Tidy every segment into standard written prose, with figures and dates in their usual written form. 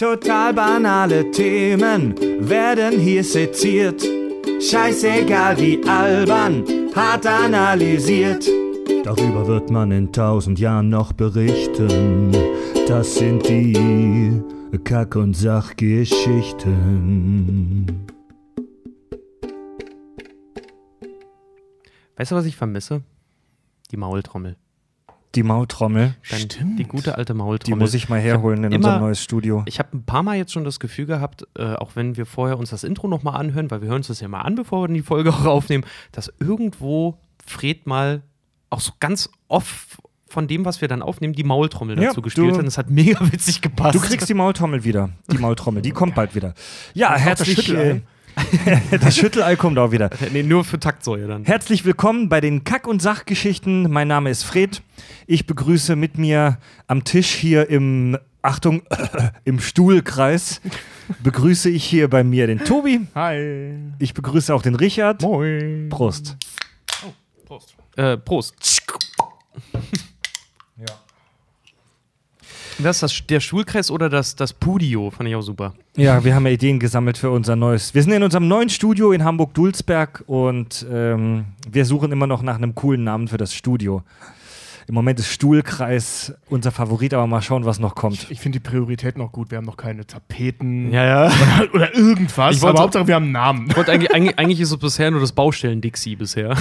Total banale Themen werden hier seziert. Scheißegal wie albern, hart analysiert. Darüber wird man in 1000 Jahren noch berichten. Das sind die Kack- und Sachgeschichten. Weißt du, was ich vermisse? Die Maultrommel. Die Maultrommel. Stimmt. Die gute alte Maultrommel. Die muss ich mal herholen in unser neues Studio. Ich habe ein paar Mal jetzt schon das Gefühl gehabt, auch wenn wir vorher uns das Intro nochmal anhören, weil wir hören uns das ja mal an, bevor wir die Folge auch aufnehmen, dass irgendwo Fred mal auch so ganz oft von dem, was wir dann aufnehmen, die Maultrommel dazu gespielt hat. Das hat mega witzig gepasst. Du kriegst die Maultrommel wieder. Die Maultrommel, die kommt bald wieder. Ja, herzlich. Das Schüttelei kommt auch wieder. Nee, nur für Taktsäure dann. Herzlich willkommen bei den Kack- und Sachgeschichten. Mein Name ist Fred. Ich begrüße mit mir am Tisch hier im, Achtung, im Stuhlkreis, begrüße ich hier bei mir den Tobi. Hi. Ich begrüße auch den Richard. Moin. Prost. Oh, Prost. Prost. Ja. Der Schulkreis oder das Pudio, fand ich auch super. Ja, wir haben ja Ideen gesammelt für unser neues. Wir sind in unserem neuen Studio in Hamburg-Dulsberg und wir suchen immer noch nach einem coolen Namen für das Studio. Im Moment ist Stuhlkreis unser Favorit, aber mal schauen, was noch kommt. Ich finde die Priorität noch gut. Wir haben noch keine Tapeten oder irgendwas. Aber Hauptsache, wir haben einen Namen. Eigentlich ist es bisher nur das Baustellen-Dixie bisher.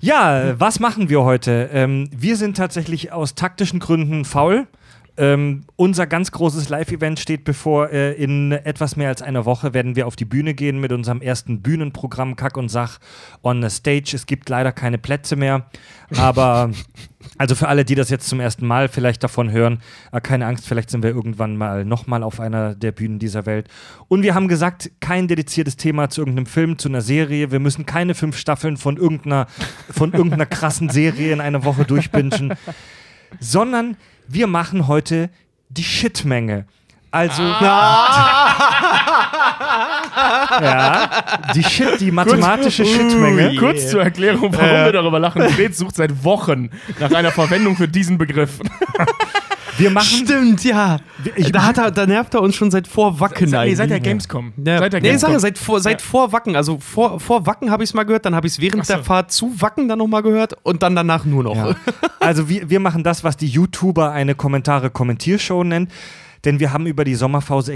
Ja, was machen wir heute? Wir sind tatsächlich aus taktischen Gründen faul. Unser ganz großes Live-Event steht bevor. In etwas mehr als einer Woche werden wir auf die Bühne gehen mit unserem ersten Bühnenprogramm Kack und Sach on the Stage. Es gibt leider keine Plätze mehr, aber also für alle, die das jetzt zum ersten Mal vielleicht davon hören, keine Angst, vielleicht sind wir irgendwann mal nochmal auf einer der Bühnen dieser Welt. Und wir haben gesagt, kein dediziertes Thema zu irgendeinem Film, zu einer Serie. Wir müssen keine 5 Staffeln von irgendeiner krassen Serie in einer Woche durchbingen, sondern wir machen heute die Shitmenge. Also die mathematische Shitmenge. Kurz zur Erklärung, warum wir darüber lachen. Fred sucht seit Wochen nach einer Verwendung für diesen Begriff. Wir machen Stimmt, ja. Da nervt er uns schon seit vor Wacken. Seit der Gamescom. Ja. Seit vor Wacken. Also vor Wacken habe ich es mal gehört, dann habe ich es während der Fahrt zu Wacken dann nochmal gehört und dann danach nur noch. Ja. Also wir machen das, was die YouTuber eine Kommentare-Kommentiershow nennen. Denn wir haben über die Sommerpause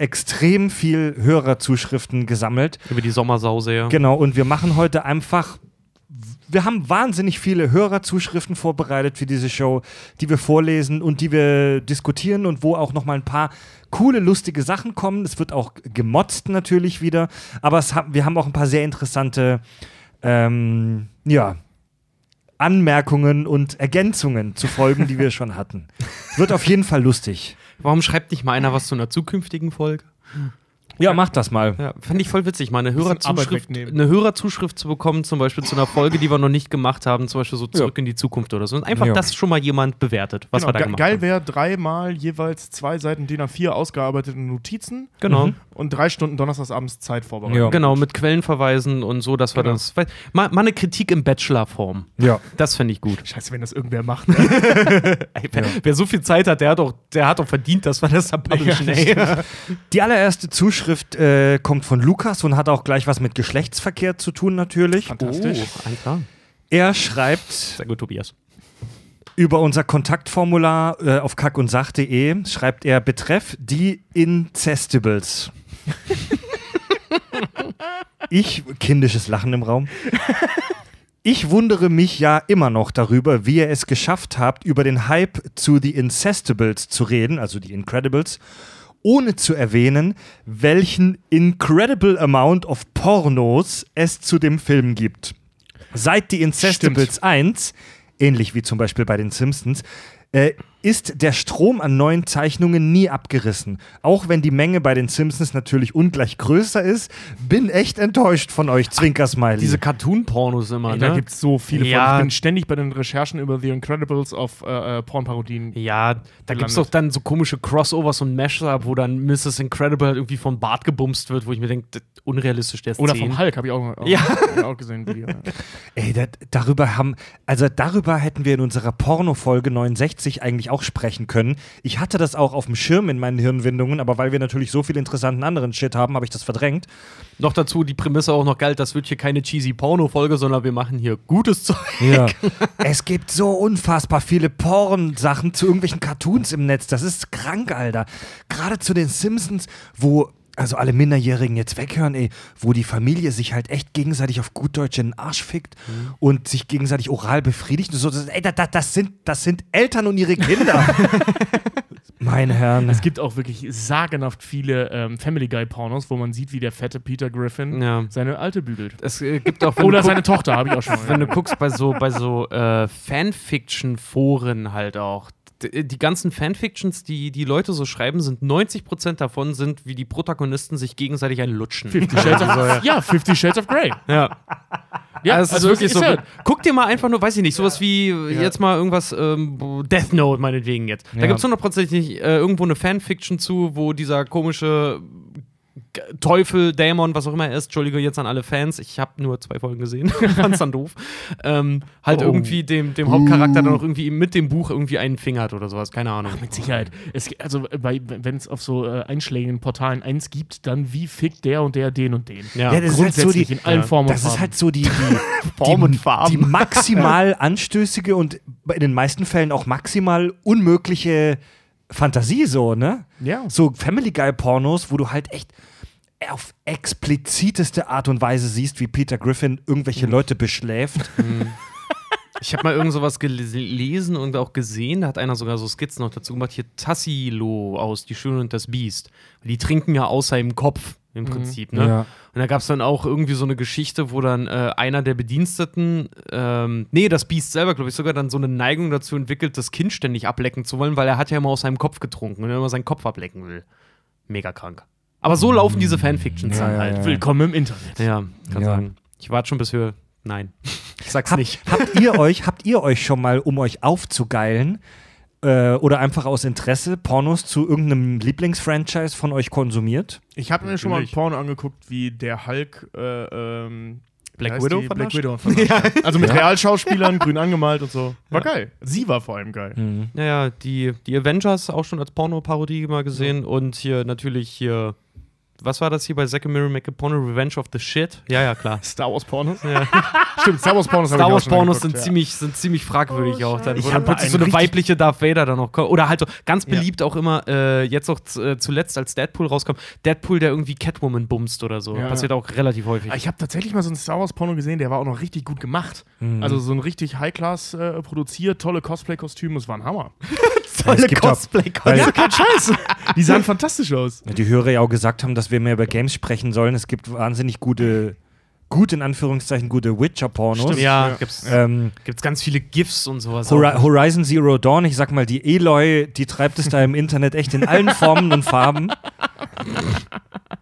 extrem viel Hörerzuschriften gesammelt. Über die Sommersause, ja. Genau, und wir machen heute einfach... Wir haben wahnsinnig viele Hörerzuschriften vorbereitet für diese Show, die wir vorlesen und die wir diskutieren und wo auch nochmal ein paar coole, lustige Sachen kommen. Es wird auch gemotzt natürlich wieder, aber wir haben auch ein paar sehr interessante Anmerkungen und Ergänzungen zu Folgen, die wir schon hatten. Wird auf jeden Fall lustig. Warum schreibt nicht mal einer was zu einer zukünftigen Folge? Ja, mach das mal. Ja, fand ich voll witzig, mal eine Hörerzuschrift zu bekommen, zum Beispiel zu einer Folge, die wir noch nicht gemacht haben, zum Beispiel so Zurück in die Zukunft oder so. Und einfach das schon mal jemand bewertet, was wir da gemacht haben. Geil wäre, 3-mal jeweils 2 Seiten DIN A4 ausgearbeitete Notizen. Genau. Und 3 Stunden donnerstagsabends Zeit vorbereitet. Ja. Genau, mit Quellenverweisen und so, dass wir das... Mal eine Kritik in Bachelor-Form. Ja. Das finde ich gut. Scheiße, wenn das irgendwer macht. Ey, wer so viel Zeit hat, der hat doch verdient, dass wir das da publishen. Ja, die allererste Zuschrift kommt von Lukas und hat auch gleich was mit Geschlechtsverkehr zu tun, natürlich. Fantastisch. Oh, er schreibt sehr gut, Tobias. Über unser Kontaktformular auf kackundsach.de schreibt er betreff die Incredibles. Kindisches Lachen im Raum. Ich wundere mich ja immer noch darüber, wie ihr es geschafft habt, über den Hype zu The Incredibles zu reden, also die Incredibles, ohne zu erwähnen, welchen incredible amount of Pornos es zu dem Film gibt. Seit The Incredibles 1, ähnlich wie zum Beispiel bei den Simpsons, ist der Strom an neuen Zeichnungen nie abgerissen. Auch wenn die Menge bei den Simpsons natürlich ungleich größer ist, bin echt enttäuscht von euch, Zwinkersmiley. Diese Cartoon-Pornos immer, ne? Da gibt's so viele von. Ich bin ständig bei den Recherchen über The Incredibles auf Pornparodien. Ja, da gibt's doch dann so komische Crossovers und Mashup, wo dann Mrs. Incredible halt irgendwie vom Bart gebumst wird, wo ich mir denke, unrealistisch, der Szene. Oder vom Hulk, habe ich auch gesehen. Darüber hätten wir in unserer Porno-Folge 69 eigentlich auch auch sprechen können. Ich hatte das auch auf dem Schirm in meinen Hirnwindungen, aber weil wir natürlich so viel interessanten anderen Shit haben, habe ich das verdrängt. Noch dazu die Prämisse auch noch geil, das wird hier keine cheesy Porno-Folge, sondern wir machen hier gutes Zeug. Ja. Es gibt so unfassbar viele Porn-Sachen zu irgendwelchen Cartoons im Netz. Das ist krank, Alter. Gerade zu den Simpsons, wo... Also alle Minderjährigen jetzt weghören, ey, wo die Familie sich halt echt gegenseitig auf gut Deutsch in den Arsch fickt und sich gegenseitig oral befriedigt. Und so, ey, das sind Eltern und ihre Kinder. Meine Herren. Es gibt auch wirklich sagenhaft viele Family Guy Pornos, wo man sieht, wie der fette Peter Griffin seine Alte bügelt. Es gibt auch, oder seine Tochter, habe ich auch schon mal. Wenn du guckst bei so Fanfiction-Foren halt auch. Die ganzen Fanfictions, die Leute so schreiben, sind 90% davon sind, wie die Protagonisten sich gegenseitig einen lutschen. 50 Shades of Grey. Ja. Ja, also wirklich so. Ja. Guck dir mal einfach nur, weiß ich nicht, sowas wie jetzt mal irgendwas, Death Note meinetwegen jetzt. Da gibt es 100%ig irgendwo eine Fanfiction zu, wo dieser komische Teufel, Dämon, was auch immer er ist, entschuldige jetzt an alle Fans, ich habe nur 2 Folgen gesehen, fand's dann doof, irgendwie dem Hauptcharakter dann auch irgendwie mit dem Buch irgendwie einen fingert oder sowas, keine Ahnung. Ach, mit Sicherheit. Wenn es auf so einschlägigen Portalen eins gibt, dann wie fickt der und der den und den. Ja, das grundsätzlich ist halt so die, in allen Formen und Farben. Das ist halt so die Form und Farben. Die maximal anstößige und in den meisten Fällen auch maximal unmögliche Fantasie so, ne? Ja. So Family Guy Pornos, wo du halt echt auf expliziteste Art und Weise siehst, wie Peter Griffin irgendwelche Leute beschläft. Ich habe mal irgend sowas gelesen und auch gesehen, da hat einer sogar so Skizzen noch dazu gemacht, hier Tassilo aus Die Schöne und das Biest. Die trinken ja aus seinem Kopf im Prinzip, ne? Ja. Und da gab es dann auch irgendwie so eine Geschichte, wo dann einer der Bediensteten, das Biest selber, glaube ich, sogar dann so eine Neigung dazu entwickelt, das Kind ständig ablecken zu wollen, weil er hat ja immer aus seinem Kopf getrunken und er immer seinen Kopf ablecken will. Mega krank. Aber so laufen diese Fanfictions dann halt. Ja. Willkommen im Internet. Ja, kann sagen. Ich warte schon bis wir. Nein. Ich sag's nicht. Habt ihr euch schon mal, um euch aufzugeilen, oder einfach aus Interesse Pornos zu irgendeinem Lieblingsfranchise von euch konsumiert? Ich habe mir schon mal ein Porno angeguckt, wie der Hulk Black Widow vernascht. Ja. Also mit Realschauspielern, grün angemalt und so. War geil. Sie war vor allem geil. Mhm. Naja, die Avengers auch schon als Porno-Parodie mal gesehen und hier natürlich hier. Was war das hier bei Zack and Miri Make a Porno? Revenge of the Shit? Ja, ja, klar. Star Wars Pornos? Ja. Stimmt, Star Wars Pornos habe ich auch schon Star Wars Pornos geguckt, sind ziemlich fragwürdig auch. Dann wurde plötzlich so eine weibliche Darth Vader dann noch kommen. Oder halt so ganz beliebt auch immer, jetzt auch zuletzt, als Deadpool rauskam, Deadpool, der irgendwie Catwoman bumst oder so. Ja. Passiert auch relativ häufig. Ich habe tatsächlich mal so einen Star Wars Porno gesehen, der war auch noch richtig gut gemacht. Mhm. Also so ein richtig High-Class produziert, tolle Cosplay-Kostüme, das war ein Hammer. Tolle Cosplay-Kostüme. Ja, kein Scheiß. Die sahen fantastisch aus. Die Hörer ja auch gesagt haben, dass wir mehr über Games sprechen sollen. Es gibt wahnsinnig gute Witcher-Pornos. Stimmt, ja. Gibt's ganz viele GIFs und sowas. Horizon Zero Dawn, ich sag mal, die Eloy, die treibt es da im Internet echt in allen Formen und Farben.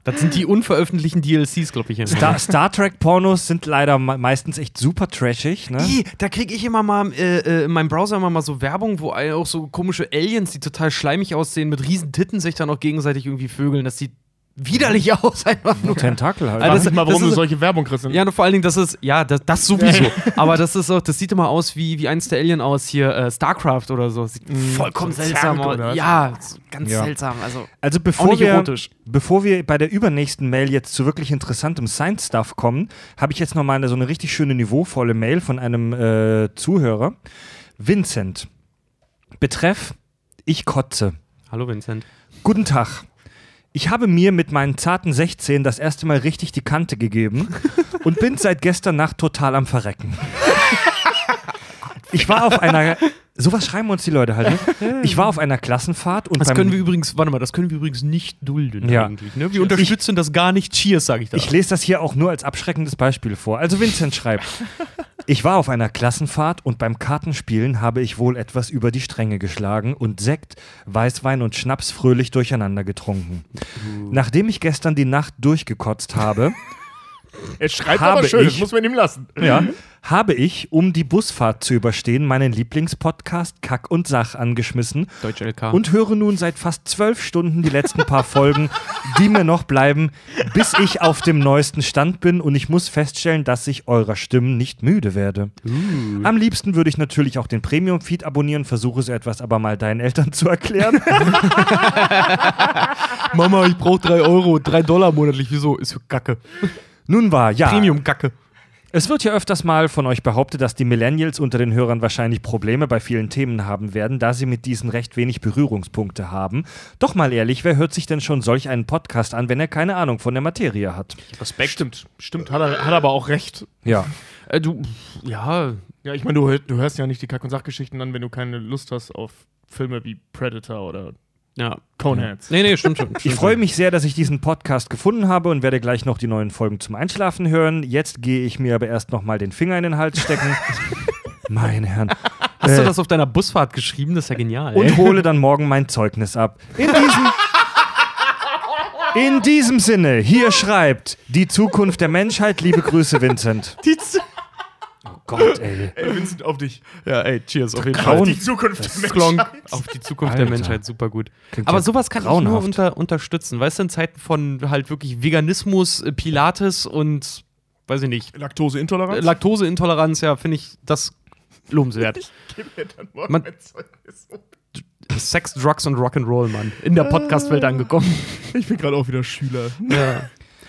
Das sind die unveröffentlichten DLCs, glaube ich. Star Trek-Pornos sind leider meistens echt super trashig. Ne? Da kriege ich immer mal in meinem Browser immer mal so Werbung, wo auch so komische Aliens, die total schleimig aussehen, mit riesen Titten sich dann auch gegenseitig irgendwie vögeln. Das sieht widerlich aus, einfach nur. Tentakel halt. Also, mal, warum du solche Werbung kriegst. Ja, vor allen Dingen, das ist, das sowieso. Aber das ist auch, das sieht immer aus wie eins der Alien aus hier, StarCraft oder so. Sieht vollkommen so seltsam aus. Ja, ganz seltsam. Also bevor wir bei der übernächsten Mail jetzt zu wirklich interessantem Science-Stuff kommen, habe ich jetzt nochmal so eine richtig schöne, niveauvolle Mail von einem Zuhörer. Vincent. Betreff, ich kotze. Hallo Vincent. Guten Tag. Ich habe mir mit meinen zarten 16 das erste Mal richtig die Kante gegeben und bin seit gestern Nacht total am Verrecken. Ich war auf einer... Sowas schreiben uns die Leute halt, ne? Ich war auf einer Klassenfahrt und das können wir übrigens nicht dulden eigentlich, ne? Wir unterstützen das gar nicht. Cheers, sage ich da. Ich lese das hier auch nur als abschreckendes Beispiel vor. Also Vincent schreibt, ich war auf einer Klassenfahrt und beim Kartenspielen habe ich wohl etwas über die Stränge geschlagen und Sekt, Weißwein und Schnaps fröhlich durcheinander getrunken. Nachdem ich gestern die Nacht durchgekotzt habe... Er schreibt aber schön, das muss man ihm lassen. Ja, habe ich, um die Busfahrt zu überstehen, meinen Lieblingspodcast Kack- und Sach angeschmissen. Deutsch LK. Und höre nun seit fast 12 Stunden die letzten paar Folgen, die mir noch bleiben, bis ich auf dem neuesten Stand bin und ich muss feststellen, dass ich eurer Stimmen nicht müde werde. Am liebsten würde ich natürlich auch den Premium-Feed abonnieren, versuche so etwas aber mal deinen Eltern zu erklären. Mama, ich brauche 3 Euro, $3 monatlich, wieso? Ist für Kacke. Nun war, ja. Premium-Kacke. Es wird ja öfters mal von euch behauptet, dass die Millennials unter den Hörern wahrscheinlich Probleme bei vielen Themen haben werden, da sie mit diesen recht wenig Berührungspunkte haben. Doch mal ehrlich, wer hört sich denn schon solch einen Podcast an, wenn er keine Ahnung von der Materie hat? Respekt. Stimmt, hat aber auch recht. Ja. Ich meine, du hörst ja nicht die Kack- und Sachgeschichten an, wenn du keine Lust hast auf Filme wie Predator oder... Ja, Coneheads. Nee, stimmt. Ich freue mich sehr, dass ich diesen Podcast gefunden habe und werde gleich noch die neuen Folgen zum Einschlafen hören. Jetzt gehe ich mir aber erst noch mal den Finger in den Hals stecken. Meine Herren. Hast du das auf deiner Busfahrt geschrieben? Das ist ja genial. Und hole dann morgen mein Zeugnis ab. In diesem Sinne, hier schreibt die Zukunft der Menschheit. Liebe Grüße, Vincent. Oh Gott, ey. Ey, Vincent, auf dich. Ja, ey, cheers, auf jeden Fall. Auf die Zukunft der Menschheit. Auf die Zukunft der Menschheit, super gut. Aber sowas kann ich nur unterstützen. Weißt du, in Zeiten von halt wirklich Veganismus, Pilates und, weiß ich nicht. Laktoseintoleranz? Laktoseintoleranz, ja, finde ich das lobenswert. Ich gebe mir dann morgen mein Zeugnis. Sex, Drugs und Rock'n'Roll, Mann. In der Podcast-Welt angekommen. Ich bin gerade auch wieder Schüler. Ja.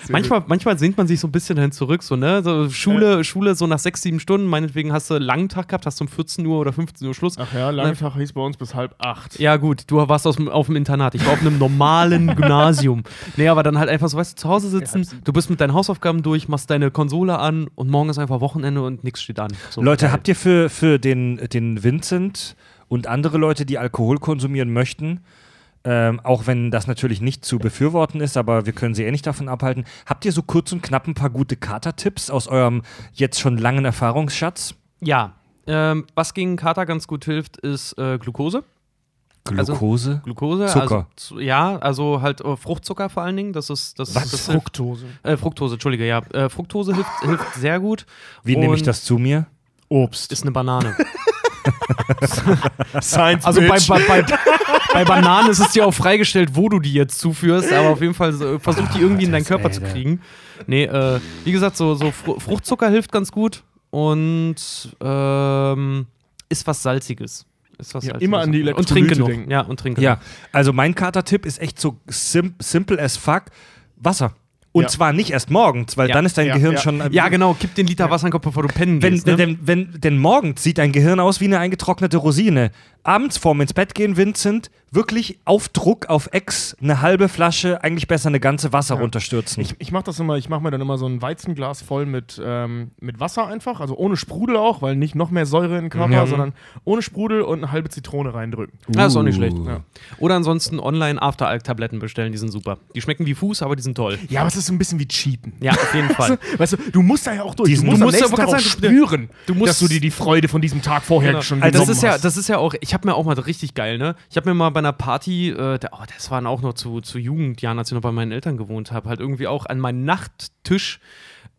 Manchmal sehnt man sich so ein bisschen dahin zurück, so, ne? So Schule, so nach 6, 7 Stunden, meinetwegen hast du einen langen Tag gehabt, hast du um 14 Uhr oder 15 Uhr Schluss. Ach ja, langer Tag hieß bei uns bis 7:30. Ja gut, du warst auf dem Internat, ich war auf einem normalen Gymnasium. Nee, aber dann halt einfach so, weißt du, zu Hause sitzen, du bist mit deinen Hausaufgaben durch, machst deine Konsole an und morgen ist einfach Wochenende und nichts steht an. So Leute, habt ihr für den Vincent und andere Leute, die Alkohol konsumieren möchten, auch wenn das natürlich nicht zu befürworten ist, aber wir können sie nicht davon abhalten. Habt ihr so kurz und knapp ein paar gute Kater-Tipps aus eurem jetzt schon langen Erfahrungsschatz? Ja. Was gegen Kater ganz gut hilft, ist Glukose. Glukose? Zucker. Also, halt Fruchtzucker vor allen Dingen. Das ist Fructose. Fructose, Entschuldige, ja. Fructose hilft sehr gut. Wie nehme ich das zu mir? Obst. Ist eine Banane. Science, also bei Bananen ist es dir auch freigestellt, wo du die jetzt zuführst, aber auf jeden Fall versuch die irgendwie in deinen Körper zu kriegen. Nee, wie gesagt, so Fruchtzucker hilft ganz gut und ist was Salziges. Immer an die Elektrolyte denken. Ja, und trinken. Ja, also mein Kater-Tipp ist echt so simple as fuck. Wasser. Und zwar nicht erst morgens, weil dann ist dein Gehirn schon... Ja, genau, kipp den Liter Wasser in den Kopf, bevor du pennen gehst. Denn morgens sieht dein Gehirn aus wie eine eingetrocknete Rosine. Abends vorm ins Bett gehen, Vincent, wirklich auf Druck, auf Ex, eine halbe Flasche, eigentlich besser eine ganze Wasser runterstürzen. Ich mach das immer, ich mach mir dann immer so ein Weizenglas voll mit Wasser einfach, also ohne Sprudel auch, weil nicht noch mehr Säure in den Körper, sondern ohne Sprudel und eine halbe Zitrone reindrücken. Das ist auch nicht schlecht. Ja. Oder ansonsten online After-Alk-Tabletten bestellen, die sind super. Die schmecken wie Fuß, aber die sind toll. Ja, aber es ist so ein bisschen wie Cheaten. Ja, auf jeden Fall. Weißt du, du musst da ja auch durch. Du musst am nächsten Tag auch spüren, dass du dir die Freude von diesem Tag vorher schon genommen hast. Das ist ja auch, ich habe mir auch mal richtig geil, ne? Ich habe mir mal bei einer Party, das waren auch noch zu Jugendjahren, als ich noch bei meinen Eltern gewohnt habe, halt irgendwie auch an meinem Nachttisch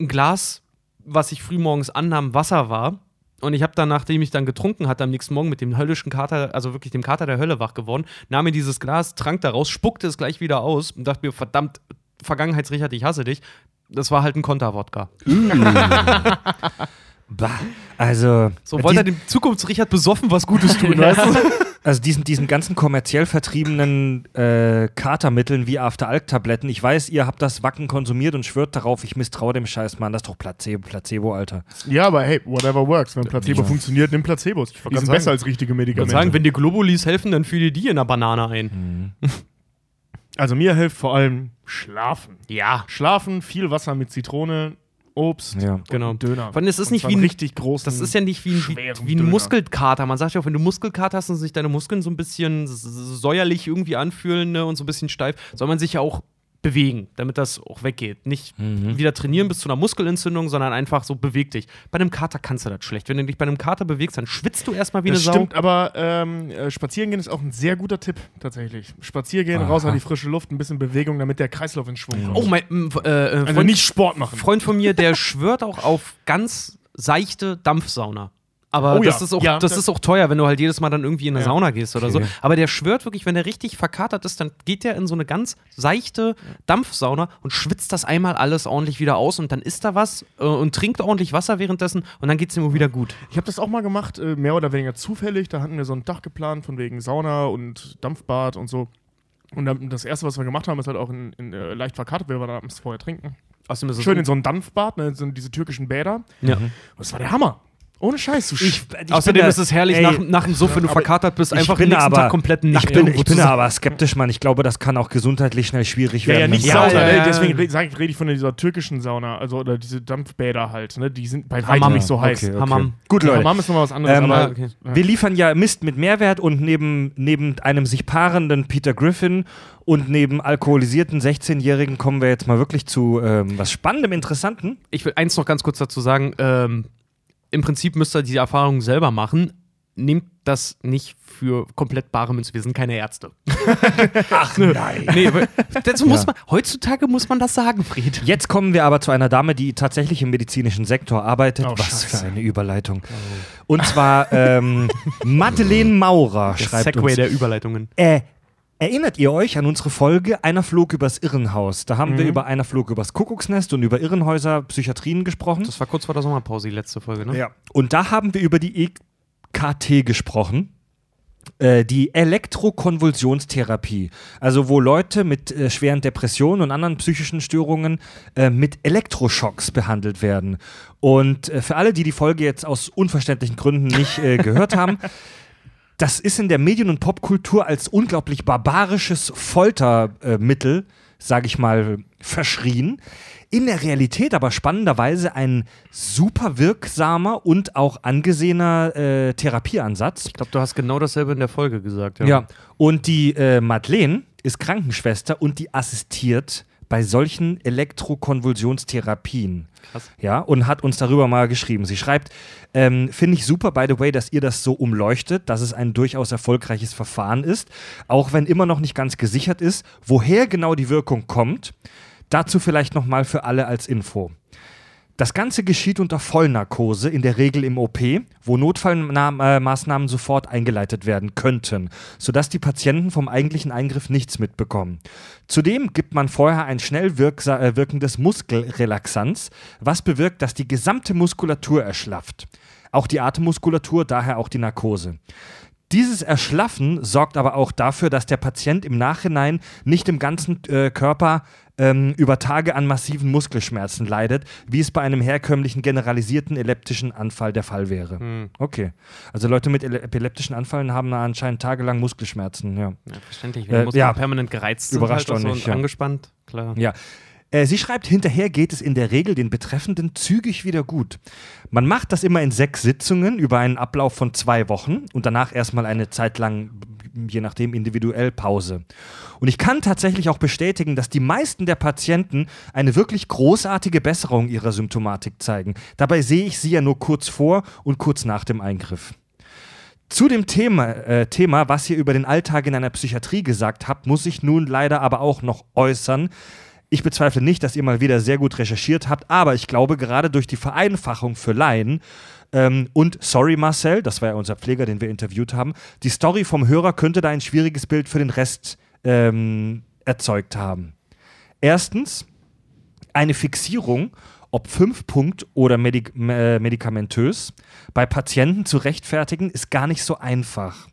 ein Glas, was ich frühmorgens annahm, Wasser war. Und ich habe dann, nachdem ich dann getrunken hatte, am nächsten Morgen mit dem höllischen Kater, also wirklich dem Kater der Hölle wach geworden, nahm mir dieses Glas, trank daraus, spuckte es gleich wieder aus und dachte mir, verdammt, Vergangenheitsrichard, ich hasse dich. Das war halt ein Konterwodka. Also. So wollte er dem Zukunftsrichard besoffen was Gutes tun, weißt du? Also diesen ganzen kommerziell vertriebenen Katermitteln wie After-Alk-Tabletten, ich weiß, ihr habt das Wacken konsumiert und schwört darauf, ich misstraue dem Scheiß, Mann, das ist doch Placebo, Alter. Ja, aber hey, whatever works. Wenn Placebo funktioniert, nimm Placebos. Die sind besser als richtige Medikamente. Ich würde sagen, wenn dir Globulis helfen, dann fühl dir die in der Banane ein. Also mir hilft vor allem Schlafen. Ja. Schlafen, viel Wasser mit Zitrone, Obst, Döner. Es ist nicht wie ein richtig großen, das ist ja nicht wie ein Muskelkater. Man sagt ja auch, wenn du Muskelkater hast und sich deine Muskeln so ein bisschen säuerlich irgendwie anfühlen, ne, und so ein bisschen steif, soll man sich ja auch bewegen, damit das auch weggeht. Nicht wieder trainieren bis zu einer Muskelentzündung, sondern einfach so beweg dich. Bei einem Kater kannst du das schlecht. Wenn du dich bei einem Kater bewegst, dann schwitzt du erstmal wie eine Sau. Das stimmt, aber Spazierengehen ist auch ein sehr guter Tipp, tatsächlich. Spaziergehen, raus an die frische Luft, ein bisschen Bewegung, damit der Kreislauf in Schwung kommt. Oh, mein Freund, nicht Sport machen. Freund von mir, der schwört auch auf ganz seichte Dampfsauna. Aber das ist auch teuer, wenn du halt jedes Mal dann irgendwie in eine Sauna gehst oder so. Aber der schwört wirklich, wenn der richtig verkatert ist, dann geht der in so eine ganz seichte Dampfsauna und schwitzt das einmal alles ordentlich wieder aus und dann isst er was und trinkt ordentlich Wasser währenddessen und dann geht's ihm wieder gut. Ich habe das auch mal gemacht, mehr oder weniger zufällig. Da hatten wir so ein Dach geplant von wegen Sauna und Dampfbad und so. Und dann, das Erste, was wir gemacht haben, ist halt auch in leicht verkatert, weil wir dann abends vorher trinken. Also, schön in so ein Dampfbad, ne, so diese türkischen Bäder. Ja. Und das war der Hammer. Ohne Scheiß. Außerdem ist es herrlich, nach dem Suff, wenn du verkatert bist, einfach den nächsten Tag komplett nackt. Ich bin aber skeptisch, Mann. Ich glaube, das kann auch gesundheitlich schnell schwierig werden. Ja, nicht Sauna. Deswegen rede ich von dieser türkischen Sauna, also oder diese Dampfbäder halt. Ne? Die sind bei weitem nicht so heiß. Okay. Gut, Leute. Hammam ist nochmal was anderes. Aber, okay. Wir liefern ja Mist mit Mehrwert und neben einem sich paarenden Peter Griffin und neben alkoholisierten 16-Jährigen kommen wir jetzt mal wirklich zu was Spannendem, Interessanten. Ich will eins noch ganz kurz dazu sagen. Im Prinzip müsst ihr die Erfahrung selber machen. Nehmt das nicht für komplett bare Münze. Wir sind keine Ärzte. Ach nein. Nee, dazu heutzutage muss man das sagen, Fred. Jetzt kommen wir aber zu einer Dame, die tatsächlich im medizinischen Sektor arbeitet. Oh, was für eine Überleitung. Oh. Und zwar Madeleine Maurer schreibt Segway uns. Der Überleitungen. Erinnert ihr euch an unsere Folge Einer flog übers Irrenhaus? Da haben wir über Einer flog übers Kuckucksnest und über Irrenhäuser, Psychiatrien gesprochen. Das war kurz vor der Sommerpause, die letzte Folge, ne? Ja. Und da haben wir über die EKT gesprochen. Die Elektrokonvulsionstherapie. Also wo Leute mit schweren Depressionen und anderen psychischen Störungen mit Elektroschocks behandelt werden. Und für alle, die die Folge jetzt aus unverständlichen Gründen nicht gehört haben, das ist in der Medien- und Popkultur als unglaublich barbarisches Foltermittel, sage ich mal, verschrien. In der Realität aber spannenderweise ein super wirksamer und auch angesehener Therapieansatz. Ich glaube, du hast genau dasselbe in der Folge gesagt. Ja. Und die Madeleine ist Krankenschwester und die assistiert bei solchen Elektrokonvulsionstherapien. Krass. Ja, und hat uns darüber mal geschrieben. Sie schreibt, finde ich super, by the way, dass ihr das so umleuchtet, dass es ein durchaus erfolgreiches Verfahren ist, auch wenn immer noch nicht ganz gesichert ist, woher genau die Wirkung kommt. Dazu vielleicht nochmal für alle als Info. Das Ganze geschieht unter Vollnarkose, in der Regel im OP, wo Notfallmaßnahmen sofort eingeleitet werden könnten, sodass die Patienten vom eigentlichen Eingriff nichts mitbekommen. Zudem gibt man vorher ein schnell wirkendes Muskelrelaxanz, was bewirkt, dass die gesamte Muskulatur erschlafft. Auch die Atemmuskulatur, daher auch die Narkose. Dieses Erschlaffen sorgt aber auch dafür, dass der Patient im Nachhinein nicht im ganzen Körper über Tage an massiven Muskelschmerzen leidet, wie es bei einem herkömmlichen generalisierten epileptischen Anfall der Fall wäre. Hm. Okay. Also Leute mit epileptischen Anfällen haben anscheinend tagelang Muskelschmerzen. Ja, ja, verständlich. Wenn die Muskeln permanent gereizt sind halt und angespannt. Klar. Ja. Sie schreibt, hinterher geht es in der Regel den Betreffenden zügig wieder gut. Man macht das immer in 6 Sitzungen über einen Ablauf von 2 Wochen und danach erstmal eine Zeit lang, je nachdem, individuell Pause. Und ich kann tatsächlich auch bestätigen, dass die meisten der Patienten eine wirklich großartige Besserung ihrer Symptomatik zeigen. Dabei sehe ich sie ja nur kurz vor und kurz nach dem Eingriff. Zu dem Thema, was ihr über den Alltag in einer Psychiatrie gesagt habt, muss ich nun leider aber auch noch äußern. Ich bezweifle nicht, dass ihr mal wieder sehr gut recherchiert habt, aber ich glaube, gerade durch die Vereinfachung für Laien und sorry Marcel, das war ja unser Pfleger, den wir interviewt haben, die Story vom Hörer könnte da ein schwieriges Bild für den Rest erzeugt haben. Erstens, eine Fixierung, ob 5-Punkt oder medikamentös, bei Patienten zu rechtfertigen, ist gar nicht so einfach.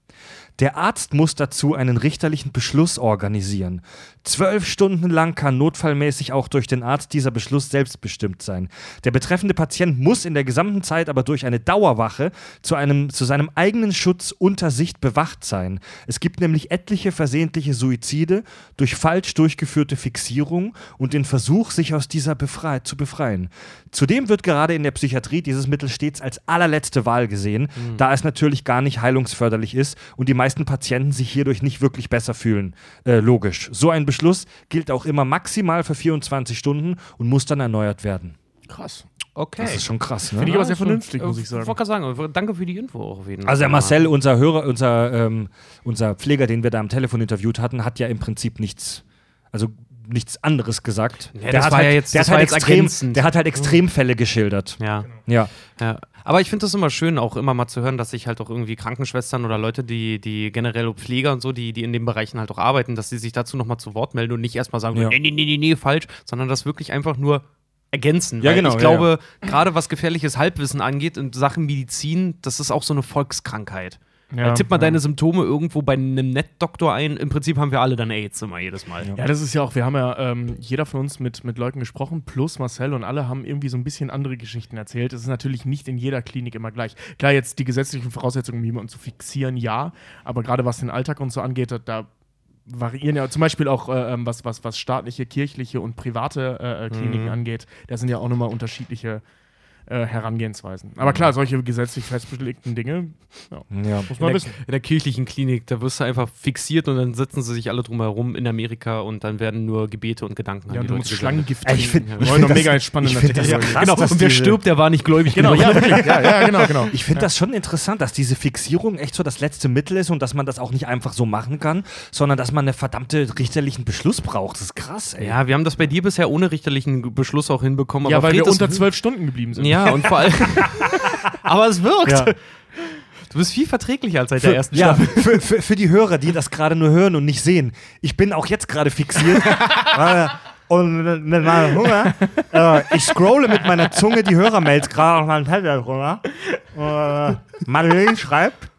Der Arzt muss dazu einen richterlichen Beschluss organisieren. 12 Stunden lang kann notfallmäßig auch durch den Arzt dieser Beschluss selbstbestimmt sein. Der betreffende Patient muss in der gesamten Zeit aber durch eine Dauerwache zu seinem eigenen Schutz unter Sicht bewacht sein. Es gibt nämlich etliche versehentliche Suizide durch falsch durchgeführte Fixierung und den Versuch, sich aus dieser zu befreien. Zudem wird gerade in der Psychiatrie dieses Mittel stets als allerletzte Wahl gesehen, da es natürlich gar nicht heilungsförderlich ist und die meisten Patienten sich hierdurch nicht wirklich besser fühlen. Logisch. So ein Beschluss gilt auch immer maximal für 24 Stunden und muss dann erneuert werden. Krass. Okay. Das ist schon krass, ne? Finde ich aber sehr vernünftig, muss ich sagen. Ich wollte gerade sagen, danke für die Info auch auf jeden Fall. Also der Marcel, unser Hörer, unser Pfleger, den wir da am Telefon interviewt hatten, hat ja im Prinzip nichts, also nichts anderes gesagt. Ja, der, hat halt, ja jetzt, der, hat halt extrem, der hat halt Extremfälle geschildert. Ja. Genau. Ja. Ja. Aber ich finde das immer schön, auch immer mal zu hören, dass sich halt auch irgendwie Krankenschwestern oder Leute, die generell Pfleger und so, die in den Bereichen halt auch arbeiten, dass sie sich dazu nochmal zu Wort melden und nicht erstmal sagen, ja. nee, falsch, sondern das wirklich einfach nur ergänzen. Ja, weil genau, ich glaube, gerade was gefährliches Halbwissen angeht in Sachen Medizin, das ist auch so eine Volkskrankheit. Ja, tipp mal deine Symptome irgendwo bei einem Netdoktor ein. Im Prinzip haben wir alle dann AIDS immer jedes Mal. Ja, das ist ja auch, wir haben ja jeder von uns mit Leuten gesprochen, plus Marcel, und alle haben irgendwie so ein bisschen andere Geschichten erzählt. Es ist natürlich nicht in jeder Klinik immer gleich. Klar, jetzt die gesetzlichen Voraussetzungen, um jemanden zu fixieren, ja, aber gerade was den Alltag und so angeht, da variieren ja zum Beispiel auch, was staatliche, kirchliche und private Kliniken angeht, da sind ja auch nochmal unterschiedliche Herangehensweisen. Aber klar, solche gesetzlich festgelegten Dinge, muss man wissen. In der kirchlichen Klinik, da wirst du einfach fixiert und dann sitzen sie sich alle drumherum in Amerika und dann werden nur Gebete und Gedanken an die Leute. Du musst Schlangengift nehmen. Ich finde das mega spannend. Und wer stirbt, der war nicht gläubig. Genau. Ich finde das schon interessant, dass diese Fixierung echt so das letzte Mittel ist und dass man das auch nicht einfach so machen kann, sondern dass man einen verdammten richterlichen Beschluss braucht. Das ist krass, ey. Ja, wir haben das bei dir bisher ohne richterlichen Beschluss auch hinbekommen. Ja, aber weil wir unter 12 Stunden geblieben sind. Ja, und vor allem. Aber es wirkt. Ja. Du bist viel verträglicher als seit der ersten Staffel. Ja, für die Hörer, die das gerade nur hören und nicht sehen. Ich bin auch jetzt gerade fixiert. Und mit meinem Hunger. Ich scrolle mit meiner Zunge die Hörermails gerade auf meinem Tablet drüber. Madeleine schreibt.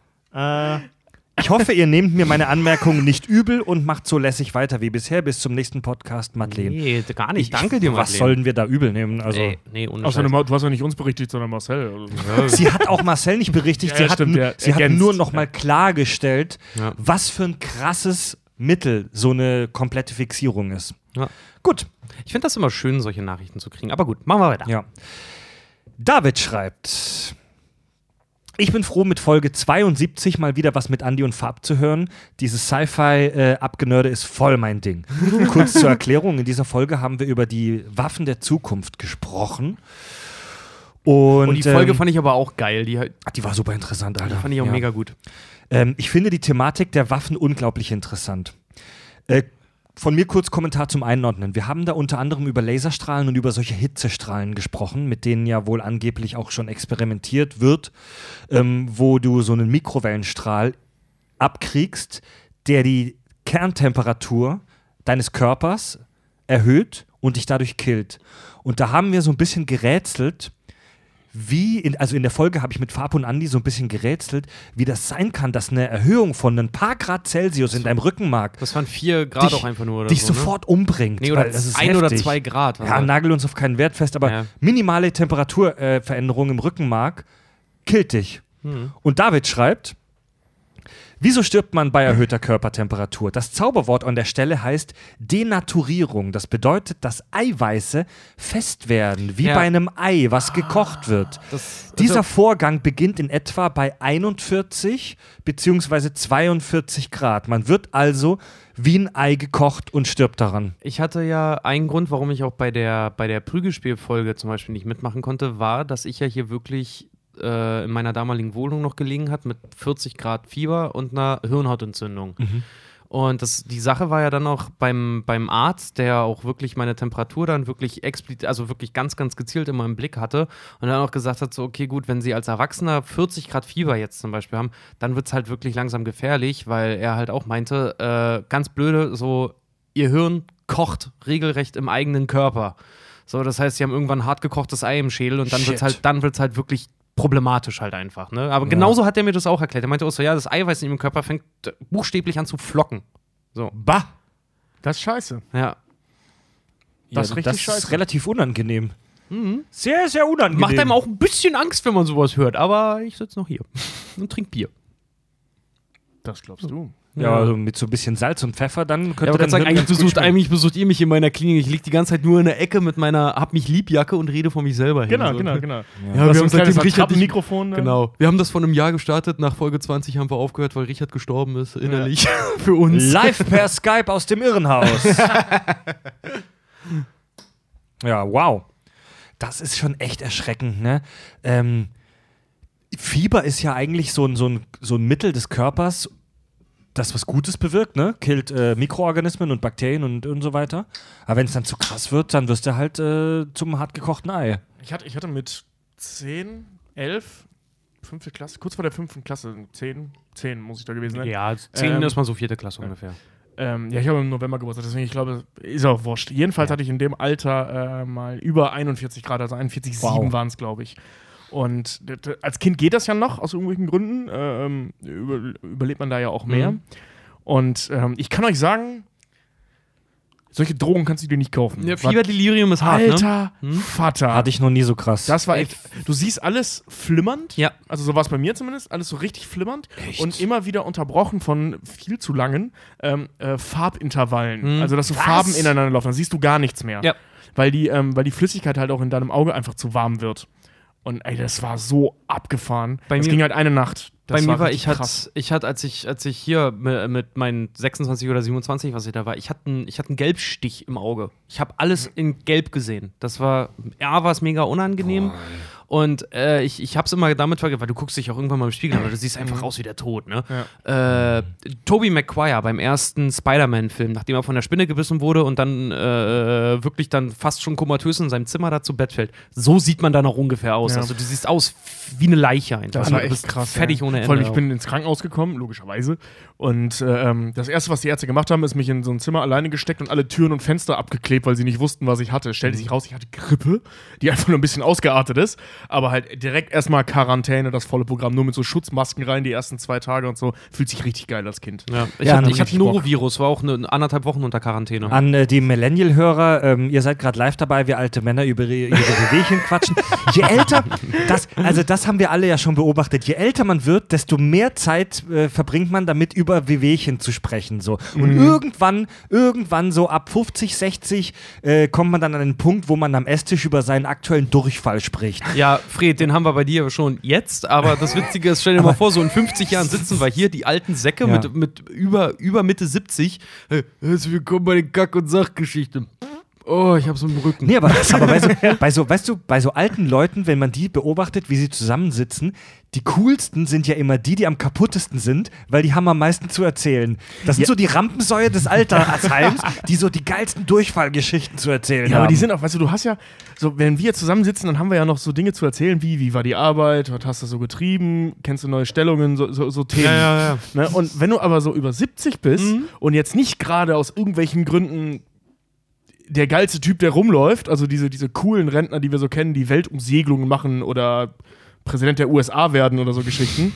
Ich hoffe, ihr nehmt mir meine Anmerkungen nicht übel und macht so lässig weiter wie bisher. Bis zum nächsten Podcast, Madeleine. Nee, gar nicht. Danke dir, Madeleine. Was sollen wir da übel nehmen? Also, nee, ohne Scheiß. Du hast ja nicht uns berichtigt, sondern Marcel. Sie hat auch Marcel nicht berichtigt. Sie hat nur noch mal klargestellt, was für ein krasses Mittel so eine komplette Fixierung ist. Ja. Gut. Ich finde das immer schön, solche Nachrichten zu kriegen. Aber gut, machen wir weiter. Ja. David schreibt: Ich bin froh, mit Folge 72 mal wieder was mit Andi und Fab zu hören. Dieses Sci-Fi-Abgenörde ist voll mein Ding. Kurz zur Erklärung, in dieser Folge haben wir über die Waffen der Zukunft gesprochen. Und die Folge fand ich aber auch geil. Die war super interessant, Alter. Die fand ich auch mega gut. Ich finde die Thematik der Waffen unglaublich interessant. Von mir kurz Kommentar zum Einordnen. Wir haben da unter anderem über Laserstrahlen und über solche Hitzestrahlen gesprochen, mit denen ja wohl angeblich auch schon experimentiert wird, wo du so einen Mikrowellenstrahl abkriegst, der die Kerntemperatur deines Körpers erhöht und dich dadurch killt. Und da haben wir so ein bisschen gerätselt, in der Folge habe ich mit Fab und Andi so ein bisschen gerätselt, wie das sein kann, dass eine Erhöhung von ein paar Grad Celsius in deinem Rückenmark. Das waren 4 Grad dich, auch einfach nur, oder? Dich so, sofort umbringt. Nee, oder das ist 1 oder 2 Grad. Ja, nagel uns auf keinen Wert fest, aber minimale Temperaturveränderung im Rückenmark killt dich. Und David schreibt: Wieso stirbt man bei erhöhter Körpertemperatur? Das Zauberwort an der Stelle heißt Denaturierung. Das bedeutet, dass Eiweiße fest werden, wie bei einem Ei, was gekocht wird. Dieser Vorgang beginnt in etwa bei 41 bzw. 42 Grad. Man wird also wie ein Ei gekocht und stirbt daran. Ich hatte ja einen Grund, warum ich auch bei der Prügelspielfolge zum Beispiel nicht mitmachen konnte, war, dass ich ja hier wirklich in meiner damaligen Wohnung noch gelegen hat mit 40 Grad Fieber und einer Hirnhautentzündung. Und die Sache war ja dann auch beim Arzt, der auch wirklich meine Temperatur dann wirklich wirklich ganz, ganz gezielt immer im Blick hatte und dann auch gesagt hat, so, okay, gut, wenn Sie als Erwachsener 40 Grad Fieber jetzt zum Beispiel haben, dann wird es halt wirklich langsam gefährlich, weil er halt auch meinte, ganz blöde, so, Ihr Hirn kocht regelrecht im eigenen Körper. So, das heißt, Sie haben irgendwann hart gekochtes Ei im Schädel und dann wird's halt wirklich problematisch halt einfach, ne? Aber genauso hat er mir das auch erklärt. Er meinte auch so, das Eiweiß in ihrem Körper fängt buchstäblich an zu flocken. So. Bah! Das ist scheiße. Ja. Das ist richtig scheiße. Das ist relativ unangenehm. Sehr, sehr unangenehm. Macht einem auch ein bisschen Angst, wenn man sowas hört. Aber ich sitze noch hier und trinke Bier. Das glaubst du. Ja, also mit so ein bisschen Salz und Pfeffer, dann könnte man sagen, eigentlich besucht ihr mich in meiner Klinik. Ich liege die ganze Zeit nur in der Ecke mit meiner Hab-mich-lieb-Jacke und rede von mich selber hin. Genau. Ja, wir haben seitdem Richard Mikrofon. Genau. Wir haben das vor einem Jahr gestartet. Nach Folge 20 haben wir aufgehört, weil Richard gestorben ist, innerlich. Für uns. Live per Skype aus dem Irrenhaus. Ja, wow. Das ist schon echt erschreckend, ne? Fieber ist ja eigentlich so ein Mittel des Körpers, das was Gutes bewirkt, ne? Killt Mikroorganismen und Bakterien und so weiter. Aber wenn es dann zu krass wird, dann wirst du halt zum hartgekochten Ei. Ich hatte mit 10, 11, 5. Klasse, kurz vor der 5. Klasse, 10 muss ich da gewesen sein. Ja, 10 ist mal so 4. Klasse ungefähr. Ja, ich habe im November Geburtstag, deswegen, ich glaube, ist auch wurscht. Jedenfalls hatte ich in dem Alter mal über 41 Grad, also 41,7 waren es, glaube ich. Und als Kind geht das ja noch, aus irgendwelchen Gründen. Überlebt man da ja auch mehr. Und ich kann euch sagen, solche Drogen kannst du dir nicht kaufen. Ja, Fieberdelirium ist hart, alter ne? Vater. Hatte ich noch nie so krass. Das war echt, du siehst alles flimmernd. Ja. Also so war es bei mir zumindest. Alles so richtig flimmernd. Echt? Und immer wieder unterbrochen von viel zu langen Farbintervallen. Also dass so Farben ineinander laufen. Dann siehst du gar nichts mehr. Ja. Weil die Flüssigkeit halt auch in deinem Auge einfach zu warm wird. Und ey, das war so abgefahren. Es ging halt eine Nacht. Das bei mir war ich krass. Als ich hier mit meinen 26 oder 27, was ich da war, ich hatte einen Gelbstich im Auge. Ich habe alles in Gelb gesehen. Das war es mega unangenehm. Boah. Und ich hab's immer damit verglichen, weil du guckst dich auch irgendwann mal im Spiegel an, weil du siehst einfach aus wie der Tod, ne? Ja. Tobi Maguire beim ersten Spider-Man-Film, nachdem er von der Spinne gebissen wurde und dann wirklich dann fast schon komatös in seinem Zimmer da zu Bett fällt. So sieht man da noch ungefähr aus. Ja. Also du siehst aus wie eine Leiche einfach. Das war echt krass. Fertig ohne Ende. Vor allem, ich bin ins Krankenhaus gekommen, logischerweise. Und das Erste, was die Ärzte gemacht haben, ist mich in so ein Zimmer alleine gesteckt und alle Türen und Fenster abgeklebt, weil sie nicht wussten, was ich hatte. Stellte sich raus, ich hatte Grippe, die einfach nur ein bisschen ausgeartet ist. Aber halt direkt erstmal Quarantäne, das volle Programm, nur mit so Schutzmasken rein die ersten 2 Tage und so. Fühlt sich richtig geil als Kind. Ja. Ich hatte Norovirus, war auch 1,5 Wochen unter Quarantäne. An die Millennial-Hörer, ihr seid gerade live dabei, wir alte Männer über ihre Wehwehchen quatschen. Je älter, das haben wir alle ja schon beobachtet, je älter man wird, desto mehr Zeit verbringt man damit, über Wehwehchen zu sprechen. So. Und irgendwann so ab 50, 60 kommt man dann an den Punkt, wo man am Esstisch über seinen aktuellen Durchfall spricht. Ja, Fred, den haben wir bei dir schon jetzt, aber das Witzige ist, stell dir mal vor, so in 50 Jahren sitzen wir hier, die alten Säcke mit über Mitte 70. Hey, herzlich willkommen bei den Kack- und Sachgeschichten. Oh, ich hab so einen Rücken. Nee, aber bei so alten Leuten, wenn man die beobachtet, wie sie zusammensitzen, die coolsten sind ja immer die am kaputtesten sind, weil die haben am meisten zu erzählen. Das sind so die Rampensäue des Altersheims, die so die geilsten Durchfallgeschichten zu erzählen haben. Ja, aber die sind auch, weißt du, du hast ja, so wenn wir zusammensitzen, dann haben wir ja noch so Dinge zu erzählen, wie war die Arbeit, was hast du so getrieben, kennst du neue Stellungen, so Themen. Ja. Ne? Und wenn du aber so über 70 bist und jetzt nicht gerade aus irgendwelchen Gründen der geilste Typ, der rumläuft, also diese coolen Rentner, die wir so kennen, die Weltumsegelungen machen oder Präsident der USA werden oder so Geschichten,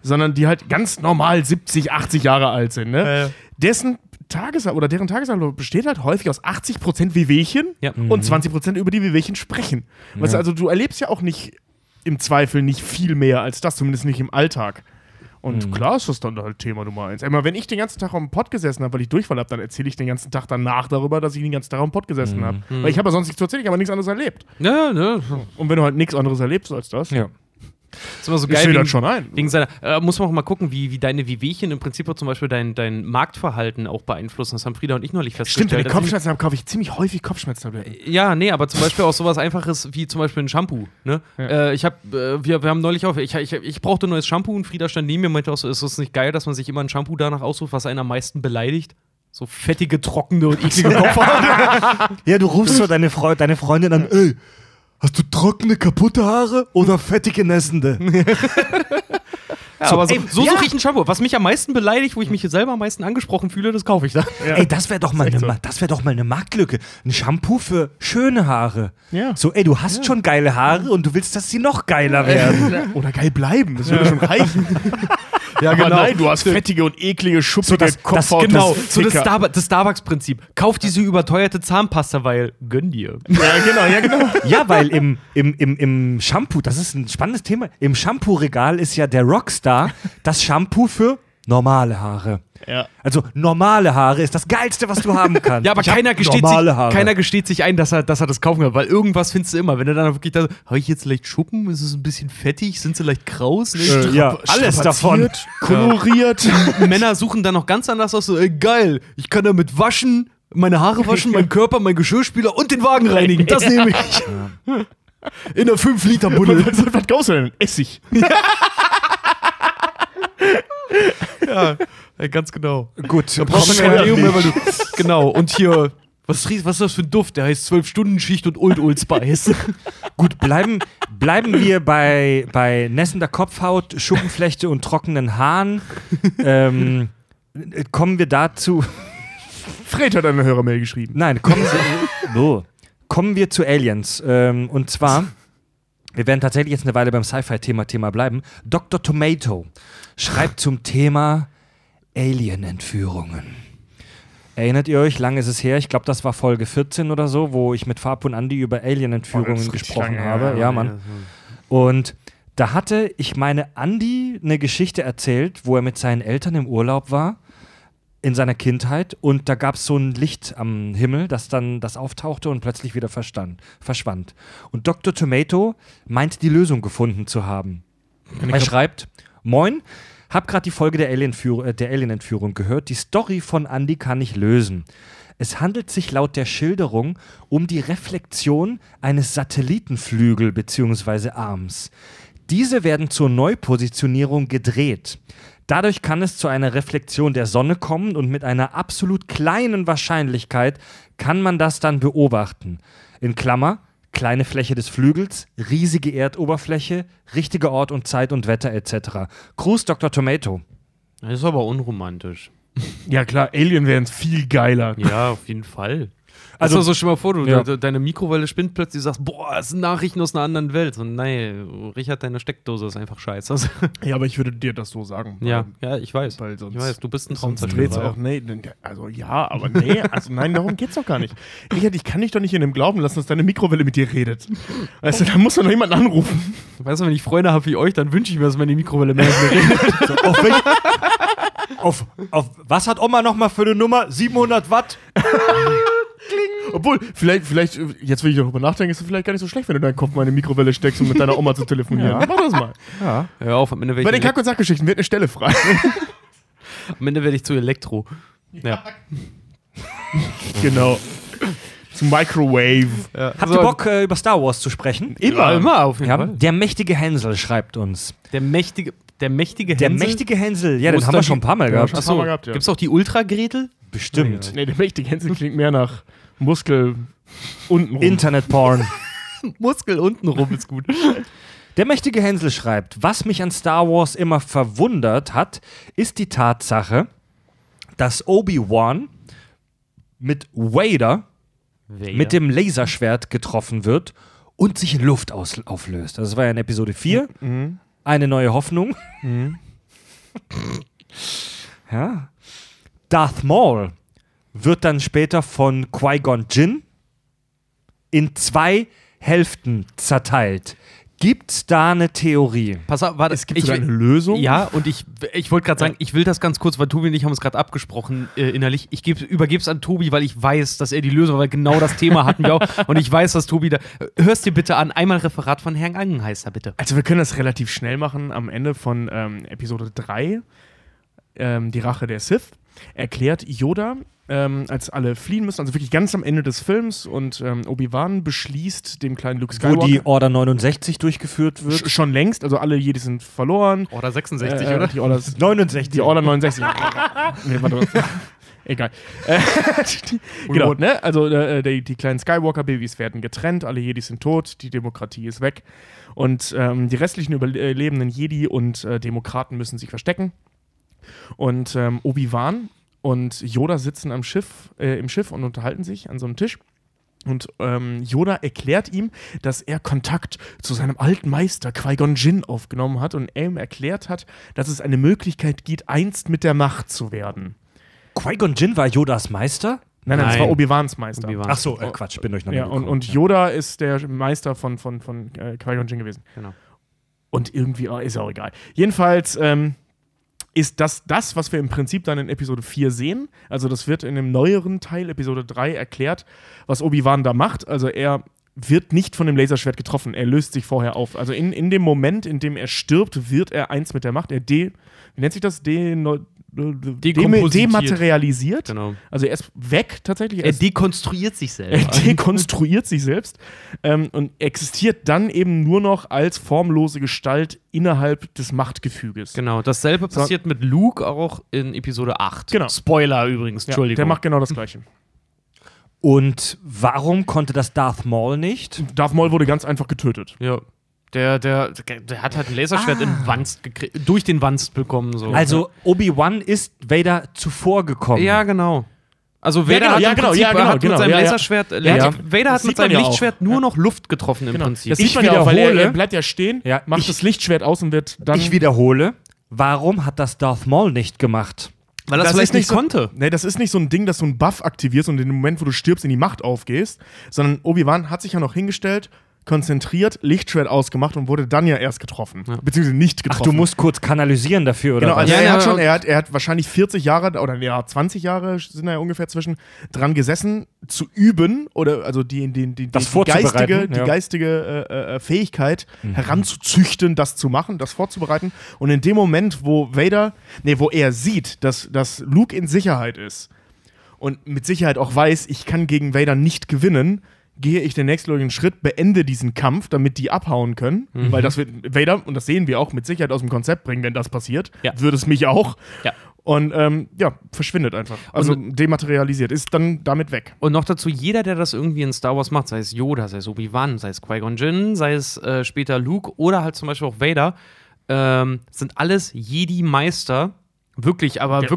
sondern die halt ganz normal 70, 80 Jahre alt sind, ne? Ja. Deren Tagesablauf besteht halt häufig aus 80% Wehwehchen und 20% über die Wehwehchen sprechen. Ja. Weißt du, also du erlebst ja auch nicht, im Zweifel nicht viel mehr als das, zumindest nicht im Alltag. Und klar ist das dann halt Thema Nummer 1. Einmal, wenn ich den ganzen Tag auf dem Pott gesessen habe, weil ich Durchfall habe, dann erzähle ich den ganzen Tag danach darüber, dass ich den ganzen Tag auf dem Pott gesessen habe. Weil ich habe ja sonst nichts zu erzählen, ich habe nichts anderes erlebt. Ja. Und wenn du halt nichts anderes erlebst als das, das ist immer so geil, muss man auch mal gucken, wie deine Wehwehchen im Prinzip auch zum Beispiel dein Marktverhalten auch beeinflussen. Das haben Frieda und ich neulich festgestellt. Stimmt, wenn ich Kopfschmerzen habe, kaufe ich ziemlich häufig Kopfschmerztabletten. Ja, nee, aber zum Beispiel auch sowas Einfaches wie zum Beispiel ein Shampoo. Ne? Ja. Wir haben neulich auch, ich brauchte ein neues Shampoo und Frieda stand neben mir und meinte auch so, ist es nicht geil, dass man sich immer ein Shampoo danach aussucht, was einen am meisten beleidigt? So fettige, trockene und eklige Kopfhaare. Ja, du rufst so deine Freundin an, ey, hast du trockene, kaputte Haare oder fettige, nässende? Ja, aber so suche ich ein Shampoo. Was mich am meisten beleidigt, wo ich mich selber am meisten angesprochen fühle, das kaufe ich dann. Ja. Ey, das wäre doch mal eine Marktlücke. Ein Shampoo für schöne Haare. Ja. So, ey, du hast schon geile Haare und du willst, dass sie noch geiler werden. Oder geil bleiben, das würde schon reichen. Ja, aber genau. Nein, du hast fettige und eklige, schuppige Kopfhaut. Genau, so das Starbucks-Prinzip. Kauf diese überteuerte Zahnpasta, weil gönn dir. Ja, genau. Ja, weil im Shampoo, das ist ein spannendes Thema, im Shampoo-Regal ist ja der Rockstar das Shampoo für normale Haare. Ja. Also normale Haare ist das Geilste, was du haben kannst. Ja, aber keiner gesteht sich ein, dass er das kaufen kann, weil irgendwas findest du immer. Wenn du dann wirklich da, habe ich jetzt vielleicht Schuppen? Ist es ein bisschen fettig? Sind sie leicht kraus? Alles davon. Koloriert. Ja. Männer suchen dann noch ganz anders aus. So, ey, geil, ich kann damit waschen, meine Haare waschen, meinen Körper, meinen Geschirrspüler und den Wagen reinigen. Das nehme ich. Ja. In der 5-Liter-Buddel. Was kaufst du denn? Essig. Ja. Ja, ganz genau. Gut. Da brauchst du kein Leo mehr, weil du... Genau, und hier... Was ist das für ein Duft? Der heißt 12-Stunden-Schicht und Old Old Spice. Gut, bleiben wir bei nässender Kopfhaut, Schuppenflechte und trockenen Haaren. Kommen wir dazu... Fred hat eine Hörermail geschrieben. Nein, kommen wir zu Aliens. Und zwar... Wir werden tatsächlich jetzt eine Weile beim Sci-Fi-Thema bleiben. Dr. Tomato schreibt zum Thema Alien-Entführungen. Erinnert ihr euch? Lange ist es her. Ich glaube, das war Folge 14 oder so, wo ich mit Farb und Andi über Alien-Entführungen gesprochen habe. Ja, Mann. Und da hatte ich meine Andi eine Geschichte erzählt, wo er mit seinen Eltern im Urlaub war, in seiner Kindheit. Und da gab es so ein Licht am Himmel, das dann das auftauchte und plötzlich wieder verschwand. Und Dr. Tomato meint, die Lösung gefunden zu haben. Er schreibt: Moin, hab gerade die Folge der Alien-Entführung gehört. Die Story von Andy kann ich lösen. Es handelt sich laut der Schilderung um die Reflexion eines Satellitenflügel bzw. Arms. Diese werden zur Neupositionierung gedreht. Dadurch kann es zu einer Reflexion der Sonne kommen und mit einer absolut kleinen Wahrscheinlichkeit kann man das dann beobachten. In Klammer, kleine Fläche des Flügels, riesige Erdoberfläche, richtiger Ort und Zeit und Wetter etc. Gruß, Dr. Tomato. Das ist aber unromantisch. Ja klar, Alien wären viel geiler. Ja, auf jeden Fall. Also so schon mal vor, du, ja. Deine Mikrowelle spinnt plötzlich, du sagst, boah, das sind Nachrichten aus einer anderen Welt. Und nein, Richard, deine Steckdose ist einfach scheiße. Ja, aber ich würde dir das so sagen. Ja, ja, ich weiß. Weil sonst, du bist ein Traumzerstörer. Auch, nee, also ja, aber nee, also nein, darum geht's doch gar nicht. Richard, ich kann dich doch nicht in dem Glauben lassen, dass deine Mikrowelle mit dir redet. Also da muss man doch jemanden anrufen. Weißt du, wenn ich Freunde habe wie euch, dann wünsche ich mir, dass meine Mikrowelle mehr mit mir redet. So, auf was hat Oma nochmal für eine Nummer? 700 Watt? Kling. Obwohl, vielleicht, jetzt will ich darüber nachdenken, ist es vielleicht gar nicht so schlecht, wenn du deinen Kopf mal in eine Mikrowelle steckst, um mit deiner Oma zu telefonieren. Ja. Mach das mal. Ja. Hör auf, am Ende werde ich... Bei den Kack- und Sachgeschichten wird eine Stelle frei. Am Ende werde ich zu Elektro. Ja. Genau. Zu Microwave. Ja. Habt ihr Bock, über Star Wars zu sprechen? Immer auf jeden Fall. Der mächtige Hänsel schreibt uns. Der mächtige Hänsel, ja, den haben wir schon ein paar Mal gehabt. Achso, gibt's auch die Ultra-Gretel? Bestimmt. Nee, der mächtige Hänsel klingt mehr nach Muskel untenrum. Internet-Porn. Muskel untenrum ist gut. Der mächtige Hänsel schreibt, was mich an Star Wars immer verwundert hat, ist die Tatsache, dass Obi-Wan mit Vader mit dem Laserschwert getroffen wird und sich in Luft auflöst. Das war ja in Episode 4. Mhm. Eine neue Hoffnung. Mhm. Ja. Darth Maul wird dann später von Qui-Gon Jinn in 2 Hälften zerteilt. Gibt's da eine Theorie? Pass auf, war das, es gibt sogar eine Lösung? Ja, und ich wollte gerade sagen, ich will das ganz kurz, weil Tobi und ich haben es gerade abgesprochen innerlich. Ich übergebe es an Tobi, weil ich weiß, dass er die Lösung, weil genau das Thema hatten wir auch. Und ich weiß, dass Tobi da... Hörst dir bitte an, einmal Referat von Herrn Aengenheyster, bitte. Also wir können das relativ schnell machen. Am Ende von Episode 3, die Rache der Sith, erklärt Yoda, als alle fliehen müssen, also wirklich ganz am Ende des Films, und Obi-Wan beschließt dem kleinen Luke Skywalker... Wo die Order 69 durchgeführt wird. Schon längst, also alle Jedi sind verloren. Order 66, oder? Die Order 69. Die Order 69. Nee, warte. Egal. Genau, ne? Also die kleinen Skywalker-Babys werden getrennt, alle Jedi sind tot, die Demokratie ist weg. Und die restlichen überlebenden Jedi und Demokraten müssen sich verstecken. Und Obi-Wan und Yoda sitzen im Schiff und unterhalten sich an so einem Tisch. Und Yoda erklärt ihm, dass er Kontakt zu seinem alten Meister Qui-Gon Jinn aufgenommen hat und ihm erklärt hat, dass es eine Möglichkeit gibt, einst mit der Macht zu werden. Qui-Gon Jinn war Yodas Meister? Nein, das war Obi-Wans Meister. Ach so, Quatsch, ich bin euch noch nicht gekommen. Und Yoda ist der Meister von Qui-Gon Jinn gewesen. Genau. Und irgendwie, ist ja auch egal. Jedenfalls, ist das, was wir im Prinzip dann in Episode 4 sehen. Also das wird in dem neueren Teil, Episode 3, erklärt, was Obi-Wan da macht. Also er wird nicht von dem Laserschwert getroffen. Er löst sich vorher auf. Also in dem Moment, in dem er stirbt, wird er eins mit der Macht. Wie nennt sich das? Dematerialisiert. Genau. Also er ist weg tatsächlich. Er dekonstruiert sich selbst. Und existiert dann eben nur noch als formlose Gestalt innerhalb des Machtgefüges. Genau, dasselbe passiert mit Luke auch in Episode 8. Genau. Spoiler übrigens, Entschuldigung. Der macht genau das Gleiche. Und warum konnte das Darth Maul nicht? Darth Maul wurde ganz einfach getötet. Ja. Der hat halt ein Laserschwert durch den Wanst bekommen. So. Also Obi-Wan ist Vader zuvor gekommen. Ja, genau. Also Vader hat mit seinem Laserschwert, Vader hat mit seinem Lichtschwert nur noch Luft getroffen im Prinzip. Das sieht man ja auch, weil er bleibt ja stehen, macht das Lichtschwert aus und wird dann... Ich wiederhole, warum hat das Darth Maul nicht gemacht? Weil das vielleicht nicht konnte. Nee, das ist nicht so ein Ding, dass du einen Buff aktivierst und in dem Moment, wo du stirbst, in die Macht aufgehst, sondern Obi-Wan hat sich ja noch hingestellt, konzentriert, Lichtschwert ausgemacht und wurde dann ja erst getroffen. Ja. Beziehungsweise nicht getroffen. Ach, du musst kurz kanalisieren dafür, oder? Genau, also er hat wahrscheinlich 40 Jahre, oder ja, 20 Jahre sind ja ungefähr zwischen, dran gesessen, zu üben, oder also die geistige Fähigkeit heranzuzüchten, das zu machen, das vorzubereiten. Und in dem Moment, wo er sieht, dass Luke in Sicherheit ist und mit Sicherheit auch weiß, ich kann gegen Vader nicht gewinnen, gehe ich den nächstlogigen Schritt, beende diesen Kampf, damit die abhauen können, weil das wird Vader, und das sehen wir auch, mit Sicherheit aus dem Konzept bringen, wenn das passiert, würde es mich auch. Ja. Und verschwindet einfach. Also dematerialisiert, ist dann damit weg. Und noch dazu, jeder, der das irgendwie in Star Wars macht, sei es Yoda, sei es Obi-Wan, sei es Qui-Gon Jinn, sei es später Luke oder halt zum Beispiel auch Vader, sind alles Jedi-Meister, wirklich der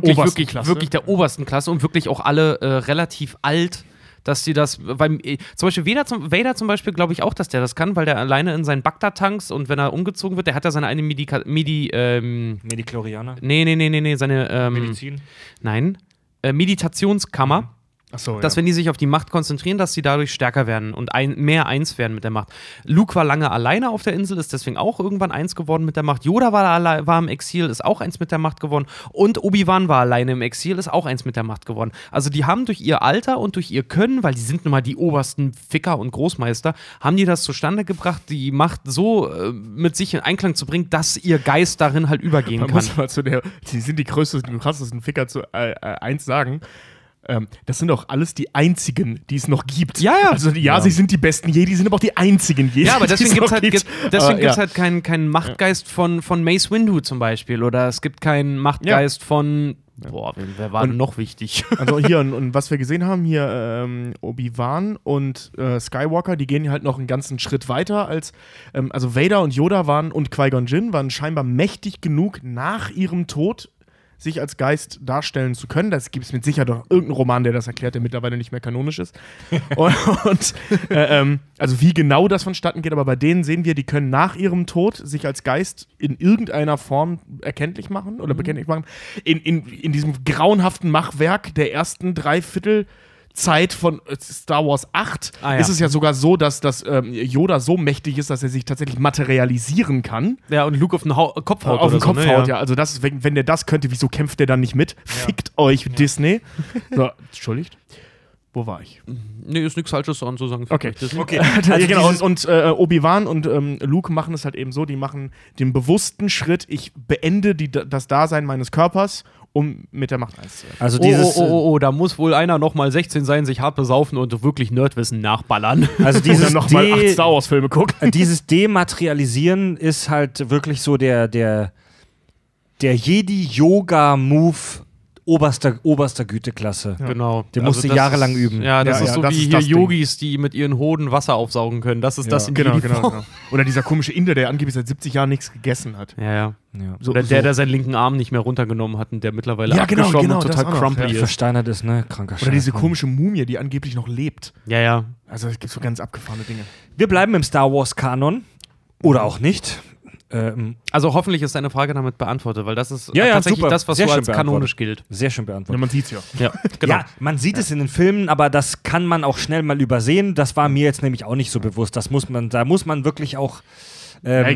obersten Klasse und wirklich auch alle relativ alt. Dass die das, weil zum Beispiel Vader zum Beispiel glaube ich auch, dass der das kann, weil der alleine in seinen Bagdad-Tanks und wenn er umgezogen wird, der hat ja seine eine Mediklorianer? Nee, seine Medizin? Nein, Meditationskammer. Ach so, dass wenn die sich auf die Macht konzentrieren, dass sie dadurch stärker werden und mehr eins werden mit der Macht. Luke war lange alleine auf der Insel, ist deswegen auch irgendwann eins geworden mit der Macht. Yoda war im Exil, ist auch eins mit der Macht geworden. Und Obi-Wan war alleine im Exil, ist auch eins mit der Macht geworden. Also die haben durch ihr Alter und durch ihr Können, weil die sind nun mal die obersten Ficker und Großmeister, haben die das zustande gebracht, die Macht so mit sich in Einklang zu bringen, dass ihr Geist darin halt übergehen kann. Man muss mal die sind die größten und krassesten Ficker zu eins sagen. Das sind auch alles die einzigen, die es noch gibt. Ja, ja. Also, sie sind die besten Jedi, sind aber auch die einzigen Jedi. Ja, aber deswegen gibt es halt keinen Machtgeist von Mace Windu zum Beispiel. Oder es gibt keinen Machtgeist von. Boah, wer war denn noch wichtig? Also, hier, und was wir gesehen haben, hier Obi-Wan und Skywalker, die gehen halt noch einen ganzen Schritt weiter als. Also, Vader und Yoda und Qui-Gon Jinn waren scheinbar mächtig genug nach ihrem Tod, sich als Geist darstellen zu können. Das gibt es mit Sicherheit doch irgendeinen Roman, der das erklärt, der mittlerweile nicht mehr kanonisch ist. Also wie genau das vonstatten geht, aber bei denen sehen wir, die können nach ihrem Tod sich als Geist in irgendeiner Form erkenntlich machen oder bekenntlich machen. In diesem grauenhaften Machwerk der ersten Dreiviertelzeit von Star Wars 8 ist es ja sogar so, dass Yoda so mächtig ist, dass er sich tatsächlich materialisieren kann. Ja, und Luke auf den Kopf haut. Auf den Kopf haut, ja. Also das, wenn der das könnte, wieso kämpft der dann nicht mit? Ja. Fickt euch, Disney. So, entschuldigt. Wo war ich? Nee, ist nichts Falsches anzusagen. Okay. Also genau, und Obi-Wan und Luke machen es halt eben so, die machen den bewussten Schritt, ich beende das Dasein meines Körpers, um mit der Macht eins zu werden. Also da muss wohl einer nochmal 16 sein, sich hart besaufen und wirklich Nerdwissen nachballern. Also dieses nochmal 8 Star Wars Filme gucken. Dieses Dematerialisieren ist halt wirklich so der Jedi-Yoga-Move oberster Güteklasse. Ja. Genau. Den musst du jahrelang üben. Ja, das ist wie Yogis, die mit ihren Hoden Wasser aufsaugen können. Das ist das in genau. Oder dieser komische Inder, der angeblich seit 70 Jahren nichts gegessen hat. Ja. Der seinen linken Arm nicht mehr runtergenommen hat und der mittlerweile abgeschoben und total crumpy ist. Versteinert ist, ne? Kranker Scheiß. Oder diese komische Mumie, die angeblich noch lebt. Ja. Also es gibt so ganz abgefahrene Dinge. Wir bleiben im Star Wars-Kanon. Oder auch nicht. Also hoffentlich ist deine Frage damit beantwortet, weil das ist tatsächlich super. Das, was so als kanonisch gilt. Sehr schön beantwortet. Ja, man sieht's ja. Genau. Ja, man sieht es in den Filmen, aber das kann man auch schnell mal übersehen. Das war mir jetzt nämlich auch nicht so bewusst. Da muss man wirklich auch.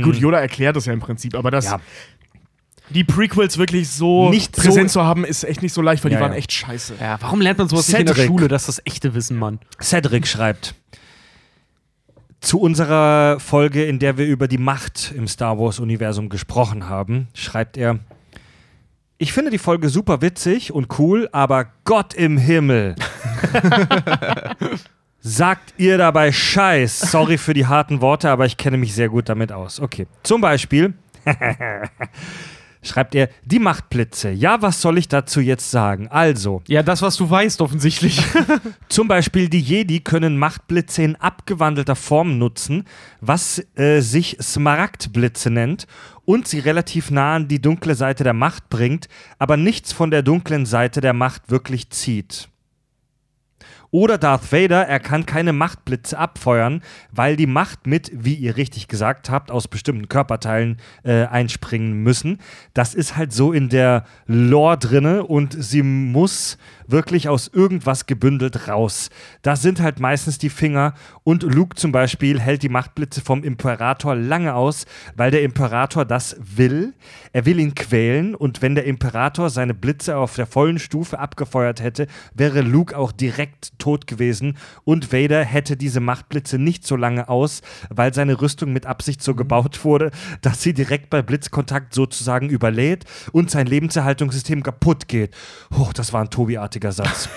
Gut, Yoda erklärt das ja im Prinzip, aber das. Ja. Die Prequels wirklich so nicht präsent zu haben, ist echt nicht so leicht, weil die waren echt scheiße. Ja, warum lernt man sowas nicht in der Schule? Das ist das echte Wissen, Mann. Cedric schreibt: Zu unserer Folge, in der wir über die Macht im Star-Wars-Universum gesprochen haben, schreibt er: Ich finde die Folge super witzig und cool, aber Gott im Himmel. Sagt ihr dabei Scheiß? Sorry für die harten Worte, aber ich kenne mich sehr gut damit aus. Okay, zum Beispiel schreibt er: Die Machtblitze. Ja, was soll ich dazu jetzt sagen? Also. Ja, das, was du weißt, offensichtlich. Zum Beispiel die Jedi können Machtblitze in abgewandelter Form nutzen, was sich Smaragdblitze nennt und sie relativ nah an die dunkle Seite der Macht bringt, aber nichts von der dunklen Seite der Macht wirklich zieht. Oder Darth Vader, er kann keine Machtblitze abfeuern, weil die Macht mit, wie ihr richtig gesagt habt, aus bestimmten Körperteilen einspringen müssen. Das ist halt so in der Lore drinne und sie muss wirklich aus irgendwas gebündelt raus. Das sind halt meistens die Finger und Luke zum Beispiel hält die Machtblitze vom Imperator lange aus, weil der Imperator das will. Er will ihn quälen und wenn der Imperator seine Blitze auf der vollen Stufe abgefeuert hätte, wäre Luke auch direkt tot gewesen und Vader hätte diese Machtblitze nicht so lange aus, weil seine Rüstung mit Absicht so gebaut wurde, dass sie direkt bei Blitzkontakt sozusagen überlädt und sein Lebenserhaltungssystem kaputt geht. Hoch, das war ein Tobi-artiger Satz.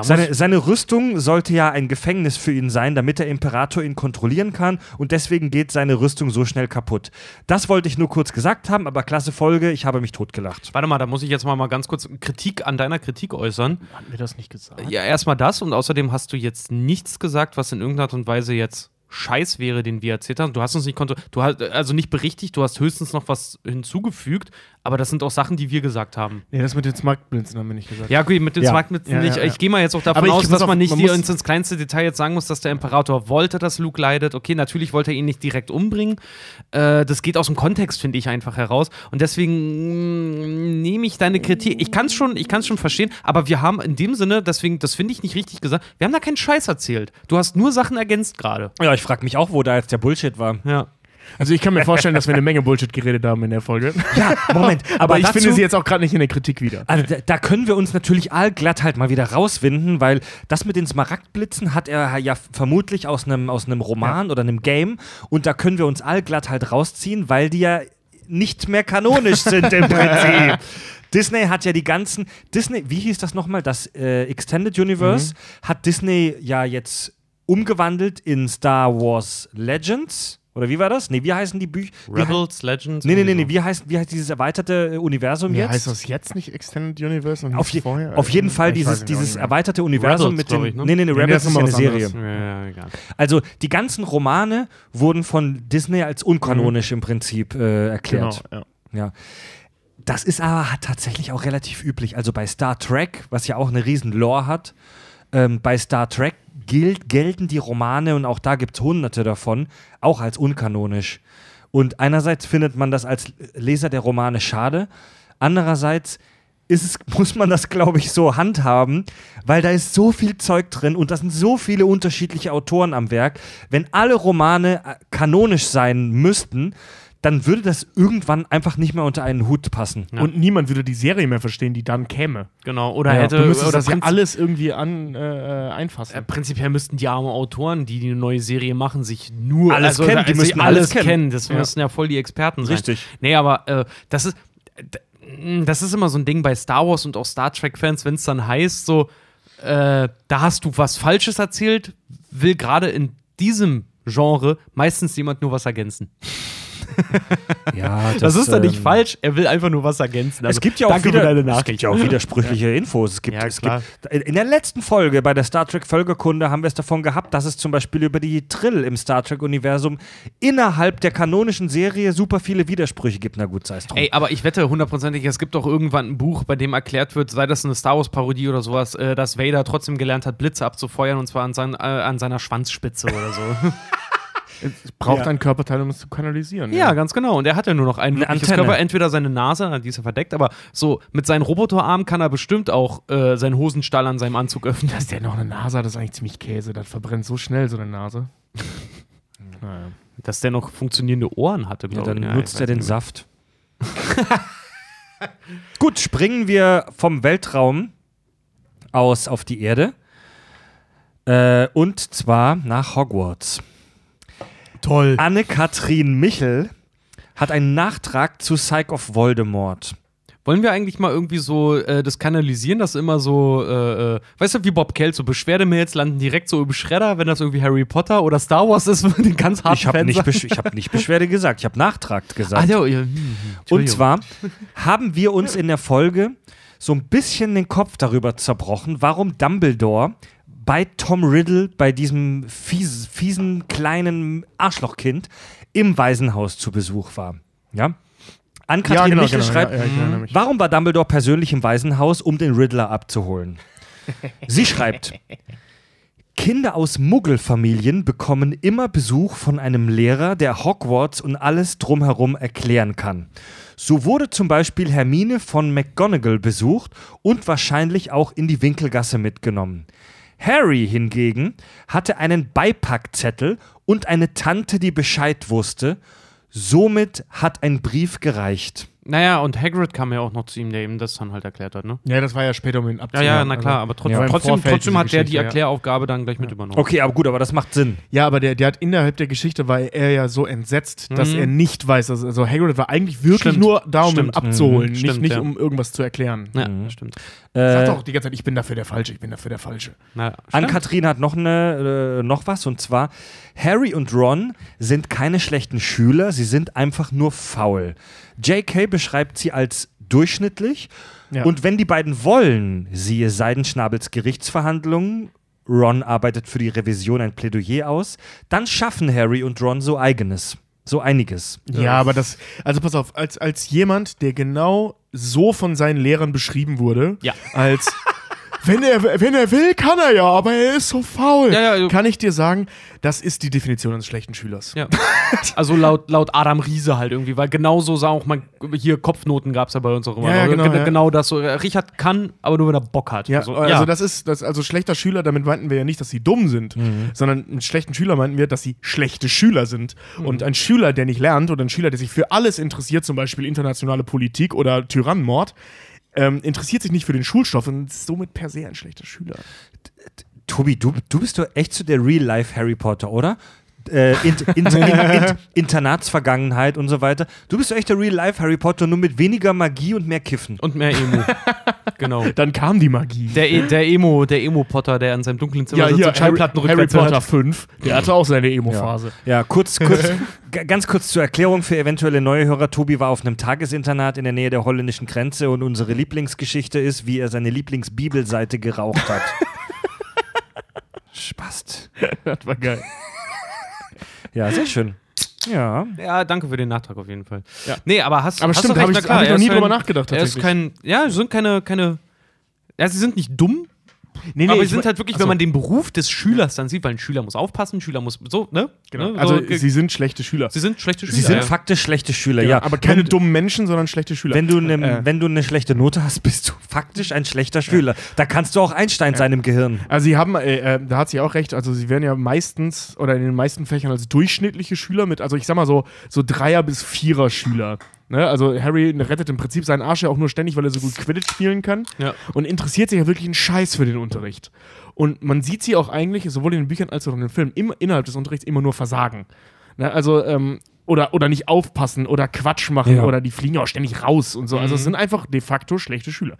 Seine Rüstung sollte ja ein Gefängnis für ihn sein, damit der Imperator ihn kontrollieren kann und deswegen geht seine Rüstung so schnell kaputt. Das wollte ich nur kurz gesagt haben, aber klasse Folge, ich habe mich totgelacht. Warte mal, da muss ich jetzt mal ganz kurz Kritik an deiner Kritik äußern. Haben wir das nicht gesagt? Ja, erstmal das und außerdem hast du jetzt nichts gesagt, was in irgendeiner Art und Weise jetzt Scheiß wäre, den wir erzählt haben. Du hast uns nicht berichtigt, du hast höchstens noch was hinzugefügt, aber das sind auch Sachen, die wir gesagt haben. Nee, das mit den Smaragdblitzen haben wir nicht gesagt. Ja, gut, mit den Smaragdblitzen nicht. Ich gehe mal jetzt auch davon aus, dass man nicht ins kleinste Detail jetzt sagen muss, dass der Imperator wollte, dass Luke leidet. Okay, natürlich wollte er ihn nicht direkt umbringen. Das geht aus dem Kontext, finde ich, einfach heraus. Und deswegen nehme ich deine Kritik. Ich kann es schon verstehen, aber wir haben in dem Sinne, deswegen, das finde ich nicht richtig gesagt, wir haben da keinen Scheiß erzählt. Du hast nur Sachen ergänzt gerade. Ja, ich frage mich auch, wo da jetzt der Bullshit war. Ja. Also ich kann mir vorstellen, dass wir eine Menge Bullshit geredet haben in der Folge. Ja, Moment. Aber ich finde sie jetzt auch gerade nicht in der Kritik wieder. Also da können wir uns natürlich allglatt halt mal wieder rauswinden, weil das mit den Smaragdblitzen hat er ja vermutlich aus einem Roman oder einem Game und da können wir uns allglatt halt rausziehen, weil die ja nicht mehr kanonisch sind im Prinzip. Disney hat ja die ganzen... Disney, wie hieß das nochmal? Das Extended Universe hat Disney ja jetzt umgewandelt in Star Wars Legends. Oder wie war das? Nee, wie heißen die Bücher? Rebels, Legends? Nee. Wie heißt dieses erweiterte Universum jetzt? Heißt das jetzt nicht Extended Universe? Und nicht vorher? Auf jeden Fall dieses erweiterte Universum Rebels, mit den... Rebels ist ja eine Serie. Ja, egal. Also die ganzen Romane wurden von Disney als unkanonisch im Prinzip erklärt. Genau, ja. Das ist aber tatsächlich auch relativ üblich. Also bei Star Trek, was ja auch eine riesen Lore hat, bei Star Trek gelten die Romane, und auch da gibt es hunderte davon, auch als unkanonisch. Und einerseits findet man das als Leser der Romane schade, andererseits muss man das, glaube ich, so handhaben, weil da ist so viel Zeug drin und da sind so viele unterschiedliche Autoren am Werk. Wenn alle Romane kanonisch sein müssten, dann würde das irgendwann einfach nicht mehr unter einen Hut passen. Ja. Und niemand würde die Serie mehr verstehen, die dann käme. Genau, oder hätte... Du müsstest das ja alles irgendwie einfassen. Prinzipiell müssten die armen Autoren, die eine neue Serie machen, sich nur... Alles kennen, die müssten alles kennen. Das müssten ja voll die Experten sein. Richtig. Nee, aber das ist immer so ein Ding bei Star Wars und auch Star Trek-Fans, wenn es dann heißt, so, da hast du was Falsches erzählt, will gerade in diesem Genre meistens jemand nur was ergänzen. Ja, das ist dann nicht falsch, er will einfach nur was ergänzen. Also, es gibt ja auch widersprüchliche Infos. In der letzten Folge bei der Star Trek Völkerkunde haben wir es davon gehabt, dass es zum Beispiel über die Trill im Star Trek Universum innerhalb der kanonischen Serie super viele Widersprüche gibt. Na gut, sei es drum. Ey, aber ich wette hundertprozentig, es gibt auch irgendwann ein Buch, bei dem erklärt wird, sei das eine Star Wars Parodie oder sowas, dass Vader trotzdem gelernt hat, Blitze abzufeuern und zwar an seiner Schwanzspitze oder so. Es braucht einen Körperteil, um es zu kanalisieren. Ja, ganz genau. Und er hat ja nur noch einen Körper, entweder seine Nase, die ist ja verdeckt, aber so mit seinen Roboterarmen kann er bestimmt auch seinen Hosenstall an seinem Anzug öffnen. Dass der noch eine Nase hat, ist eigentlich ziemlich Käse. Das verbrennt so schnell, so eine Nase. Naja. Dass der noch funktionierende Ohren hatte, glaube ich. Ja, dann nutzt er den Saft. Gut, springen wir vom Weltraum auf die Erde. Und zwar nach Hogwarts. toll. Anne-Kathrin Michel hat einen Nachtrag zu Psych of Voldemort. Wollen wir eigentlich mal irgendwie so das kanalisieren, dass immer so, weißt du, wie Bob Kelso, so Beschwerdemails landen direkt so im Schredder, wenn das irgendwie Harry Potter oder Star Wars ist, den ganz harten Fan. Ich habe nicht Beschwerde gesagt, ich habe Nachtrag gesagt. Ah, ja, und zwar haben wir uns in der Folge so ein bisschen den Kopf darüber zerbrochen, warum Dumbledore bei Tom Riddle, bei diesem fiesen kleinen Arschlochkind, im Waisenhaus zu Besuch war. Ja? Ann-Kathrin Michel schreibt, warum war Dumbledore persönlich im Waisenhaus, um den Riddler abzuholen? Sie schreibt, Kinder aus Muggelfamilien bekommen immer Besuch von einem Lehrer, der Hogwarts und alles drumherum erklären kann. So wurde zum Beispiel Hermine von McGonagall besucht und wahrscheinlich auch in die Winkelgasse mitgenommen. Harry hingegen hatte einen Beipackzettel und eine Tante, die Bescheid wusste. Somit hat ein Brief gereicht. Naja, und Hagrid kam ja auch noch zu ihm, der ihm das dann halt erklärt hat, ne? Ja, das war ja später, um ihn abzuholen. Ja, na klar, aber trotzdem hat der die Erkläraufgabe dann gleich mit übernommen. Okay, aber gut, aber das macht Sinn. Ja, aber der hat innerhalb der Geschichte, war er ja so entsetzt, dass er nicht weiß, also Hagrid war eigentlich wirklich nur da, um ihn abzuholen, nicht um irgendwas zu erklären. Ja, stimmt. Sagt auch die ganze Zeit, ich bin dafür der Falsche, ich bin dafür der Falsche. Ann-Kathrin hat noch was, und zwar, Harry und Ron sind keine schlechten Schüler, sie sind einfach nur faul. J.K. beschreibt sie als durchschnittlich. Ja. Und wenn die beiden wollen, siehe Seidenschnabels Gerichtsverhandlungen, Ron arbeitet für die Revision ein Plädoyer aus, dann schaffen Harry und Ron so einiges. Ja, aber das, also pass auf, als jemand, der genau so von seinen Lehrern beschrieben wurde, als wenn er will, kann er ja, aber er ist so faul. Ja. Kann ich dir sagen, das ist die Definition eines schlechten Schülers. Ja. Also laut Adam Riese halt irgendwie, weil genau so sah auch mal, hier Kopfnoten gab es ja bei uns auch immer. Ja, genau das so. Richard kann, aber nur wenn er Bock hat. Ja, also also schlechter Schüler, damit meinten wir ja nicht, dass sie dumm sind, sondern mit schlechten Schüler meinten wir, dass sie schlechte Schüler sind. Und ein Schüler, der nicht lernt oder ein Schüler, der sich für alles interessiert, zum Beispiel internationale Politik oder Tyrannenmord, interessiert sich nicht für den Schulstoff und ist somit per se ein schlechter Schüler. Tobi, du bist doch echt so der Real-Life-Harry Potter, oder? Internatsvergangenheit und so weiter. Du bist doch echt der Real-Life-Harry Potter, nur mit weniger Magie und mehr Kiffen. Und mehr Emo. Genau. Dann kam die Magie. Der Emo-Potter, der in seinem dunklen Zimmer sitzt und Schallplatten rückwärts hört. Harry Potter 5, der hatte auch seine Emo-Phase. Ja, ganz kurz zur Erklärung für eventuelle neue Hörer. Tobi war auf einem Tagesinternat in der Nähe der holländischen Grenze und unsere Lieblingsgeschichte ist, wie er seine Lieblingsbibelseite geraucht hat. Spaß. Das war geil. Ja, sehr schön. Ja. Ja, danke für den Nachtrag auf jeden Fall. Ja. Nee, aber hast stimmt, habe ich noch nie drüber nachgedacht. Sie sind nicht dumm. Nee, aber sie sind halt wirklich, wenn man den Beruf des Schülers dann sieht, weil ein Schüler muss aufpassen, Schüler muss so, ne? Genau. Sie sind schlechte Schüler. Sie sind faktisch schlechte Schüler, ja. Aber keine dummen Menschen, sondern schlechte Schüler. Wenn du eine schlechte Note hast, bist du faktisch ein schlechter Schüler. Da kannst du auch Einstein sein im Gehirn. Also sie haben, da hat sie auch recht, also sie werden ja meistens oder in den meisten Fächern als durchschnittliche Schüler mit, also ich sag mal so Dreier- bis Vierer-Schüler. Ne, also Harry rettet im Prinzip seinen Arsch ja auch nur ständig, weil er so gut Quidditch spielen kann und interessiert sich ja wirklich einen Scheiß für den Unterricht. Und man sieht sie auch eigentlich, sowohl in den Büchern als auch in den Filmen, innerhalb des Unterrichts immer nur versagen. Ne, also oder nicht aufpassen oder Quatsch machen oder die fliegen auch ständig raus und so. Also es sind einfach de facto schlechte Schüler.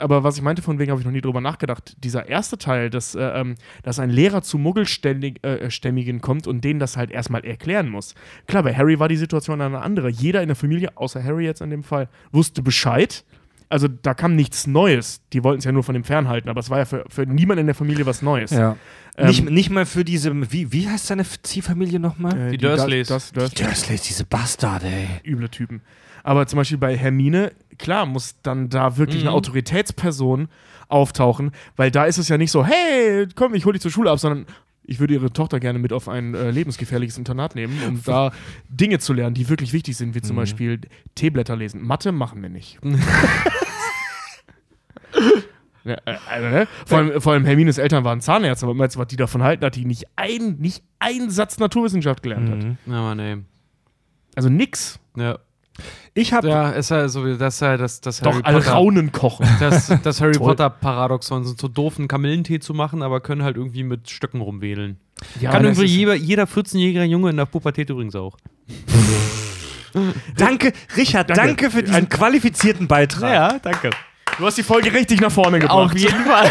Aber was ich meinte, von wegen habe ich noch nie drüber nachgedacht. Dieser erste Teil, dass ein Lehrer zu Muggelstämmigen kommt und denen das halt erstmal erklären muss. Klar, bei Harry war die Situation eine andere. Jeder in der Familie, außer Harry jetzt in dem Fall, wusste Bescheid. Also da kam nichts Neues. Die wollten es ja nur von dem fernhalten, aber es war ja für niemanden in der Familie was Neues. Ja. Nicht mal für diese, wie heißt seine Ziehfamilie nochmal? Die Dursleys. Die Dursleys, diese Bastarde, ey. Üble Typen. Aber zum Beispiel bei Hermine, klar, muss dann da wirklich eine Autoritätsperson auftauchen, weil da ist es ja nicht so, hey, komm, ich hol dich zur Schule ab, sondern ich würde ihre Tochter gerne mit auf ein lebensgefährliches Internat nehmen, um da Dinge zu lernen, die wirklich wichtig sind, wie zum Beispiel Teeblätter lesen. Mathe machen wir nicht. Vor allem Hermines Eltern waren Zahnärzte, aber meinst du, was die davon halten, dass die nicht einen Satz Naturwissenschaft gelernt hat? Ja, Mann, ey. Also nix. Ja. Ich habe ja, ist ja so, dass er das doch Alraunen kochen. Das Harry Potter-Paradoxon sind so doof, einen Kamillentee zu machen, aber können halt irgendwie mit Stöcken rumwedeln. Ja, kann irgendwie jeder 14-jährige Junge in der Pubertät übrigens auch. Danke, Richard, danke für diesen qualifizierten Beitrag. Ja, danke. Du hast die Folge richtig nach vorne gebracht. Auf jeden Fall.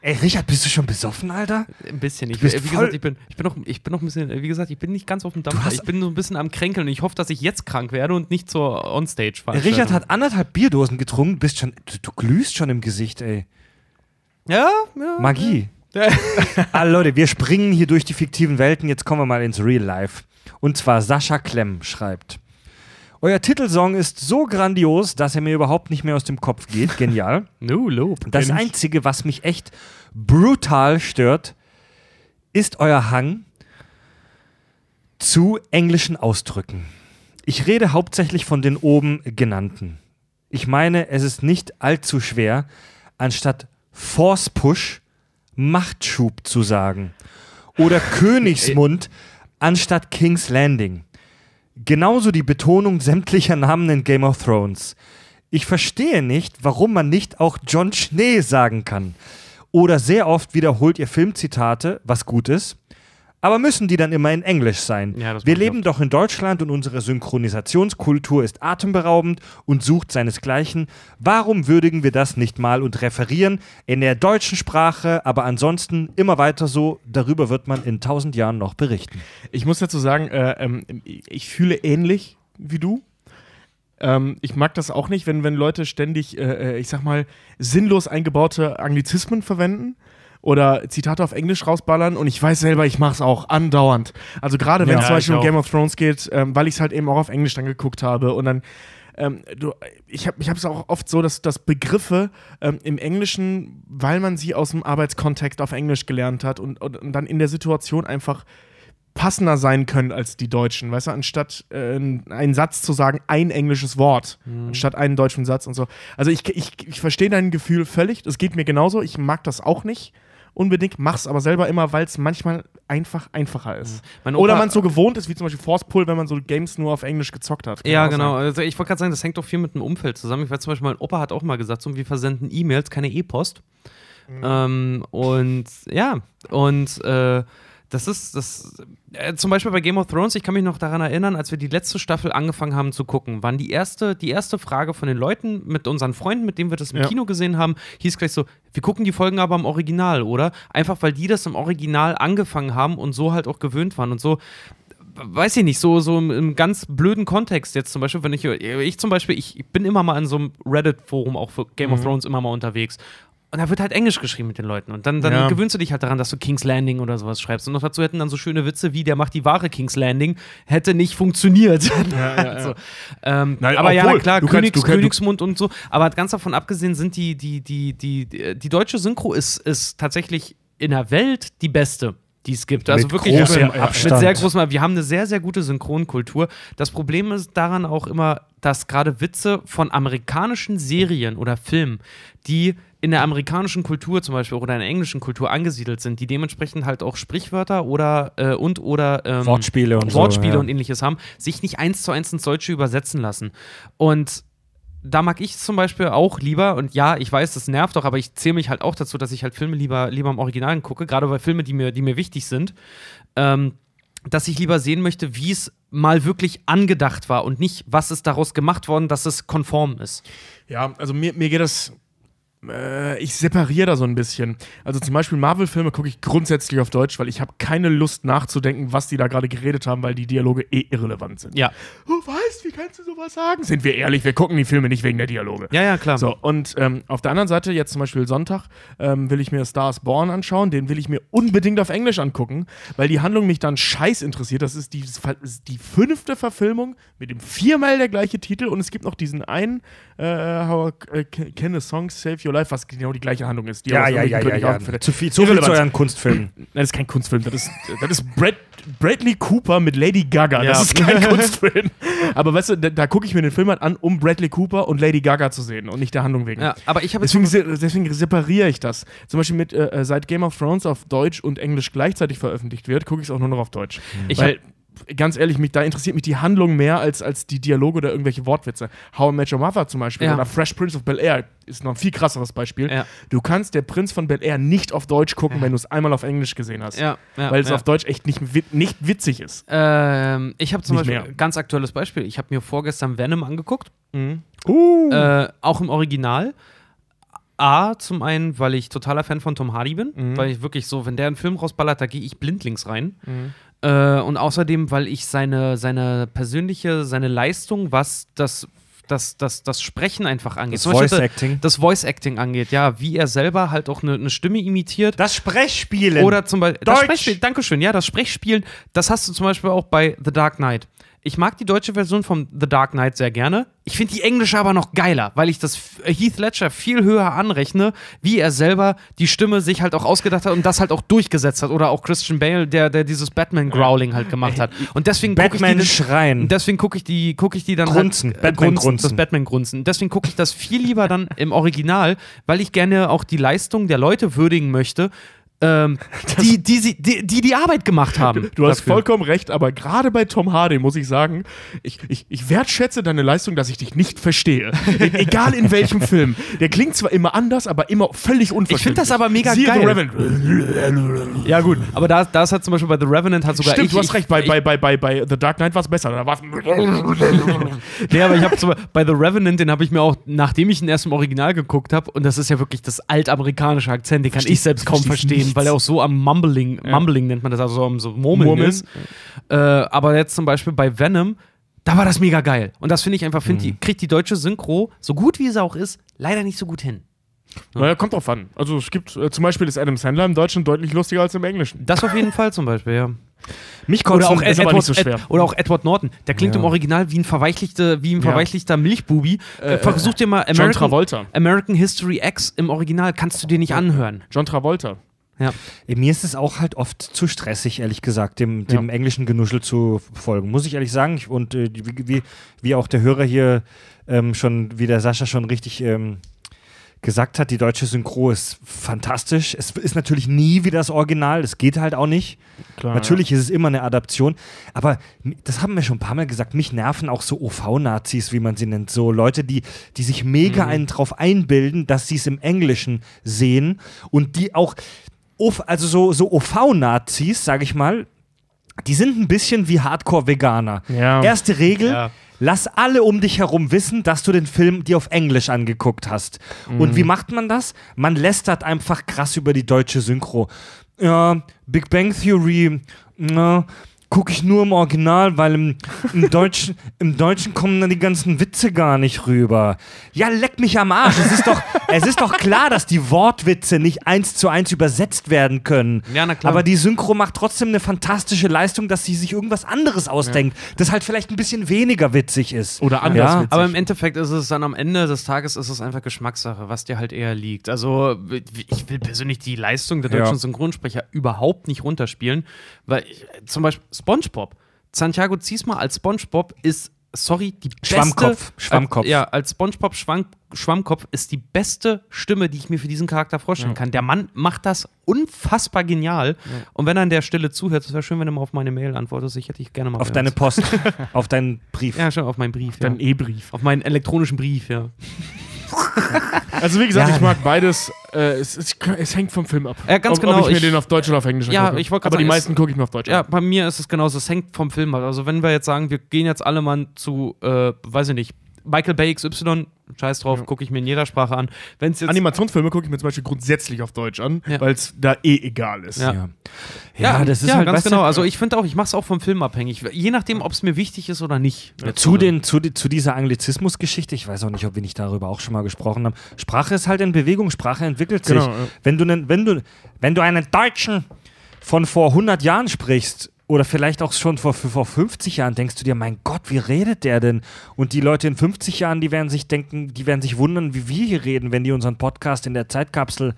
Ey, Richard, bist du schon besoffen, Alter? Ein bisschen. Ich bin nicht ganz auf dem Dampfer. Ich bin so ein bisschen am Kränkeln. Ich hoffe, dass ich jetzt krank werde und nicht zur Onstage fahre. Richard hat 1,5 Bierdosen getrunken. Du glühst schon im Gesicht, ey. Ja. Magie. Ja. Leute, wir springen hier durch die fiktiven Welten. Jetzt kommen wir mal ins Real Life. Und zwar Sascha Klemm schreibt: Euer Titelsong ist so grandios, dass er mir überhaupt nicht mehr aus dem Kopf geht. Genial. No Lob. Das Einzige, was mich echt brutal stört, ist euer Hang zu englischen Ausdrücken. Ich rede hauptsächlich von den oben genannten. Ich meine, es ist nicht allzu schwer, anstatt Force Push Machtschub zu sagen. Oder Königsmund anstatt King's Landing. Genauso die Betonung sämtlicher Namen in Game of Thrones. Ich verstehe nicht, warum man nicht auch John Schnee sagen kann. Oder sehr oft wiederholt ihr Filmzitate, was gut ist, aber müssen die dann immer in Englisch sein? Ja, wir leben doch in Deutschland und unsere Synchronisationskultur ist atemberaubend und sucht seinesgleichen. Warum würdigen wir das nicht mal und referieren in der deutschen Sprache, aber ansonsten immer weiter so? Darüber wird man in 1000 Jahren noch berichten. Ich muss dazu sagen, ich fühle ähnlich wie du. Ich mag das auch nicht, wenn Leute ständig, ich sag mal, sinnlos eingebaute Anglizismen verwenden. Oder Zitate auf Englisch rausballern, und ich weiß selber, ich mache es auch andauernd. Also gerade wenn es zum Beispiel um Game of Thrones geht, weil ich es halt eben auch auf Englisch dann geguckt habe. Und dann, ich hab es auch oft so, dass Begriffe im Englischen, weil man sie aus dem Arbeitskontext auf Englisch gelernt hat und dann in der Situation einfach passender sein können als die Deutschen, weißt du, anstatt einen Satz zu sagen, ein englisches Wort, anstatt einen deutschen Satz und so. Also ich verstehe dein Gefühl völlig, das geht mir genauso, ich mag das auch nicht unbedingt, mach's aber selber immer, weil es manchmal einfacher ist. Oder man es so gewohnt ist, wie zum Beispiel Force Pull, wenn man so Games nur auf Englisch gezockt hat. Ja, genau. Sein. Also ich wollte gerade sagen, das hängt doch viel mit dem Umfeld zusammen. Ich weiß zum Beispiel, mein Opa hat auch mal gesagt, so, wir versenden E-Mails, keine E-Post. Zum Beispiel bei Game of Thrones, ich kann mich noch daran erinnern, als wir die letzte Staffel angefangen haben zu gucken, waren die erste Frage von den Leuten mit unseren Freunden, mit denen wir das im Kino gesehen haben, hieß gleich so, wir gucken die Folgen aber im Original, oder? Einfach, weil die das im Original angefangen haben und so halt auch gewöhnt waren und so, weiß ich nicht, so im ganz blöden Kontext jetzt zum Beispiel, wenn ich bin immer mal in so einem Reddit-Forum auch für Game of Thrones immer mal unterwegs. Und da wird halt Englisch geschrieben mit den Leuten. Und dann gewöhnst du dich halt daran, dass du King's Landing oder sowas schreibst. Und noch dazu hätten dann so schöne Witze wie, der macht die wahre King's Landing, hätte nicht funktioniert. Also, nein, aber obwohl, ja, klar, Königsmund und so. Aber ganz davon abgesehen sind die deutsche Synchro ist tatsächlich in der Welt die beste, die es gibt. Also wirklich mit sehr großem Abstand. Wir haben eine sehr, sehr gute Synchronkultur. Das Problem ist daran auch immer, dass gerade Witze von amerikanischen Serien oder Filmen, die in der amerikanischen Kultur zum Beispiel oder in der englischen Kultur angesiedelt sind, die dementsprechend halt auch Sprichwörter oder Wortspiele und ähnliches haben, sich nicht 1:1 ins Deutsche übersetzen lassen. Und da mag ich es zum Beispiel auch lieber, und ja, ich weiß, das nervt doch, aber ich zähle mich halt auch dazu, dass ich halt Filme lieber im Original gucke, gerade bei Filmen, die mir wichtig sind, dass ich lieber sehen möchte, wie es mal wirklich angedacht war und nicht, was ist daraus gemacht worden, dass es konform ist. Ja, also mir geht das... Ich separiere da so ein bisschen. Also zum Beispiel Marvel-Filme gucke ich grundsätzlich auf Deutsch, weil ich habe keine Lust nachzudenken, was die da gerade geredet haben, weil die Dialoge irrelevant sind. Ja. Du weißt, wie kannst du sowas sagen? Sind wir ehrlich, wir gucken die Filme nicht wegen der Dialoge. Ja, klar. So, und auf der anderen Seite, jetzt zum Beispiel Sonntag, will ich mir Star Is Born anschauen, den will ich mir unbedingt auf Englisch angucken, weil die Handlung mich dann scheiß interessiert. Das ist die 5. Verfilmung mit dem 4-mal der gleiche Titel, und es gibt noch diesen einen Can a Song Save Your Life, was genau die gleiche Handlung ist. Die ja. Zu viel zu euren Kunstfilmen. Nein, das ist kein Kunstfilm. Das ist Bradley Cooper mit Lady Gaga. Ja. Das ist kein Kunstfilm. Aber weißt du, da gucke ich mir den Film halt an, um Bradley Cooper und Lady Gaga zu sehen und nicht der Handlung wegen. Ja, aber deswegen separiere ich das. Zum Beispiel mit, seit Game of Thrones auf Deutsch und Englisch gleichzeitig veröffentlicht wird, gucke ich es auch nur noch auf Deutsch. Mhm. Weil ganz ehrlich, da interessiert mich die Handlung mehr als die Dialoge oder irgendwelche Wortwitze. How I Met Your Mother zum Beispiel, ja, oder Fresh Prince of Bel-Air ist noch ein viel krasseres Beispiel. Ja. Du kannst Der Prinz von Bel-Air nicht auf Deutsch gucken, ja, wenn du es einmal auf Englisch gesehen hast. Ja. Ja. Weil es, ja, auf Deutsch echt nicht witzig ist. Ich habe zum nicht Beispiel ein ganz aktuelles Beispiel. Ich habe mir vorgestern Venom angeguckt. Mhm. Auch im Original. Zum einen, weil ich totaler Fan von Tom Hardy bin, weil ich wirklich so, wenn der einen Film rausballert, da gehe ich blindlings rein. Mhm. Und außerdem, weil ich seine Leistung, was das Sprechen einfach angeht. Das Voice-Acting angeht, ja, wie er selber halt auch eine Stimme imitiert. Das Sprechspielen. Oder zum Beispiel das Sprechspielen, dankeschön, ja, das Sprechspielen, das hast du zum Beispiel auch bei The Dark Knight. Ich mag die deutsche Version von The Dark Knight sehr gerne. Ich finde die englische aber noch geiler, weil ich das Heath Ledger viel höher anrechne, wie er selber die Stimme sich halt auch ausgedacht hat und das halt auch durchgesetzt hat. Oder auch Christian Bale, der dieses Batman-Growling halt gemacht hat. Und deswegen gucke ich Batman-Grunzen. Deswegen gucke ich das viel lieber dann im Original, weil ich gerne auch die Leistung der Leute würdigen möchte, die Arbeit gemacht haben. Du hast vollkommen recht, aber gerade bei Tom Hardy muss ich sagen, ich wertschätze deine Leistung, dass ich dich nicht verstehe. Egal in welchem Film. Der klingt zwar immer anders, aber immer völlig unverständlich. Ich finde das aber mega geil. The ja gut, aber das hat zum Beispiel bei The Revenant hat sogar... Stimmt, du hast recht, bei The Dark Knight war es besser. Nee, aber ich habe bei The Revenant, den habe ich mir auch, nachdem ich ihn erst im Original geguckt habe, und das ist ja wirklich das altamerikanische Akzent, den kann ich selbst kaum verstehen. Weil er auch so am Mumbling nennt man das, also am so Murmeln ist. Aber jetzt zum Beispiel bei Venom, da war das mega geil. Und das finde ich einfach, kriegt die deutsche Synchro, so gut wie sie auch ist, leider nicht so gut hin. Ja. Naja, kommt drauf an. Also es gibt, zum Beispiel ist Adam Sandler im Deutschen deutlich lustiger als im Englischen. Das auf jeden Fall zum Beispiel, ja. Oder auch Edward Norton. Der klingt im Original wie ein verweichlichter Milchbubi. Versuch dir mal American History X im Original, kannst du dir nicht anhören. John Travolta. Ja. Mir ist es auch halt oft zu stressig, ehrlich gesagt, dem englischen Genuschel zu folgen, muss ich ehrlich sagen. Und wie auch der Hörer hier schon, wie der Sascha schon richtig gesagt hat, die deutsche Synchro ist fantastisch. Es ist natürlich nie wie das Original, das geht halt auch nicht. Klar, natürlich ist es immer eine Adaption, aber das haben wir schon ein paar Mal gesagt, mich nerven auch so OV-Nazis, wie man sie nennt, so Leute, die sich mega einen drauf einbilden, dass sie es im Englischen sehen und die auch... Also so OV-Nazis, sag ich mal, die sind ein bisschen wie Hardcore-Veganer. Ja. Erste Regel, lass alle um dich herum wissen, dass du den Film dir auf Englisch angeguckt hast. Und wie macht man das? Man lästert einfach krass über die deutsche Synchro. Ja, Big Bang Theory, ja, gucke ich nur im Original, weil im Deutschen kommen dann die ganzen Witze gar nicht rüber. Ja, leck mich am Arsch. Es ist doch klar, dass die Wortwitze nicht 1:1 übersetzt werden können. Ja, na klar. Aber die Synchro macht trotzdem eine fantastische Leistung, dass sie sich irgendwas anderes ausdenkt, das halt vielleicht ein bisschen weniger witzig ist. Oder anders witzig. Aber im Endeffekt ist es dann am Ende des Tages ist es einfach Geschmackssache, was dir halt eher liegt. Also ich will persönlich die Leistung der deutschen Synchronsprecher überhaupt nicht runterspielen, weil zum Beispiel SpongeBob. Santiago Ziesma als SpongeBob ist, sorry, die beste... Schwammkopf. Als SpongeBob Schwammkopf ist die beste Stimme, die ich mir für diesen Charakter vorstellen kann. Der Mann macht das unfassbar genial. Ja. Und wenn er an der Stelle zuhört, es wäre schön, wenn du mal auf meine Mail antwortest. Ich hätte dich gerne mal... Auf deine Post. Auf deinen Brief. Ja, schon auf meinen Brief. Auf deinen E-Brief. Auf meinen elektronischen Brief, ja. Also wie gesagt, ich mag beides. Es hängt vom Film ab. Ja, ganz genau. Ob ich mir den auf Deutsch oder auf Englisch angucke. Aber die meisten gucke ich mir auf Deutsch an. Ja, bei mir ist es genauso. Es hängt vom Film ab. Also wenn wir jetzt sagen, wir gehen jetzt alle mal zu, weiß ich nicht, Michael Bay XY, scheiß drauf, gucke ich mir in jeder Sprache an. Wenn's jetzt Animationsfilme gucke ich mir zum Beispiel grundsätzlich auf Deutsch an, weil es da egal ist. Ja, das ist halt ganz genau. Also ich finde auch, ich mache es auch vom Film abhängig. Je nachdem, ob es mir wichtig ist oder nicht. Ja, zu dieser Anglizismus-Geschichte, ich weiß auch nicht, ob wir nicht darüber auch schon mal gesprochen haben. Sprache ist halt in Bewegung, Sprache entwickelt sich. Wenn du einen Deutschen von vor 100 Jahren sprichst, oder vielleicht auch schon vor 50 Jahren denkst du dir, mein Gott, wie redet der denn? Und die Leute in 50 Jahren, die werden sich wundern, wie wir hier reden, wenn die unseren Podcast in der Zeitkapsel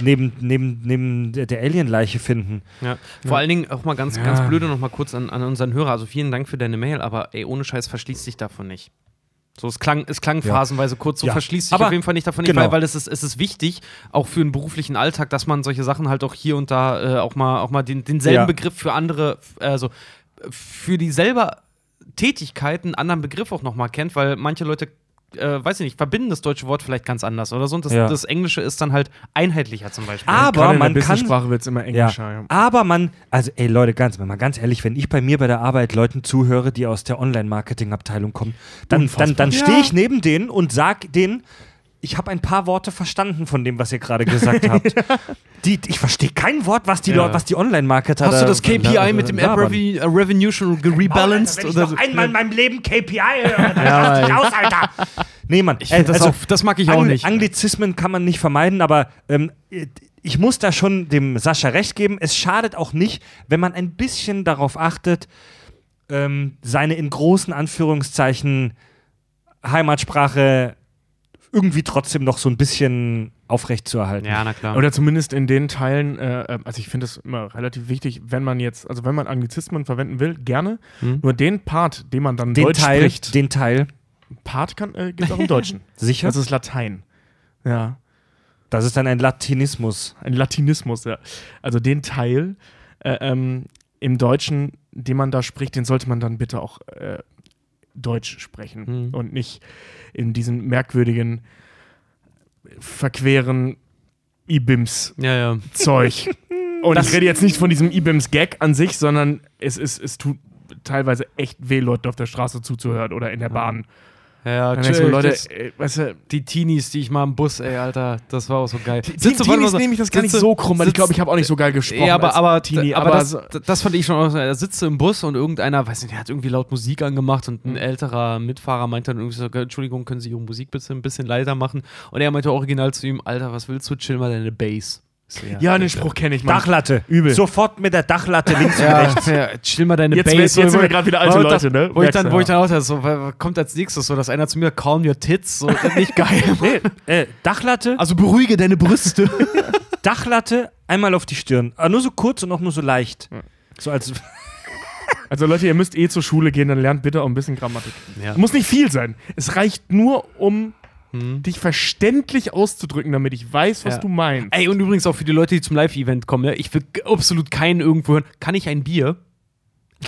neben der Alien-Leiche finden. Ja. Vor allen Dingen auch mal ganz blöde noch mal kurz an unseren Hörer. Also vielen Dank für deine Mail, aber ey, ohne Scheiß verschließt dich davon nicht. So, es klang phasenweise kurz, so verschließt sich aber auf jeden Fall nicht davon, genau. Weil es ist wichtig, auch für den beruflichen Alltag, dass man solche Sachen halt auch hier und da auch mal denselben Begriff für andere, also für die selber Tätigkeit einen anderen Begriff auch nochmal kennt, weil manche Leute, weiß ich nicht, verbinden das deutsche Wort vielleicht ganz anders oder so und das, ja, das Englische ist dann halt einheitlicher zum Beispiel. Aber man kann, in der Business-Sprache wird's immer englischer. Ja. Aber man, also ey Leute, ganz ehrlich, wenn ich bei mir bei der Arbeit Leuten zuhöre, die aus der Online-Marketing-Abteilung kommen, dann stehe ich neben denen und sag denen, ich habe ein paar Worte verstanden von dem, was ihr gerade gesagt habt. Ich verstehe kein Wort, was die Leute, was die Online-Marketer da... Hast du das KPI mit dem Revenue schon gerebalanced? Wenn ich noch einmal in meinem Leben KPI höre, dann raste ich aus, Alter. Nee, Mann. Das mag ich auch nicht. Anglizismen kann man nicht vermeiden, aber ich muss da schon dem Sascha recht geben. Es schadet auch nicht, wenn man ein bisschen darauf achtet, seine in großen Anführungszeichen Heimatsprache irgendwie trotzdem noch so ein bisschen aufrecht zu erhalten. Ja, na klar. Oder zumindest in den Teilen, also ich finde es immer relativ wichtig, wenn man jetzt, also wenn man Anglizismen verwenden will, gerne. Nur den Part, den man dann Deutsch spricht. Den Teil. Part gibt es auch im Deutschen. Sicher? Das ist Latein. Ja. Das ist dann ein Latinismus. Ein Latinismus, ja. Also den Teil im Deutschen, den man da spricht, den sollte man dann bitte auch Deutsch sprechen und nicht in diesen merkwürdigen, verqueren IBIMS-Zeug. Ja. Und ich rede jetzt nicht von diesem IBIMS-Gag an sich, sondern es tut teilweise echt weh, Leuten auf der Straße zuzuhören oder in der Bahn. Ja, so, Leute, weißt du, die Teenies, die ich mal im Bus, ey, Alter, das war auch so geil. Teenies nehme ich das gar nicht so krumm, weil ich glaube, ich habe auch nicht so geil gesprochen. Ja, aber Teenie. Aber das fand ich schon auch. Er sitzt im Bus und irgendeiner, weiß nicht, der hat irgendwie laut Musik angemacht und ein älterer Mitfahrer meinte dann irgendwie so, Entschuldigung, können Sie Ihre Musik bitte ein bisschen leiser machen? Und er meinte original zu ihm, Alter, was willst du, chill mal deine Bass. Ja, den Spruch kenne ich mal. Dachlatte. Übel. Sofort mit der Dachlatte links und rechts. Ja, chill mal deine Base. Jetzt sind wir gerade wieder alte Leute, ne? Wo ich dann auch so, was kommt als nächstes? So, dass einer zu mir, calm your tits, so, nicht geil. Dachlatte. Also beruhige deine Brüste. Dachlatte, einmal auf die Stirn. Aber nur so kurz und auch nur so leicht. Ja. So als... Also Leute, ihr müsst zur Schule gehen, dann lernt bitte auch ein bisschen Grammatik. Ja. Muss nicht viel sein. Es reicht nur um... dich verständlich auszudrücken, damit ich weiß, was du meinst. Ey, und übrigens auch für die Leute, die zum Live-Event kommen, ne? Ich will absolut keinen irgendwo hören. Kann ich ein Bier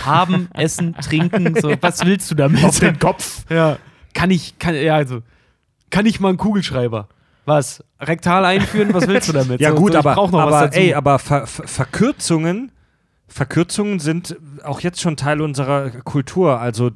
haben, essen, trinken? So, was willst du damit? Auf den Kopf. Ja. Kann ich mal einen Kugelschreiber? Was? Rektal einführen? Was willst du damit? Ja, so, gut, so, ich brauch noch was dazu. Verkürzungen sind auch jetzt schon Teil unserer Kultur. Also,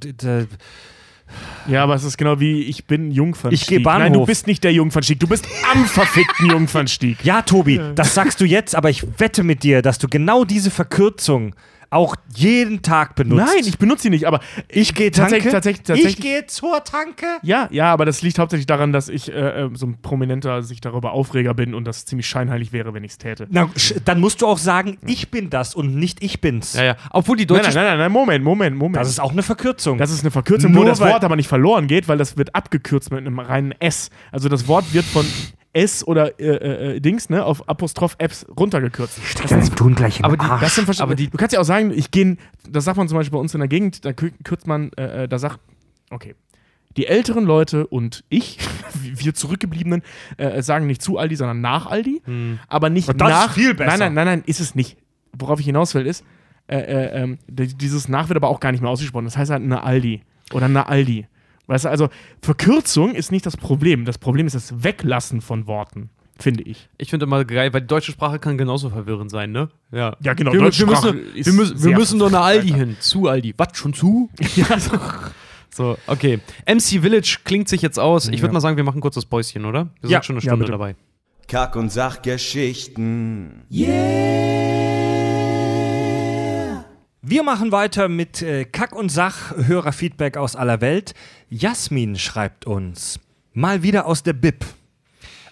ja, aber es ist genau wie, ich bin Jungfernstieg. Ich gehe Bahnhof. Nein, du bist nicht der Jungfernstieg, du bist am verfickten Jungfernstieg. Ja, Tobi, das sagst du jetzt, aber ich wette mit dir, dass du genau diese Verkürzung auch jeden Tag benutzt. Nein, ich benutze sie nicht, aber ich gehe tatsächlich. Ich gehe zur Tanke. Ja, aber das liegt hauptsächlich daran, dass ich so ein prominenter sich darüber Aufreger bin und das ziemlich scheinheilig wäre, wenn ich es täte. Na, dann musst du auch sagen, ich bin das und nicht ich bin's. Ja. Obwohl die Deutsche... Nein, Moment. Das ist auch eine Verkürzung. Das ist eine Verkürzung, nur wo das Wort aber nicht verloren geht, weil das wird abgekürzt mit einem reinen S. Also das Wort wird von... S oder Dings, ne, auf Apostroph-Apps runtergekürzt. Das tun gleich aber die, das sind aber die, du kannst ja auch sagen, das sagt man zum Beispiel bei uns in der Gegend, da kürzt man, okay, die älteren Leute und ich, wir Zurückgebliebenen, sagen nicht zu Aldi, sondern nach Aldi, aber nicht und das nach. Ist viel besser. Nein, ist es nicht. Worauf ich hinaus will, ist, dieses nach wird aber auch gar nicht mehr ausgesprochen. Das heißt halt eine Aldi oder eine Aldi. Weißt du, also Verkürzung ist nicht das Problem. Das Problem ist das Weglassen von Worten, finde ich. Ich finde immer geil, weil die deutsche Sprache kann genauso verwirrend sein, ne? Ja genau. Wir müssen doch nach Aldi hin. Zu Aldi. Was, schon zu? Ja, so, okay. MC Village klingt sich jetzt aus. Ich würde mal sagen, wir machen kurz das Päuschen, oder? Wir sind schon eine Stunde dabei. Kack- und Sachgeschichten. Wir machen weiter mit Kack- und Sach-Hörerfeedback aus aller Welt. Jasmin schreibt uns, mal wieder aus der Bib.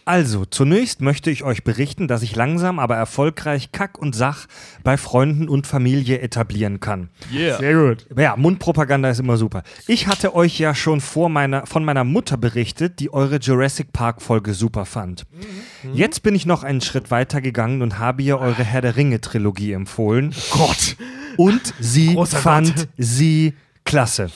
Also, zunächst möchte ich euch berichten, dass ich langsam, aber erfolgreich Kack und Sach bei Freunden und Familie etablieren kann. Yeah. Sehr gut. Ja, Mundpropaganda ist immer super. Ich hatte euch ja schon von meiner Mutter berichtet, die eure Jurassic Park-Folge super fand. Jetzt bin ich noch einen Schritt weiter gegangen und habe ihr eure Herr der Ringe-Trilogie empfohlen. Oh Gott! Und sie fand sie Klasse.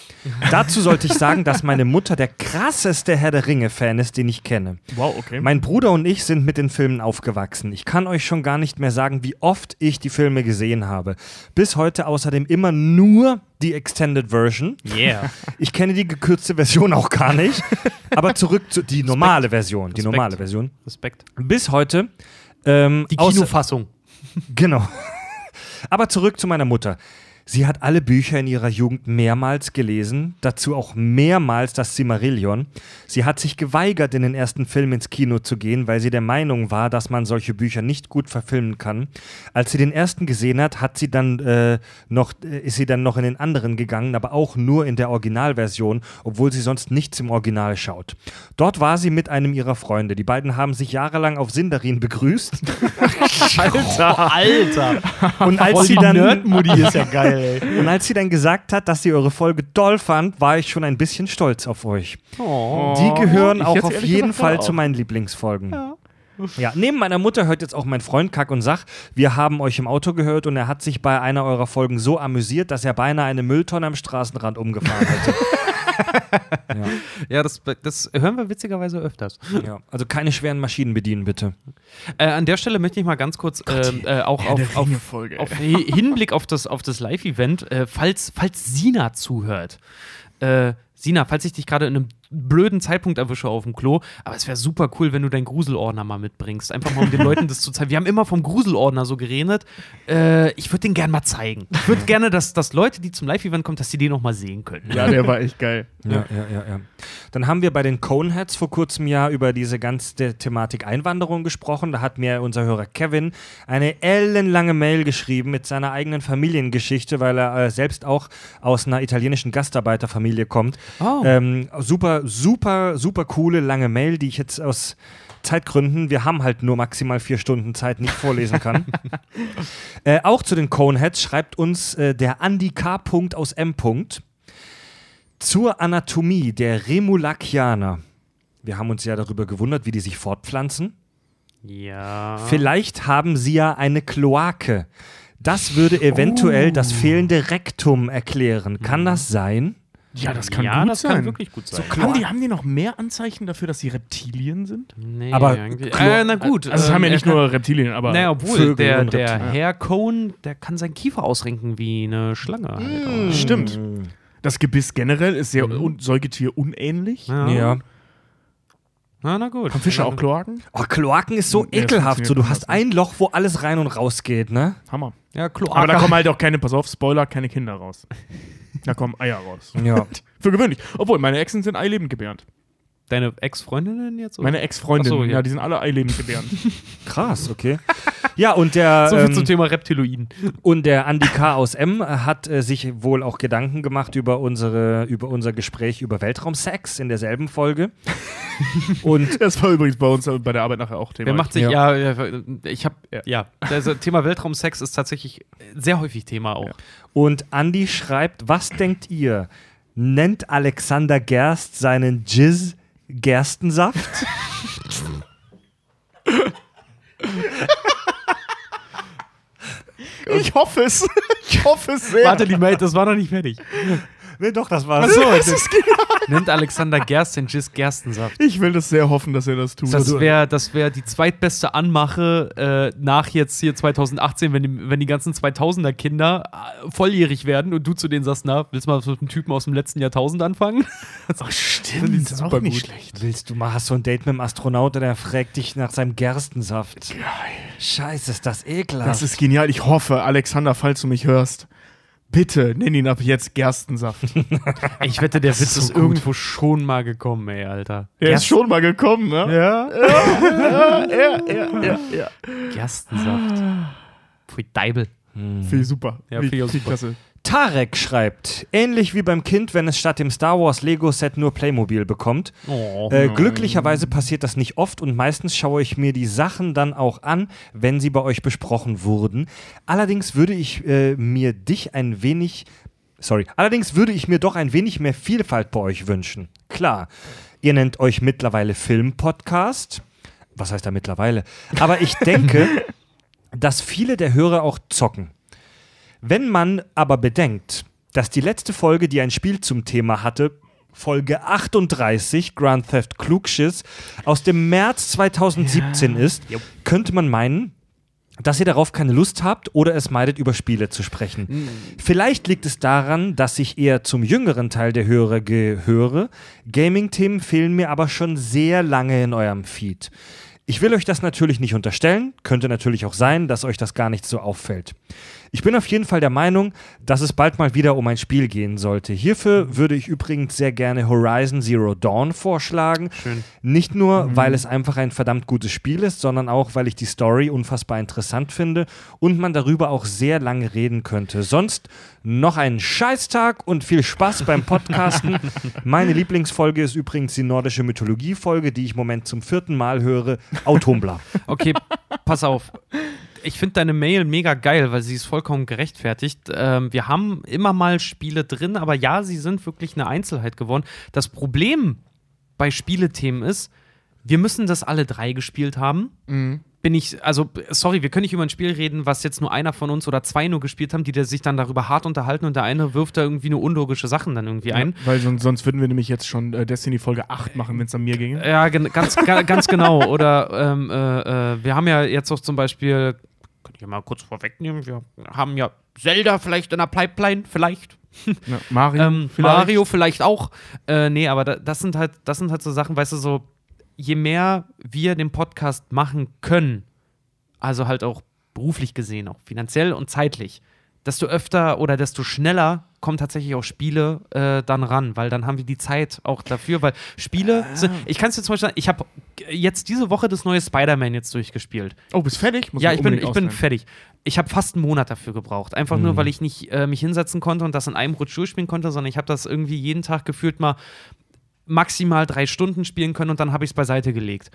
Dazu sollte ich sagen, dass meine Mutter der krasseste Herr der Ringe-Fan ist, den ich kenne. Wow, okay. Mein Bruder und ich sind mit den Filmen aufgewachsen. Ich kann euch schon gar nicht mehr sagen, wie oft ich die Filme gesehen habe. Bis heute außerdem immer nur die Extended Version. Yeah. Ich kenne die gekürzte Version auch gar nicht. Aber zurück zu die normale Version. Die normale Version. Respekt. Bis heute. Die Kinofassung. Genau. Aber zurück zu meiner Mutter. Sie hat alle Bücher in ihrer Jugend mehrmals gelesen, dazu auch mehrmals das Silmarillion. Sie hat sich geweigert, in den ersten Film ins Kino zu gehen, weil sie der Meinung war, dass man solche Bücher nicht gut verfilmen kann. Als sie den ersten gesehen hat, ist sie dann noch in den anderen gegangen, aber auch nur in der Originalversion, obwohl sie sonst nichts im Original schaut. Dort war sie mit einem ihrer Freunde. Die beiden haben sich jahrelang auf Sindarin begrüßt. Alter! Und als sie dann Nerd-Moody ist ja geil. Und als sie dann gesagt hat, dass sie eure Folge doll fand, war ich schon ein bisschen stolz auf euch. Oh, die gehören auch auf jeden Fall zu meinen Lieblingsfolgen. Ja. Ja, neben meiner Mutter hört jetzt auch mein Freund Kack- und Sach. Wir haben euch im Auto gehört und er hat sich bei einer eurer Folgen so amüsiert, dass er beinahe eine Mülltonne am Straßenrand umgefahren hätte. Ja, das hören wir witzigerweise öfters. Ja, also keine schweren Maschinen bedienen, bitte. An der Stelle möchte ich mal ganz kurz auch auf Hinblick auf das Live-Event, falls Sina zuhört. Sina, falls ich dich gerade in einem blöden Zeitpunkt erwische auf dem Klo, aber es wäre super cool, wenn du deinen Gruselordner mal mitbringst. Einfach mal, um den Leuten das zu zeigen. Wir haben immer vom Gruselordner so geredet. Ich würde den gerne mal zeigen. Ich würde gerne, dass Leute, die zum Live-Event kommen, dass sie den noch mal sehen können. Ja, der war echt geil. Ja. Dann haben wir bei den Coneheads vor kurzem ja über diese ganze Thematik Einwanderung gesprochen. Da hat mir unser Hörer Kevin eine ellenlange Mail geschrieben mit seiner eigenen Familiengeschichte, weil er selbst auch aus einer italienischen Gastarbeiterfamilie kommt. Oh. Super coole, lange Mail, die ich jetzt aus Zeitgründen, wir haben halt nur maximal 4 Stunden Zeit, nicht vorlesen kann. Auch zu den Coneheads schreibt uns der Andi K. aus M. Zur Anatomie der Remulakianer. Wir haben uns ja darüber gewundert, wie die sich fortpflanzen. Ja. Vielleicht haben sie ja eine Kloake. Das würde eventuell das fehlende Rektum erklären. Kann das sein? Ja, das kann gut das sein. Kann wirklich gut sein. So, haben die noch mehr Anzeichen dafür, dass sie Reptilien sind? Nee, aber na gut. Also es haben ja nicht nur Reptilien, aber naja, obwohl der Herr Cohn, der kann seinen Kiefer ausrenken wie eine Schlange. Halt stimmt. Das Gebiss generell ist sehr säugetierunähnlich. Ja. Ja. Na gut. Haben Fische auch Kloaken? Oh, Kloaken ist so ekelhaft. So, du hast ein Loch, wo alles rein und raus geht, ne? Hammer. Ja, Kloaken. Aber da kommen halt auch keine, pass auf, Spoiler, keine Kinder raus. Da kommen Eier raus. Ja. Für gewöhnlich. Obwohl, meine Exen sind eilebend gebärend. Deine Ex-Freundinnen jetzt? Oder? Meine Ex-Freundinnen, so, ja, die sind alle eilebend gebärend. Krass, okay. Ja, und der. So viel zum Thema Reptiloiden. Und der Andi K. aus M. hat sich wohl auch Gedanken gemacht über unser Gespräch über Weltraumsex in derselben Folge. Und das war übrigens bei uns bei der Arbeit nachher auch Thema. Wer macht sich, das Thema Weltraumsex ist tatsächlich sehr häufig Thema auch. Ja. Und Andi schreibt: Was denkt ihr? Nennt Alexander Gerst seinen Jizz Gerstensaft? Ich hoffe es. Ich hoffe es sehr. Warte, das war noch nicht fertig. Nee, doch, das war's. Achso, nimmt Alexander Gerst den Jizz Gerstensaft. Ich will das sehr hoffen, dass er das tut. Das wäre die zweitbeste Anmache nach jetzt hier 2018, wenn die ganzen 2000er Kinder volljährig werden und du zu denen sagst, na, willst du mal mit einem Typen aus dem letzten Jahrtausend anfangen? Oh, stimmt, das ist auch nicht schlecht. Willst du mal, hast du ein Date mit einem Astronauten, der fragt dich nach seinem Gerstensaft. Geil. Scheiße, ist das ekelhaft. Das ist genial. Ich hoffe, Alexander, falls du mich hörst, bitte, nenn ihn ab jetzt Gerstensaft. Ich wette, der Witz ist irgendwo schon mal gekommen, ey, Alter. Er ist schon mal gekommen, ne? Ja. Gerstensaft. Pfui Deibel. Viel super. Ja, viel klasse. Tarek schreibt, ähnlich wie beim Kind, wenn es statt dem Star Wars Lego Set nur Playmobil bekommt. Oh. Glücklicherweise passiert das nicht oft und meistens schaue ich mir die Sachen dann auch an, wenn sie bei euch besprochen wurden. Allerdings würde ich mir doch ein wenig mehr Vielfalt bei euch wünschen. Klar, ihr nennt euch mittlerweile Film-Podcast. Was heißt da mittlerweile? Aber ich denke, dass viele der Hörer auch zocken. Wenn man aber bedenkt, dass die letzte Folge, die ein Spiel zum Thema hatte, Folge 38, Grand Theft Klugschiss, aus dem März 2017 ist, könnte man meinen, dass ihr darauf keine Lust habt oder es meidet, über Spiele zu sprechen. Mhm. Vielleicht liegt es daran, dass ich eher zum jüngeren Teil der Hörer gehöre. Gaming-Themen fehlen mir aber schon sehr lange in eurem Feed. Ich will euch das natürlich nicht unterstellen. Könnte natürlich auch sein, dass euch das gar nicht so auffällt. Ich bin auf jeden Fall der Meinung, dass es bald mal wieder um ein Spiel gehen sollte. Hierfür würde ich übrigens sehr gerne Horizon Zero Dawn vorschlagen. Schön. Nicht nur, weil es einfach ein verdammt gutes Spiel ist, sondern auch, weil ich die Story unfassbar interessant finde und man darüber auch sehr lange reden könnte. Sonst noch einen Scheißtag und viel Spaß beim Podcasten. Meine Lieblingsfolge ist übrigens die nordische Mythologie-Folge, die ich im Moment zum 4. Mal höre. Autumbler. Okay, pass auf. Ich finde deine Mail mega geil, weil sie ist vollkommen gerechtfertigt. Wir haben immer mal Spiele drin, aber ja, sie sind wirklich eine Einzelheit geworden. Das Problem bei Spielethemen ist, wir müssen das alle drei gespielt haben. Mhm. Wir können nicht über ein Spiel reden, was jetzt nur einer von uns oder zwei nur gespielt haben, die sich dann darüber hart unterhalten und der eine wirft da irgendwie nur unlogische Sachen dann irgendwie ein. Ja, weil sonst würden wir nämlich jetzt schon Destiny Folge 8 machen, wenn es an mir ginge. Ja, ganz genau. Oder wir haben ja jetzt auch zum Beispiel, kann ich ja mal kurz vorwegnehmen, wir haben ja Zelda vielleicht in der Pipeline, vielleicht. Ja, Mario, vielleicht. Mario vielleicht auch. Das sind halt so Sachen, weißt du, so je mehr wir den Podcast machen können, also halt auch beruflich gesehen, auch finanziell und zeitlich, desto öfter oder desto schneller kommen tatsächlich auch Spiele dann ran, weil dann haben wir die Zeit auch dafür, weil Spiele sind, ich kann es dir zum Beispiel sagen, ich habe jetzt diese Woche das neue Spider-Man jetzt durchgespielt. Oh, bist fertig? Ja, ich bin fertig. Ich habe fast einen Monat dafür gebraucht, einfach nur, weil ich nicht mich hinsetzen konnte und das in einem Rutsch durchspielen konnte, sondern ich habe das irgendwie jeden Tag gefühlt mal maximal 3 Stunden spielen können und dann habe ich es beiseite gelegt.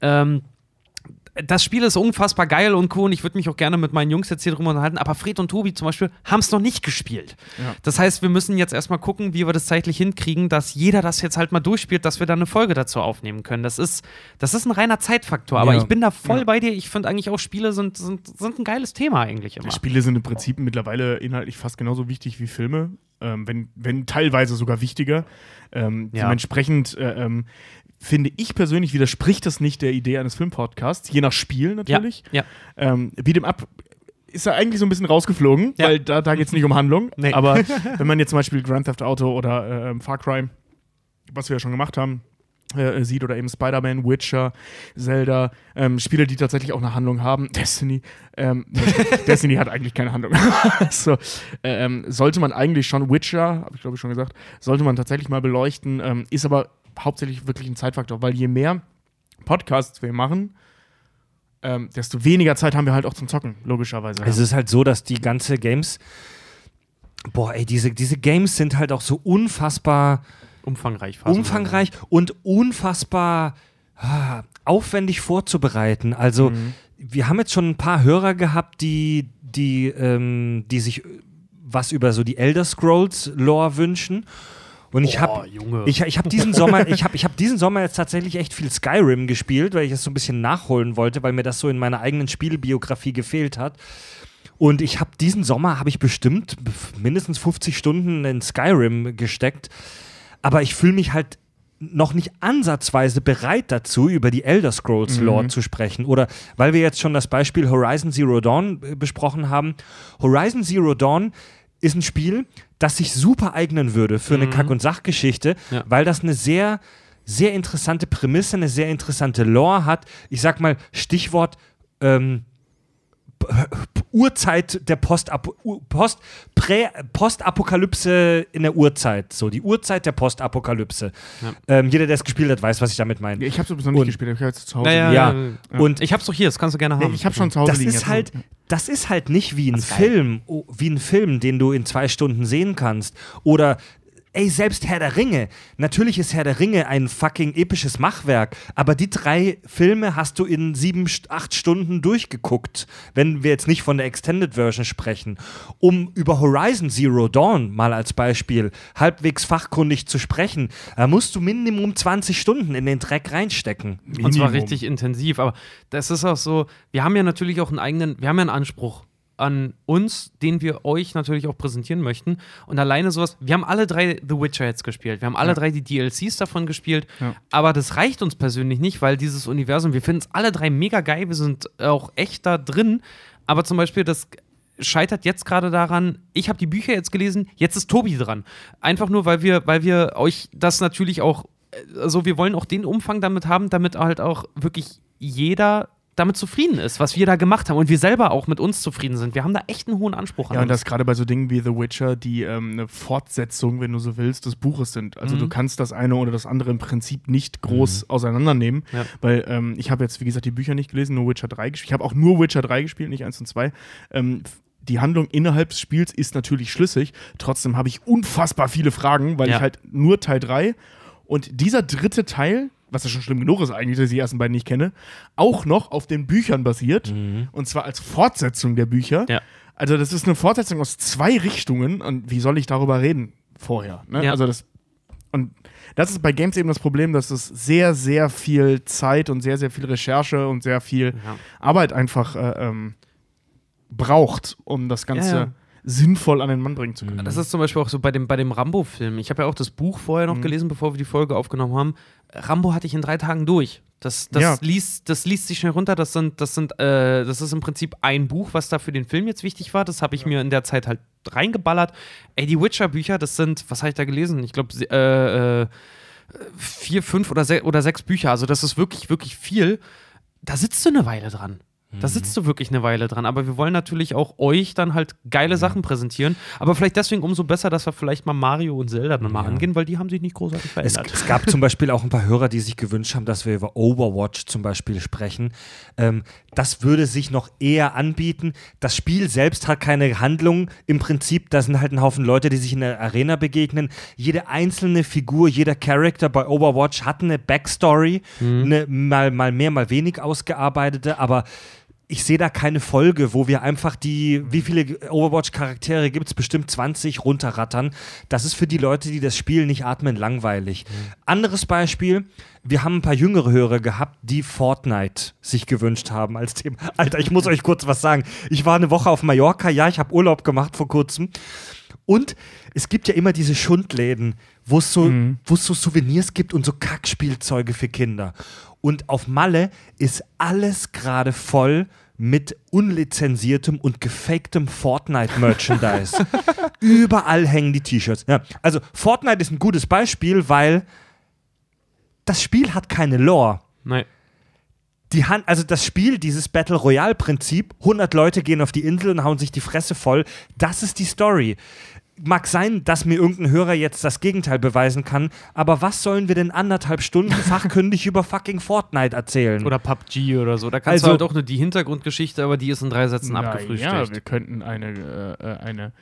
Das Spiel ist unfassbar geil und cool und ich würde mich auch gerne mit meinen Jungs jetzt hier drüber unterhalten, aber Fred und Tobi zum Beispiel haben es noch nicht gespielt. Ja. Das heißt, wir müssen jetzt erstmal gucken, wie wir das zeitlich hinkriegen, dass jeder das jetzt halt mal durchspielt, dass wir dann eine Folge dazu aufnehmen können. Das ist ein reiner Zeitfaktor, aber ich bin da voll bei dir. Ich finde eigentlich auch, Spiele sind ein geiles Thema eigentlich immer. Spiele sind im Prinzip mittlerweile inhaltlich fast genauso wichtig wie Filme. Wenn teilweise sogar wichtiger. Dementsprechend finde ich persönlich, widerspricht das nicht der Idee eines Filmpodcasts, je nach Spiel natürlich. Ja. Beat'em Up ist ja eigentlich so ein bisschen rausgeflogen, weil da geht es nicht um Handlung. Nee. Aber wenn man jetzt zum Beispiel Grand Theft Auto oder Far Cry, was wir ja schon gemacht haben, sieht oder eben Spider-Man, Witcher, Zelda, Spiele, die tatsächlich auch eine Handlung haben. Destiny. Destiny hat eigentlich keine Handlung. So, sollte man eigentlich schon, Witcher, habe ich glaube ich schon gesagt, sollte man tatsächlich mal beleuchten, ist aber hauptsächlich wirklich ein Zeitfaktor, weil je mehr Podcasts wir machen, desto weniger Zeit haben wir halt auch zum Zocken, logischerweise. Es ist halt so, dass die ganze Games, diese Games sind halt auch so unfassbar umfangreich und unfassbar aufwendig vorzubereiten. Also wir haben jetzt schon ein paar Hörer gehabt, die sich was über so die Elder Scrolls-Lore wünschen. Und ich hab diesen Sommer jetzt tatsächlich echt viel Skyrim gespielt, weil ich es so ein bisschen nachholen wollte, weil mir das so in meiner eigenen Spielbiografie gefehlt hat. Und ich habe diesen Sommer bestimmt mindestens 50 Stunden in Skyrim gesteckt. Aber ich fühle mich halt noch nicht ansatzweise bereit dazu, über die Elder Scrolls Lore zu sprechen. Oder weil wir jetzt schon das Beispiel Horizon Zero Dawn besprochen haben. Horizon Zero Dawn ist ein Spiel, das sich super eignen würde für eine Kack- und Sachgeschichte, weil das eine sehr, sehr interessante Prämisse, eine sehr interessante Lore hat. Ich sag mal, Stichwort Urzeit der Postapokalypse in der Urzeit. So, die Urzeit der Postapokalypse. Ja. Jeder, der es gespielt hat, weiß, was ich damit meine. Ich hab's noch nicht gespielt, ich hab's zu Hause liegen. Ja. Und ich hab's doch hier, das kannst du gerne haben. Ich hab's schon zu Hause liegen. Das ist halt nicht wie ein Film, den du in 2 Stunden sehen kannst. Oder selbst Herr der Ringe. Natürlich ist Herr der Ringe ein fucking episches Machwerk, aber die 3 Filme hast du in 7, 8 Stunden durchgeguckt, wenn wir jetzt nicht von der Extended Version sprechen. Um über Horizon Zero Dawn mal als Beispiel halbwegs fachkundig zu sprechen, musst du Minimum 20 Stunden in den Dreck reinstecken. Minimum. Und zwar richtig intensiv, aber das ist auch so, wir haben ja einen Anspruch an uns, den wir euch natürlich auch präsentieren möchten. Und alleine sowas, wir haben alle drei The Witcher jetzt gespielt, wir haben alle drei die DLCs davon gespielt, aber das reicht uns persönlich nicht, weil dieses Universum, wir finden es alle drei mega geil, wir sind auch echt da drin, aber zum Beispiel das scheitert jetzt gerade daran, ich habe die Bücher jetzt gelesen, jetzt ist Tobi dran. Einfach nur, weil wir euch das natürlich auch, also wir wollen auch den Umfang damit haben, damit halt auch wirklich jeder damit zufrieden ist, was wir da gemacht haben und wir selber auch mit uns zufrieden sind. Wir haben da echt einen hohen Anspruch an uns. Ja, und das gerade bei so Dingen wie The Witcher, die eine Fortsetzung, wenn du so willst, des Buches sind. Also du kannst das eine oder das andere im Prinzip nicht groß auseinandernehmen, weil ich habe jetzt, wie gesagt, die Bücher nicht gelesen, nur Witcher 3 gespielt. Ich habe auch nur Witcher 3 gespielt, nicht 1 und 2. Die Handlung innerhalb des Spiels ist natürlich schlüssig, trotzdem habe ich unfassbar viele Fragen, weil ich halt nur Teil 3 und dieser dritte Teil, was ja schon schlimm genug ist eigentlich, dass ich die ersten beiden nicht kenne, auch noch auf den Büchern basiert, und zwar als Fortsetzung der Bücher. Ja. Also das ist eine Fortsetzung aus zwei Richtungen und wie soll ich darüber reden vorher? Ne? Ja. Also das, und das ist bei Games eben das Problem, dass es sehr, sehr viel Zeit und sehr, sehr viel Recherche und sehr viel Arbeit einfach braucht, um das Ganze sinnvoll an den Mann bringen zu können. Das ist zum Beispiel auch so bei dem Rambo-Film. Ich habe ja auch das Buch vorher noch gelesen, bevor wir die Folge aufgenommen haben. Rambo hatte ich in 3 Tagen durch. Das liest sich schnell runter. Das ist im Prinzip ein Buch, was da für den Film jetzt wichtig war. Das habe ich mir in der Zeit halt reingeballert. Ey, die Witcher-Bücher, das sind, was habe ich da gelesen? Ich glaube, 4, 5 oder 6 Bücher. Also das ist wirklich, wirklich viel. Da sitzt du eine Weile dran. Da sitzt du wirklich eine Weile dran, aber wir wollen natürlich auch euch dann halt geile Sachen präsentieren, aber vielleicht deswegen umso besser, dass wir vielleicht mal Mario und Zelda nochmal angehen, weil die haben sich nicht großartig verändert. Es gab zum Beispiel auch ein paar Hörer, die sich gewünscht haben, dass wir über Overwatch zum Beispiel sprechen. Das würde sich noch eher anbieten. Das Spiel selbst hat keine Handlung. Im Prinzip, da sind halt ein Haufen Leute, die sich in der Arena begegnen. Jede einzelne Figur, jeder Charakter bei Overwatch hat eine Backstory, eine mal mehr, mal wenig ausgearbeitete, aber ich sehe da keine Folge, wo wir einfach wie viele Overwatch-Charaktere gibt es, bestimmt 20 runterrattern. Das ist für die Leute, die das Spiel nicht atmen, langweilig. Anderes Beispiel, wir haben ein paar jüngere Hörer gehabt, die Fortnite sich gewünscht haben als Thema. Alter, ich muss euch kurz was sagen. Ich war eine Woche auf Mallorca, ich habe Urlaub gemacht vor kurzem. Und es gibt ja immer diese Schundläden, wo es so Souvenirs gibt und so Kackspielzeuge für Kinder. Und auf Malle ist alles gerade voll mit unlizenziertem und gefakedem Fortnite-Merchandise. Überall hängen die T-Shirts. Ja. Also Fortnite ist ein gutes Beispiel, weil das Spiel hat keine Lore. Nein. Also das Spiel, dieses Battle-Royale-Prinzip, 100 Leute gehen auf die Insel und hauen sich die Fresse voll, das ist die Story. Mag sein, dass mir irgendein Hörer jetzt das Gegenteil beweisen kann, aber was sollen wir denn 1,5 Stunden fachkundig über fucking Fortnite erzählen? Oder PUBG oder so. Da kannst du halt auch nur die Hintergrundgeschichte, aber die ist in 3 Sätzen abgefrühstückt. Ja, wir könnten eine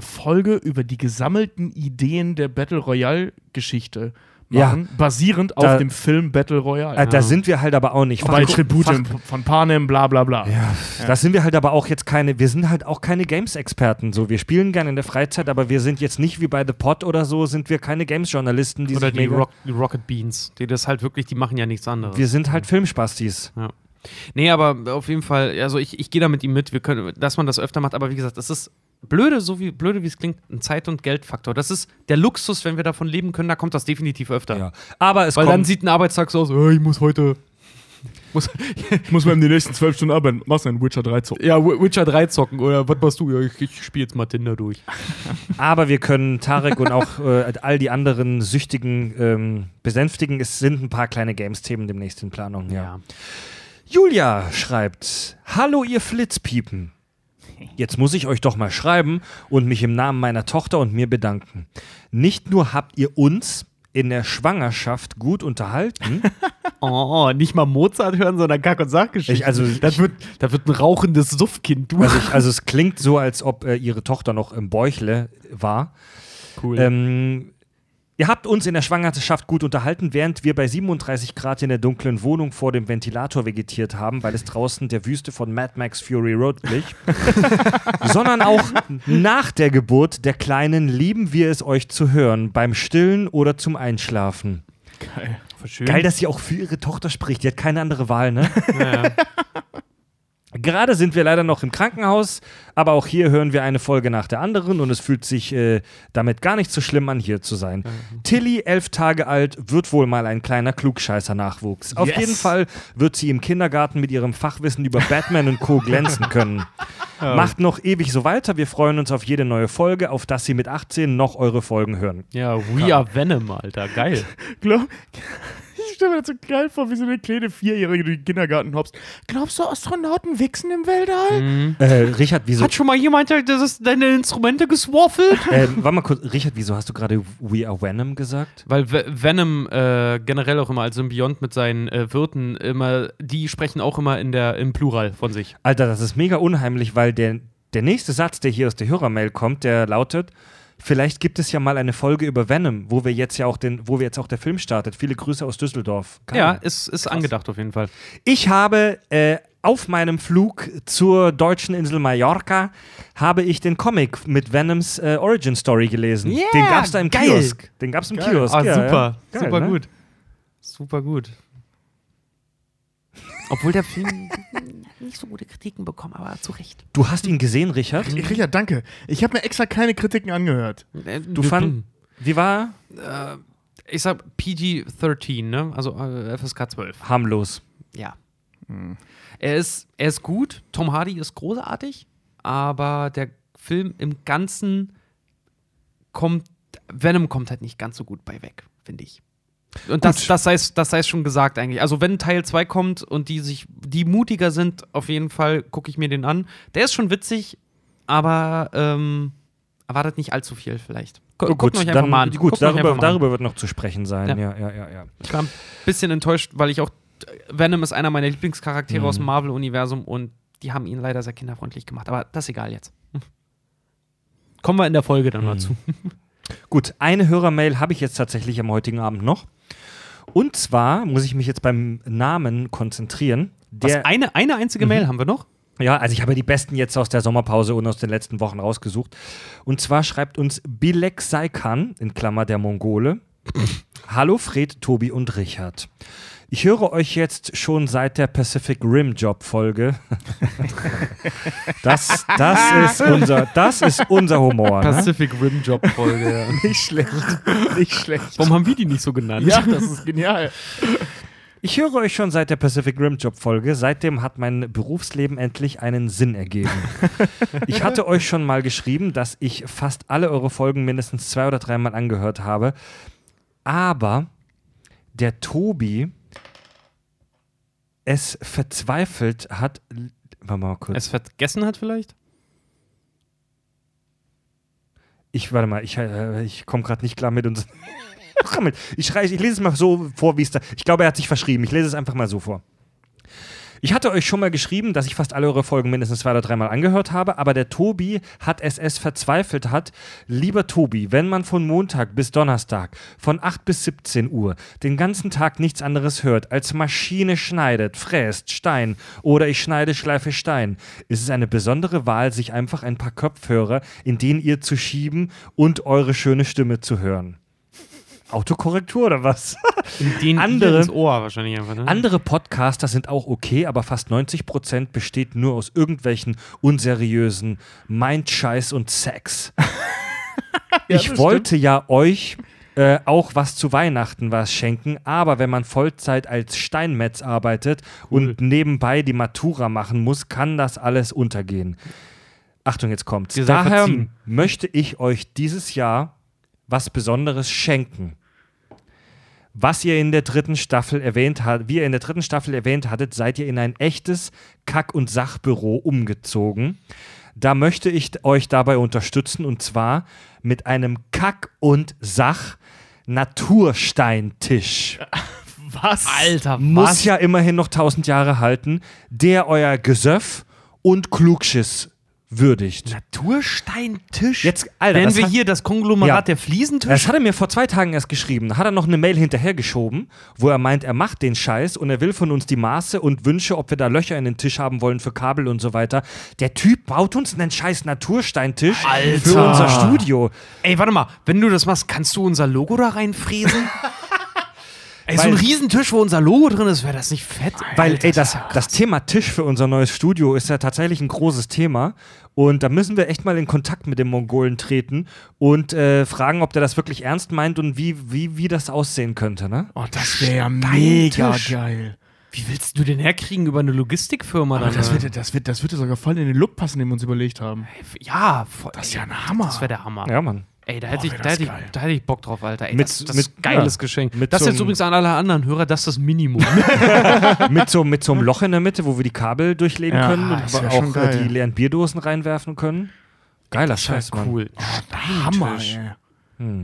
Folge über die gesammelten Ideen der Battle-Royale-Geschichte machen, basierend auf dem Film Battle Royale. Da sind wir halt aber auch nicht. Bei Tributen von Panem, bla bla bla. Ja. Da sind wir halt aber auch jetzt wir sind halt auch keine Games-Experten. So. Wir spielen gerne in der Freizeit, aber wir sind jetzt nicht wie bei The Pod oder so, sind wir keine Games-Journalisten. Oder die Rocket Beans, die das halt wirklich, die machen ja nichts anderes. Wir sind halt Filmspastis. Ja. Nee, aber auf jeden Fall, also ich gehe da mit ihm mit, dass man das öfter macht, aber wie gesagt, das ist blöde wie es klingt, ein Zeit- und Geldfaktor. Das ist der Luxus, wenn wir davon leben können, da kommt das definitiv öfter. Ja. Aber es dann sieht ein Arbeitstag so aus, ich muss heute ich muss mal in den nächsten 12 Stunden arbeiten. Machst du einen Witcher 3 zocken? Ja, Witcher 3 zocken. Oder was machst du? Ja, ich spiele jetzt mal Tinder durch. Aber wir können Tarek und auch all die anderen Süchtigen besänftigen. Es sind ein paar kleine Games-Themen demnächst in Planung. Ja. Julia schreibt, hallo ihr Flitzpiepen. Jetzt muss ich euch doch mal schreiben und mich im Namen meiner Tochter und mir bedanken. Nicht nur habt ihr uns in der Schwangerschaft gut unterhalten. Nicht mal Mozart hören, sondern Kack- und Sachgeschichten. Das wird ein rauchendes Suffkind. Also es klingt so, als ob ihre Tochter noch im Bäuchle war. Cool. Ihr habt uns in der Schwangerschaft gut unterhalten, während wir bei 37 Grad in der dunklen Wohnung vor dem Ventilator vegetiert haben, weil es draußen der Wüste von Mad Max Fury Road glich. Sondern auch nach der Geburt der Kleinen lieben wir es, euch zu hören, beim Stillen oder zum Einschlafen. Geil, dass sie auch für ihre Tochter spricht. Die hat keine andere Wahl, ne? Ja. Gerade sind wir leider noch im Krankenhaus, aber auch hier hören wir eine Folge nach der anderen und es fühlt sich damit gar nicht so schlimm an, hier zu sein. Mhm. Tilly, 11 Tage alt, wird wohl mal ein kleiner Klugscheißer-Nachwuchs. Yes. Auf jeden Fall wird sie im Kindergarten mit ihrem Fachwissen über Batman und Co. glänzen können. Oh. Macht noch ewig so weiter. Wir freuen uns auf jede neue Folge, auf dass Sie mit 18 noch eure Folgen hören. Ja, we are Venom, Alter. Geil. Ich stelle mir das so geil vor, wie so eine kleine Vierjährige durch den Kindergarten hopst. Glaubst du, Astronauten wichsen im Weltall? Mhm. Richard, wieso? Hat schon mal jemand deine Instrumente geswaffelt? Warte mal kurz, Richard, wieso hast du gerade We Are Venom gesagt? Weil Venom generell auch immer als Symbiont mit seinen Wirten immer, die sprechen auch immer im Plural von sich. Alter, das ist mega unheimlich, weil der nächste Satz, der hier aus der Hörermail kommt, der lautet: Vielleicht gibt es ja mal eine Folge über Venom, wo wir jetzt auch der Film startet. Viele Grüße aus Düsseldorf. Keine. Ja, ist angedacht auf jeden Fall. Ich habe auf meinem Flug zur deutschen Insel Mallorca habe ich den Comic mit Venoms Origin Story gelesen. Yeah, den gab's da im Kiosk. Ah, ja, super, ja. Geil, super, ne? Gut. Super gut. Obwohl der Film nicht so gute Kritiken bekommen, aber zu Recht. Du hast ihn gesehen, Richard? Richard, danke. Ich habe mir extra keine Kritiken angehört. Wie war? Ich sag PG-13, ne? Also FSK 12. Harmlos. Ja. Mhm. Er ist gut, Tom Hardy ist großartig, aber der Film im Ganzen Venom kommt halt nicht ganz so gut bei weg, finde ich. Und das sei schon gesagt eigentlich. Also wenn Teil 2 kommt und die mutiger sind, auf jeden Fall gucke ich mir den an. Der ist schon witzig, aber erwartet nicht allzu viel vielleicht. Guckt euch einfach mal an. Gut, darüber wird noch zu sprechen sein. Ja. Ich war ein bisschen enttäuscht, weil ich auch Venom ist einer meiner Lieblingscharaktere aus dem Marvel-Universum und die haben ihn leider sehr kinderfreundlich gemacht. Aber das ist egal jetzt. Kommen wir in der Folge dann mal zu. Gut, eine Hörermail habe ich jetzt tatsächlich am heutigen Abend noch. Und zwar muss ich mich jetzt beim Namen konzentrieren. Eine einzige Mail haben wir noch? Ja, also ich habe die besten jetzt aus der Sommerpause und aus den letzten Wochen rausgesucht. Und zwar schreibt uns Bilek Saikan, in Klammer der Mongole. Hallo Fred, Tobi und Richard. Ich höre euch jetzt schon seit der Pacific Rim Job-Folge. Das ist unser Humor. Pacific Rim Job-Folge, ja. Nicht schlecht. Warum haben wir die nicht so genannt? Ja, das ist genial. Ich höre euch schon seit der Pacific Rim Job-Folge. Seitdem hat mein Berufsleben endlich einen Sinn ergeben. Ich hatte euch schon mal geschrieben, dass ich fast alle eure Folgen mindestens 2 oder 3 Mal angehört habe. Aber der Tobi es verzweifelt hat. Warte mal kurz. Es vergessen hat vielleicht? Ich komme gerade nicht klar mit uns. Ich lese es mal so vor, wie es da. Ich glaube, er hat sich verschrieben. Ich lese es einfach mal so vor. Ich hatte euch schon mal geschrieben, dass ich fast alle eure Folgen mindestens 2 oder 3 Mal angehört habe, aber der Tobi hat es verzweifelt hat. Lieber Tobi, wenn man von Montag bis Donnerstag von 8 bis 17 Uhr den ganzen Tag nichts anderes hört, als Maschine schneidet, fräst, Stein oder ich schneide, schleife, Stein, ist es eine besondere Wahl, sich einfach ein paar Kopfhörer in den ihr zu schieben und eure schöne Stimme zu hören. Autokorrektur oder was? Ins Ohr wahrscheinlich einfach, ne? Andere Podcaster sind auch okay, aber fast 90% besteht nur aus irgendwelchen unseriösen Mindscheiß und Sex. Ja, ich wollte ja euch auch was zu Weihnachten was schenken, aber wenn man Vollzeit als Steinmetz arbeitet und nebenbei die Matura machen muss, kann das alles untergehen. Achtung, jetzt kommt's. Daher möchte ich euch dieses Jahr was Besonderes schenken. Was ihr in der 3. Staffel erwähnt habt, wie ihr in der 3. Staffel erwähnt hattet, seid ihr in ein echtes Kack- und Sachbüro umgezogen. Da möchte ich euch dabei unterstützen und zwar mit einem Kack- und Sach-Natursteintisch. Was? Alter, was? Muss ja immerhin noch 1000 Jahre halten, der euer Gesöff und Klugschiss würdigt. Natursteintisch? Jetzt, Alter, nennen wir hier das Konglomerat der Fliesentisch? Das hat er mir vor 2 Tagen erst geschrieben. Da hat er noch eine Mail hinterhergeschoben, wo er meint, er macht den Scheiß und er will von uns die Maße und Wünsche, ob wir da Löcher in den Tisch haben wollen für Kabel und so weiter. Der Typ baut uns einen scheiß Natursteintisch für unser Studio. Ey, warte mal, wenn du das machst, kannst du unser Logo da reinfräsen? Ey, so ein Riesentisch, wo unser Logo drin ist, wäre das nicht fett? Alter, weil, ey, das Thema Tisch für unser neues Studio ist ja tatsächlich ein großes Thema. Und da müssen wir echt mal in Kontakt mit dem Mongolen treten und fragen, ob der das wirklich ernst meint und wie das aussehen könnte, ne? Oh, das wäre ja mega geil. Wie willst du den herkriegen über eine Logistikfirma? Aber dann? Das wird sogar voll in den Look passen, den wir uns überlegt haben. Ja, voll. Das ist ja ein Hammer. Das wäre der Hammer. Ja, Mann. Ey, da hätte ich Bock drauf, Alter. Ey, das ist geiles Geschenk. Das jetzt übrigens an alle anderen Hörer, das ist das Minimum. mit so einem Loch in der Mitte, wo wir die Kabel durchlegen können und aber auch die leeren Bierdosen reinwerfen können. Geiler Scheiß, Mann. Cool. Oh, Hammer, ey.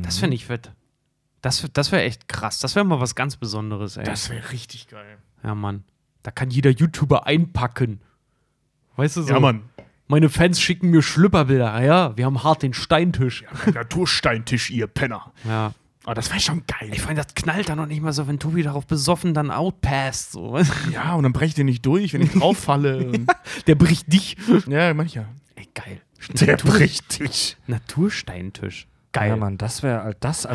Das finde ich fett. Das wäre echt krass. Das wäre mal was ganz Besonderes, ey. Das wäre richtig geil. Ja, Mann. Da kann jeder YouTuber einpacken. Weißt du so? Ja, Mann. Meine Fans schicken mir Schlüpperbilder. Ja, wir haben hart den Steintisch. Ja, Natursteintisch, ihr Penner. Ja. Aber das wäre schon geil. Ich meine, das knallt dann noch nicht mal so, wenn Tobi darauf besoffen dann outpasst. So. Ja, und dann brecht ihr nicht durch, wenn ich drauf falle. Der bricht dich. Ja, manchmal. Ey, geil. Der bricht dich. Natursteintisch. Geil. Ja, Mann, das wäre das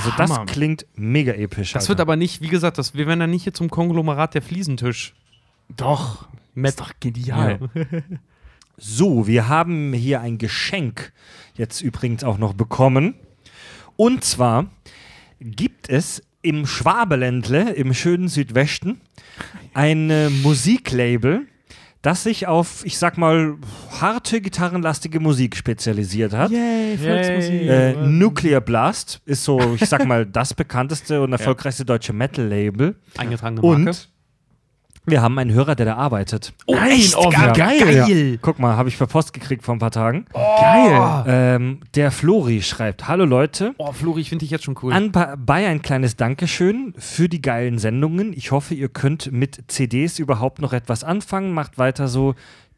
klingt mega episch. Das Alter. Wird aber nicht, wie gesagt, wir werden dann nicht hier zum Konglomerat der Fliesentisch. Doch. Ist doch genial. Ja. So, wir haben hier ein Geschenk jetzt übrigens auch noch bekommen. Und zwar gibt es im Schwabeländle, im schönen Südwesten, ein Musiklabel, das sich auf, ich sag mal, harte, gitarrenlastige Musik spezialisiert hat. Yay, Volksmusik. Nuclear Blast ist so, ich sag mal, das bekannteste und erfolgreichste deutsche Metal-Label. Eingetragene Marke. Und wir haben einen Hörer, der da arbeitet. Oh, echt? Oh, geil. Ja. Guck mal, habe ich per Post gekriegt vor ein paar Tagen. Oh. Geil. Der Flori schreibt, hallo Leute. Oh, Flori, ich finde dich jetzt schon cool. Anbei ein kleines Dankeschön für die geilen Sendungen. Ich hoffe, ihr könnt mit CDs überhaupt noch etwas anfangen. Macht weiter so.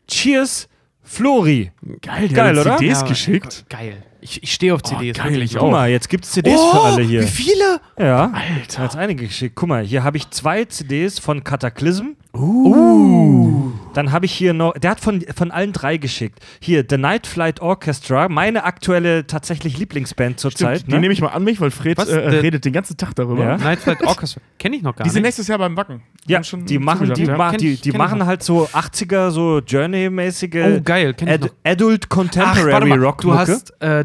Cheers, Flori. Geil, der hat oder? CDs geschickt. Geil. Ich stehe auf CDs. Geil, ich auch. Guck mal, jetzt gibt es CDs für alle hier. Wie viele? Ja, Alter. Da hat einige geschickt. Guck mal, hier habe ich 2 CDs von Cataclysm. Dann habe ich hier noch, der hat von allen 3 geschickt. Hier, The Night Flight Orchestra, meine aktuelle tatsächlich Lieblingsband zurzeit. Die nehme ich mal an mich, weil Fred redet den ganzen Tag darüber. Ja. Night Flight Orchestra, kenne ich noch gar nicht. Die sind nächstes Jahr beim Wacken. Ja, die machen halt so 80er, so Journey-mäßige Adult Contemporary Rock-Mucke.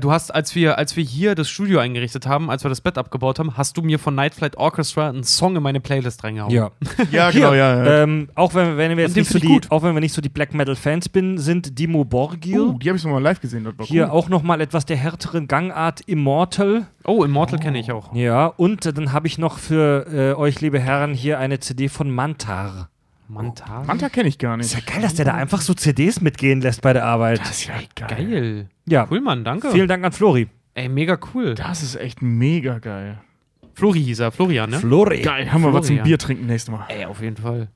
Du hast, als wir hier das Studio eingerichtet haben, als wir das Bett abgebaut haben, hast du mir von Night Flight Orchestra einen Song in meine Playlist reingehauen. Ja, ja genau, ja. Auch wenn wir nicht so die Black Metal Fans sind Dimo Borgir. Oh, die habe ich noch mal live gesehen. Dort hier cool. Auch noch mal etwas der härteren Gangart Immortal. Oh, Immortal kenne ich auch. Ja, und dann habe ich noch für euch, liebe Herren, hier eine CD von Mantar. Mantar? Mantar kenne ich gar nicht. Ist ja geil, dass der da einfach so CDs mitgehen lässt bei der Arbeit. Das ist ja geil. Ja. Cool, Mann, danke. Vielen Dank an Flori. Ey, mega cool. Das ist echt mega geil. Flori hieß er, Florian, ne? Flori. Geil, haben wir was zum Bier trinken nächstes Mal. Ey, auf jeden Fall.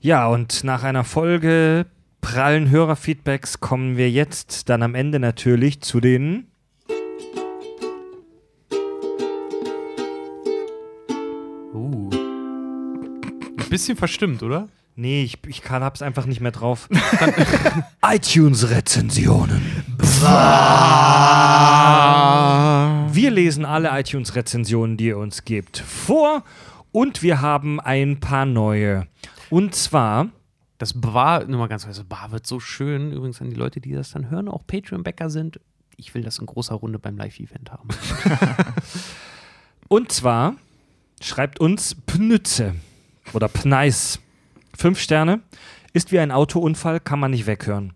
Ja, und nach einer Folge prallen Hörerfeedbacks kommen wir jetzt dann am Ende natürlich zu den Ein bisschen verstimmt, oder? Nee, ich hab's einfach nicht mehr drauf. iTunes-Rezensionen. Wir lesen alle iTunes-Rezensionen, die ihr uns gebt, vor und wir haben ein paar neue. Und zwar das Bar, nur mal ganz kurz, Bar wird so schön, übrigens an die Leute, die das dann hören, auch Patreon-Backer sind. Ich will das in großer Runde beim Live-Event haben. Und zwar schreibt uns Pnütze oder Pneis. 5 Sterne. Ist wie ein Autounfall, kann man nicht weghören.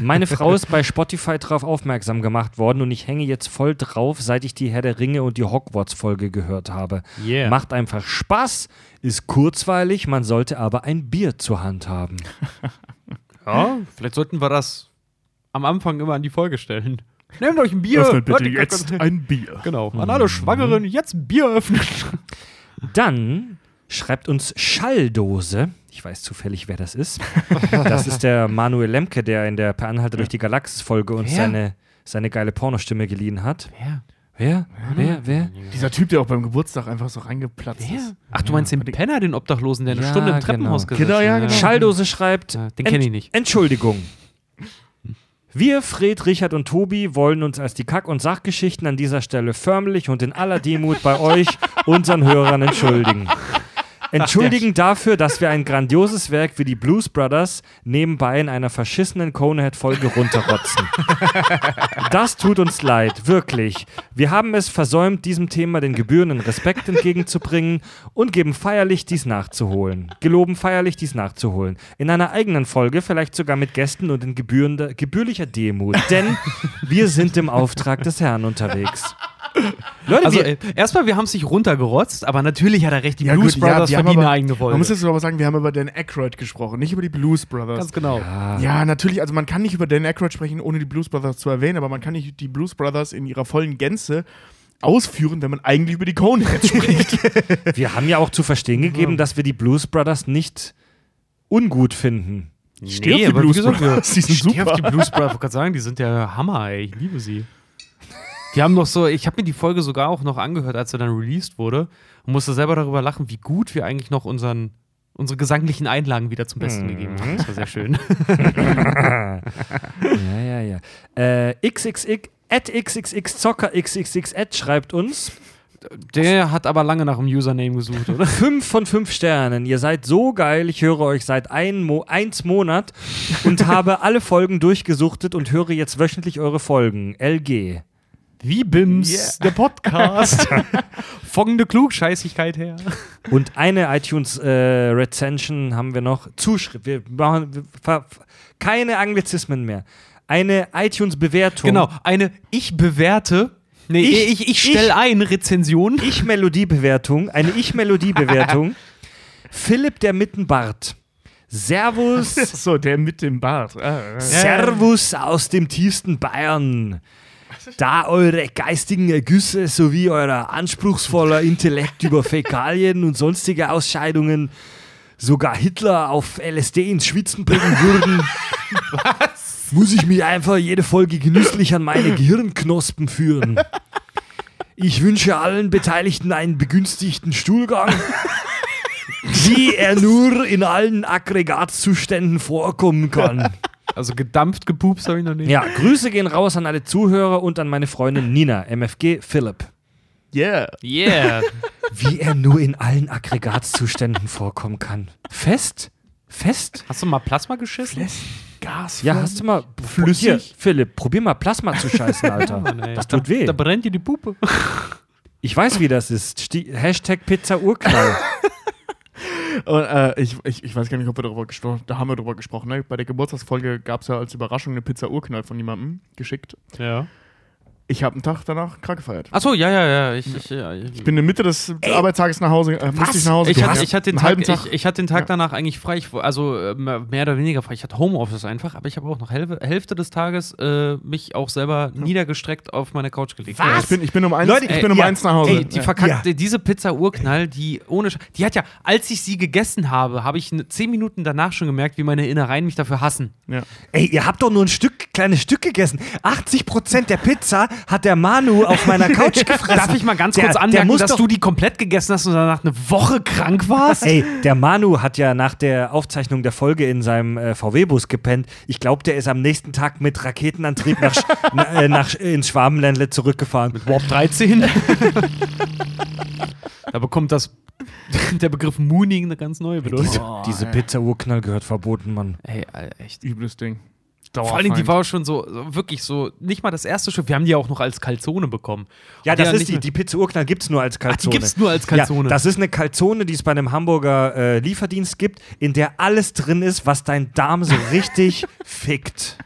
Meine Frau ist bei Spotify drauf aufmerksam gemacht worden und ich hänge jetzt voll drauf, seit ich die Herr der Ringe und die Hogwarts-Folge gehört habe. Yeah. Macht einfach Spaß, ist kurzweilig, man sollte aber ein Bier zur Hand haben. Ja, vielleicht sollten wir das am Anfang immer an die Folge stellen. Nehmt euch ein Bier. Öffnet bitte jetzt ein Bier. Genau, an alle Schwangeren jetzt ein Bier öffnen. Dann schreibt uns Schalldose. Ich weiß zufällig, wer das ist. Das ist der Manuel Lemke, der in der Per Anhalter durch die Galaxis-Folge uns seine geile Pornostimme geliehen hat. Wer? Dieser Typ, der auch beim Geburtstag einfach so reingeplatzt ist. Ach, du meinst den Penner, den Obdachlosen, der eine Stunde im Treppenhaus gesessen hat. Genau. Schalldose schreibt, den kenne ich nicht. Entschuldigung. Wir, Fred, Richard und Tobi, wollen uns als die Kack- und Sachgeschichten an dieser Stelle förmlich und in aller Demut bei euch, unseren Hörern, entschuldigen. Entschuldigen dafür, dass wir ein grandioses Werk wie die Blues Brothers nebenbei in einer verschissenen Conehead-Folge runterrotzen. Das tut uns leid, wirklich. Wir haben es versäumt, diesem Thema den gebührenden Respekt entgegenzubringen und geben feierlich dies nachzuholen. Geloben feierlich dies nachzuholen. In einer eigenen Folge, vielleicht sogar mit Gästen und in gebührlicher Demut. Denn wir sind im Auftrag des Herrn unterwegs. Leute, also erstmal, wir haben es nicht runtergerotzt, aber natürlich hat er recht, die Blues Brothers verdienen eine eigene Folge. Man muss jetzt aber sagen, wir haben über Dan Aykroyd gesprochen, nicht über die Blues Brothers. Ganz genau. Ja, natürlich, also man kann nicht über Dan Aykroyd sprechen, ohne die Blues Brothers zu erwähnen, aber man kann nicht die Blues Brothers in ihrer vollen Gänze ausführen, wenn man eigentlich über die Coneheads spricht. Wir haben ja auch zu verstehen gegeben, dass wir die Blues Brothers nicht ungut finden. Nee, aber wie gesagt, die sind super. Steh auf die Blues Brothers, ich wollte gerade sagen, die sind der Hammer, ey, ich liebe sie. Die haben noch so, ich habe mir die Folge sogar auch noch angehört, als sie dann released wurde und musste selber darüber lachen, wie gut wir eigentlich noch unsere gesanglichen Einlagen wieder zum Besten gegeben haben. Das war sehr schön. Ja. XXX@xxxzockerxxx@ schreibt uns. Der hat aber lange nach einem Username gesucht, oder? 5 von 5 Sternen. Ihr seid so geil. Ich höre euch seit einem Monat und habe alle Folgen durchgesuchtet und höre jetzt wöchentlich eure Folgen. LG. Wie Bims, der Podcast. Folgende Klugscheißigkeit her. Und eine iTunes-Rezension haben wir noch. Zuschrift. Wir machen keine Anglizismen mehr. Eine iTunes-Bewertung. Genau, eine Rezension. Ich-Melodie-Bewertung. Eine Ich-Melodie-Bewertung. Philipp der Mittenbart. Servus. So, der mit dem Bart. Servus aus dem tiefsten Bayern. Da eure geistigen Ergüsse sowie euer anspruchsvoller Intellekt über Fäkalien und sonstige Ausscheidungen sogar Hitler auf LSD ins Schwitzen bringen würden, was? Muss ich mich einfach jede Folge genüsslich an meine Gehirnknospen führen. Ich wünsche allen Beteiligten einen begünstigten Stuhlgang, wie er nur in allen Aggregatzuständen vorkommen kann. Also gedampft, gepupst habe ich noch nicht. Ja, Grüße gehen raus an alle Zuhörer und an meine Freundin Nina, MFG Philipp. Yeah. Wie er nur in allen Aggregatzuständen vorkommen kann. Fest? Hast du mal Plasma geschissen? Gas? Ja, hast du mal flüssig? Philipp, probier mal Plasma zu scheißen, Alter. Das tut weh. Da brennt dir die Puppe. Ich weiß, wie das ist. #Pizza Urknall. Und, ich weiß gar nicht, ob wir darüber gesprochen haben. Da haben wir darüber gesprochen. Ne? Bei der Geburtstagsfolge gab es ja als Überraschung eine Pizza-Urknall von jemandem geschickt. Ja. Ich habe einen Tag danach krank gefeiert. Achso, ja. Ich bin in der Mitte des Arbeitstages nach Hause. Musste ich nach Hause gehen. Ich hatte den Tag danach eigentlich frei. Also mehr oder weniger frei. Ich hatte Homeoffice einfach. Aber ich habe auch noch Hälfte des Tages mich auch selber niedergestreckt auf meine Couch gelegt. Was? Ich bin um eins, Leute, ich bin um eins nach Hause. Ey, diese Pizza-Urknall, die hat ja, als ich sie gegessen habe, habe ich 10 Minuten danach schon gemerkt, wie meine Innereien mich dafür hassen. Ja. Ey, ihr habt doch nur ein kleines Stück gegessen. 80% der Pizza hat der Manu auf meiner Couch gefressen. Darf ich mal ganz kurz anmerken, dass du die komplett gegessen hast und danach 1 Woche krank warst? Ey, der Manu hat ja nach der Aufzeichnung der Folge in seinem VW-Bus gepennt. Ich glaube, der ist am nächsten Tag mit Raketenantrieb ins Schwabenländle zurückgefahren. Mit Warp 13? Da bekommt der Begriff Mooning eine ganz neue Bedeutung. Diese Pizza-Urknall gehört verboten, Mann. Ey, echt übles Ding. Vor allem, die war schon so, wirklich so, nicht mal das erste Stück. Wir haben die auch noch als Calzone bekommen. Ja, das ist die Pizza-Urknall gibt es nur als Calzone. Die gibt es nur als Calzone. Ja, das ist eine Calzone, die es bei einem Hamburger Lieferdienst gibt, in der alles drin ist, was dein Darm so richtig fickt.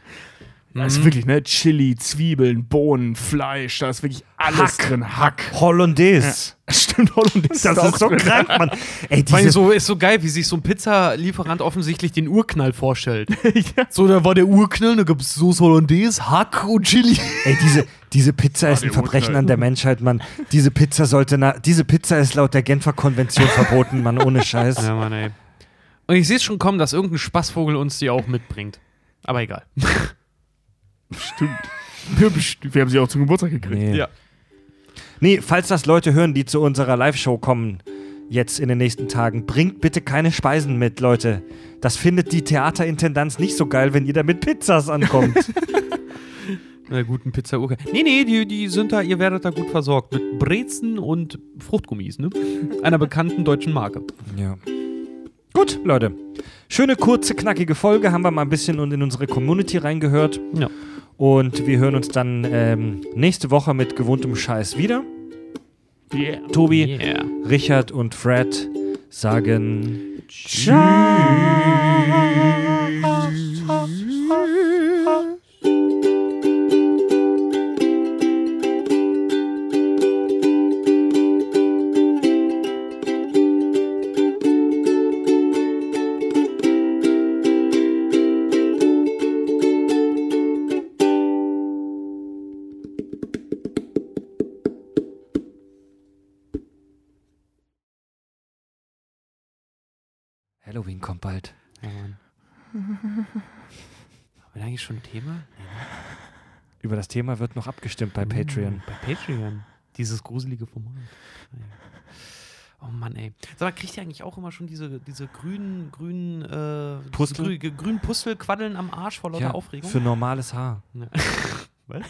Das ist wirklich, ne? Chili, Zwiebeln, Bohnen, Fleisch, da ist wirklich alles drin. Hack. Hollandaise. Ja. Stimmt, Hollandaise. Das ist so krank, Mann. Ey, ist so geil, wie sich so ein Pizzalieferant offensichtlich den Urknall vorstellt. Ja. So, da war der Urknall, da gab es Soße Hollandaise, Hack und Chili. Ey, diese Pizza ist ein Verbrechen an der Menschheit, Mann. Diese Pizza ist laut der Genfer Konvention verboten, Mann, ohne Scheiß. Ja, Mann, ey. Und ich sehe es schon kommen, dass irgendein Spaßvogel uns die auch mitbringt. Aber egal. Stimmt. Wir haben sie auch zum Geburtstag gekriegt. Nee, falls das Leute hören, die zu unserer Live-Show kommen, jetzt in den nächsten Tagen. Bringt bitte keine Speisen mit, Leute. Das findet die Theaterintendanz nicht so geil, wenn ihr da mit Pizzas ankommt. Na gut, ein Pizza-Urke. Nee, die sind da, ihr werdet da gut versorgt. Mit Brezen und Fruchtgummis, ne? Einer bekannten deutschen Marke. Ja. Gut, Leute. Schöne, kurze, knackige Folge. Haben wir mal ein bisschen in unsere Community reingehört. Ja. Und wir hören uns dann nächste Woche mit gewohntem Scheiß wieder. Yeah. Tobi, yeah. Richard und Fred sagen Tschüss. Halloween kommt bald. Ja, Mann. Haben wir eigentlich schon ein Thema? Ja. Über das Thema wird noch abgestimmt bei Patreon. Bei Patreon? Dieses gruselige Format. Ja. Oh Mann, ey. Sag mal, kriegt ihr eigentlich auch immer schon diese grünen Pustelquaddeln am Arsch vor lauter Aufregung? Für normales Haar. Ja. Was?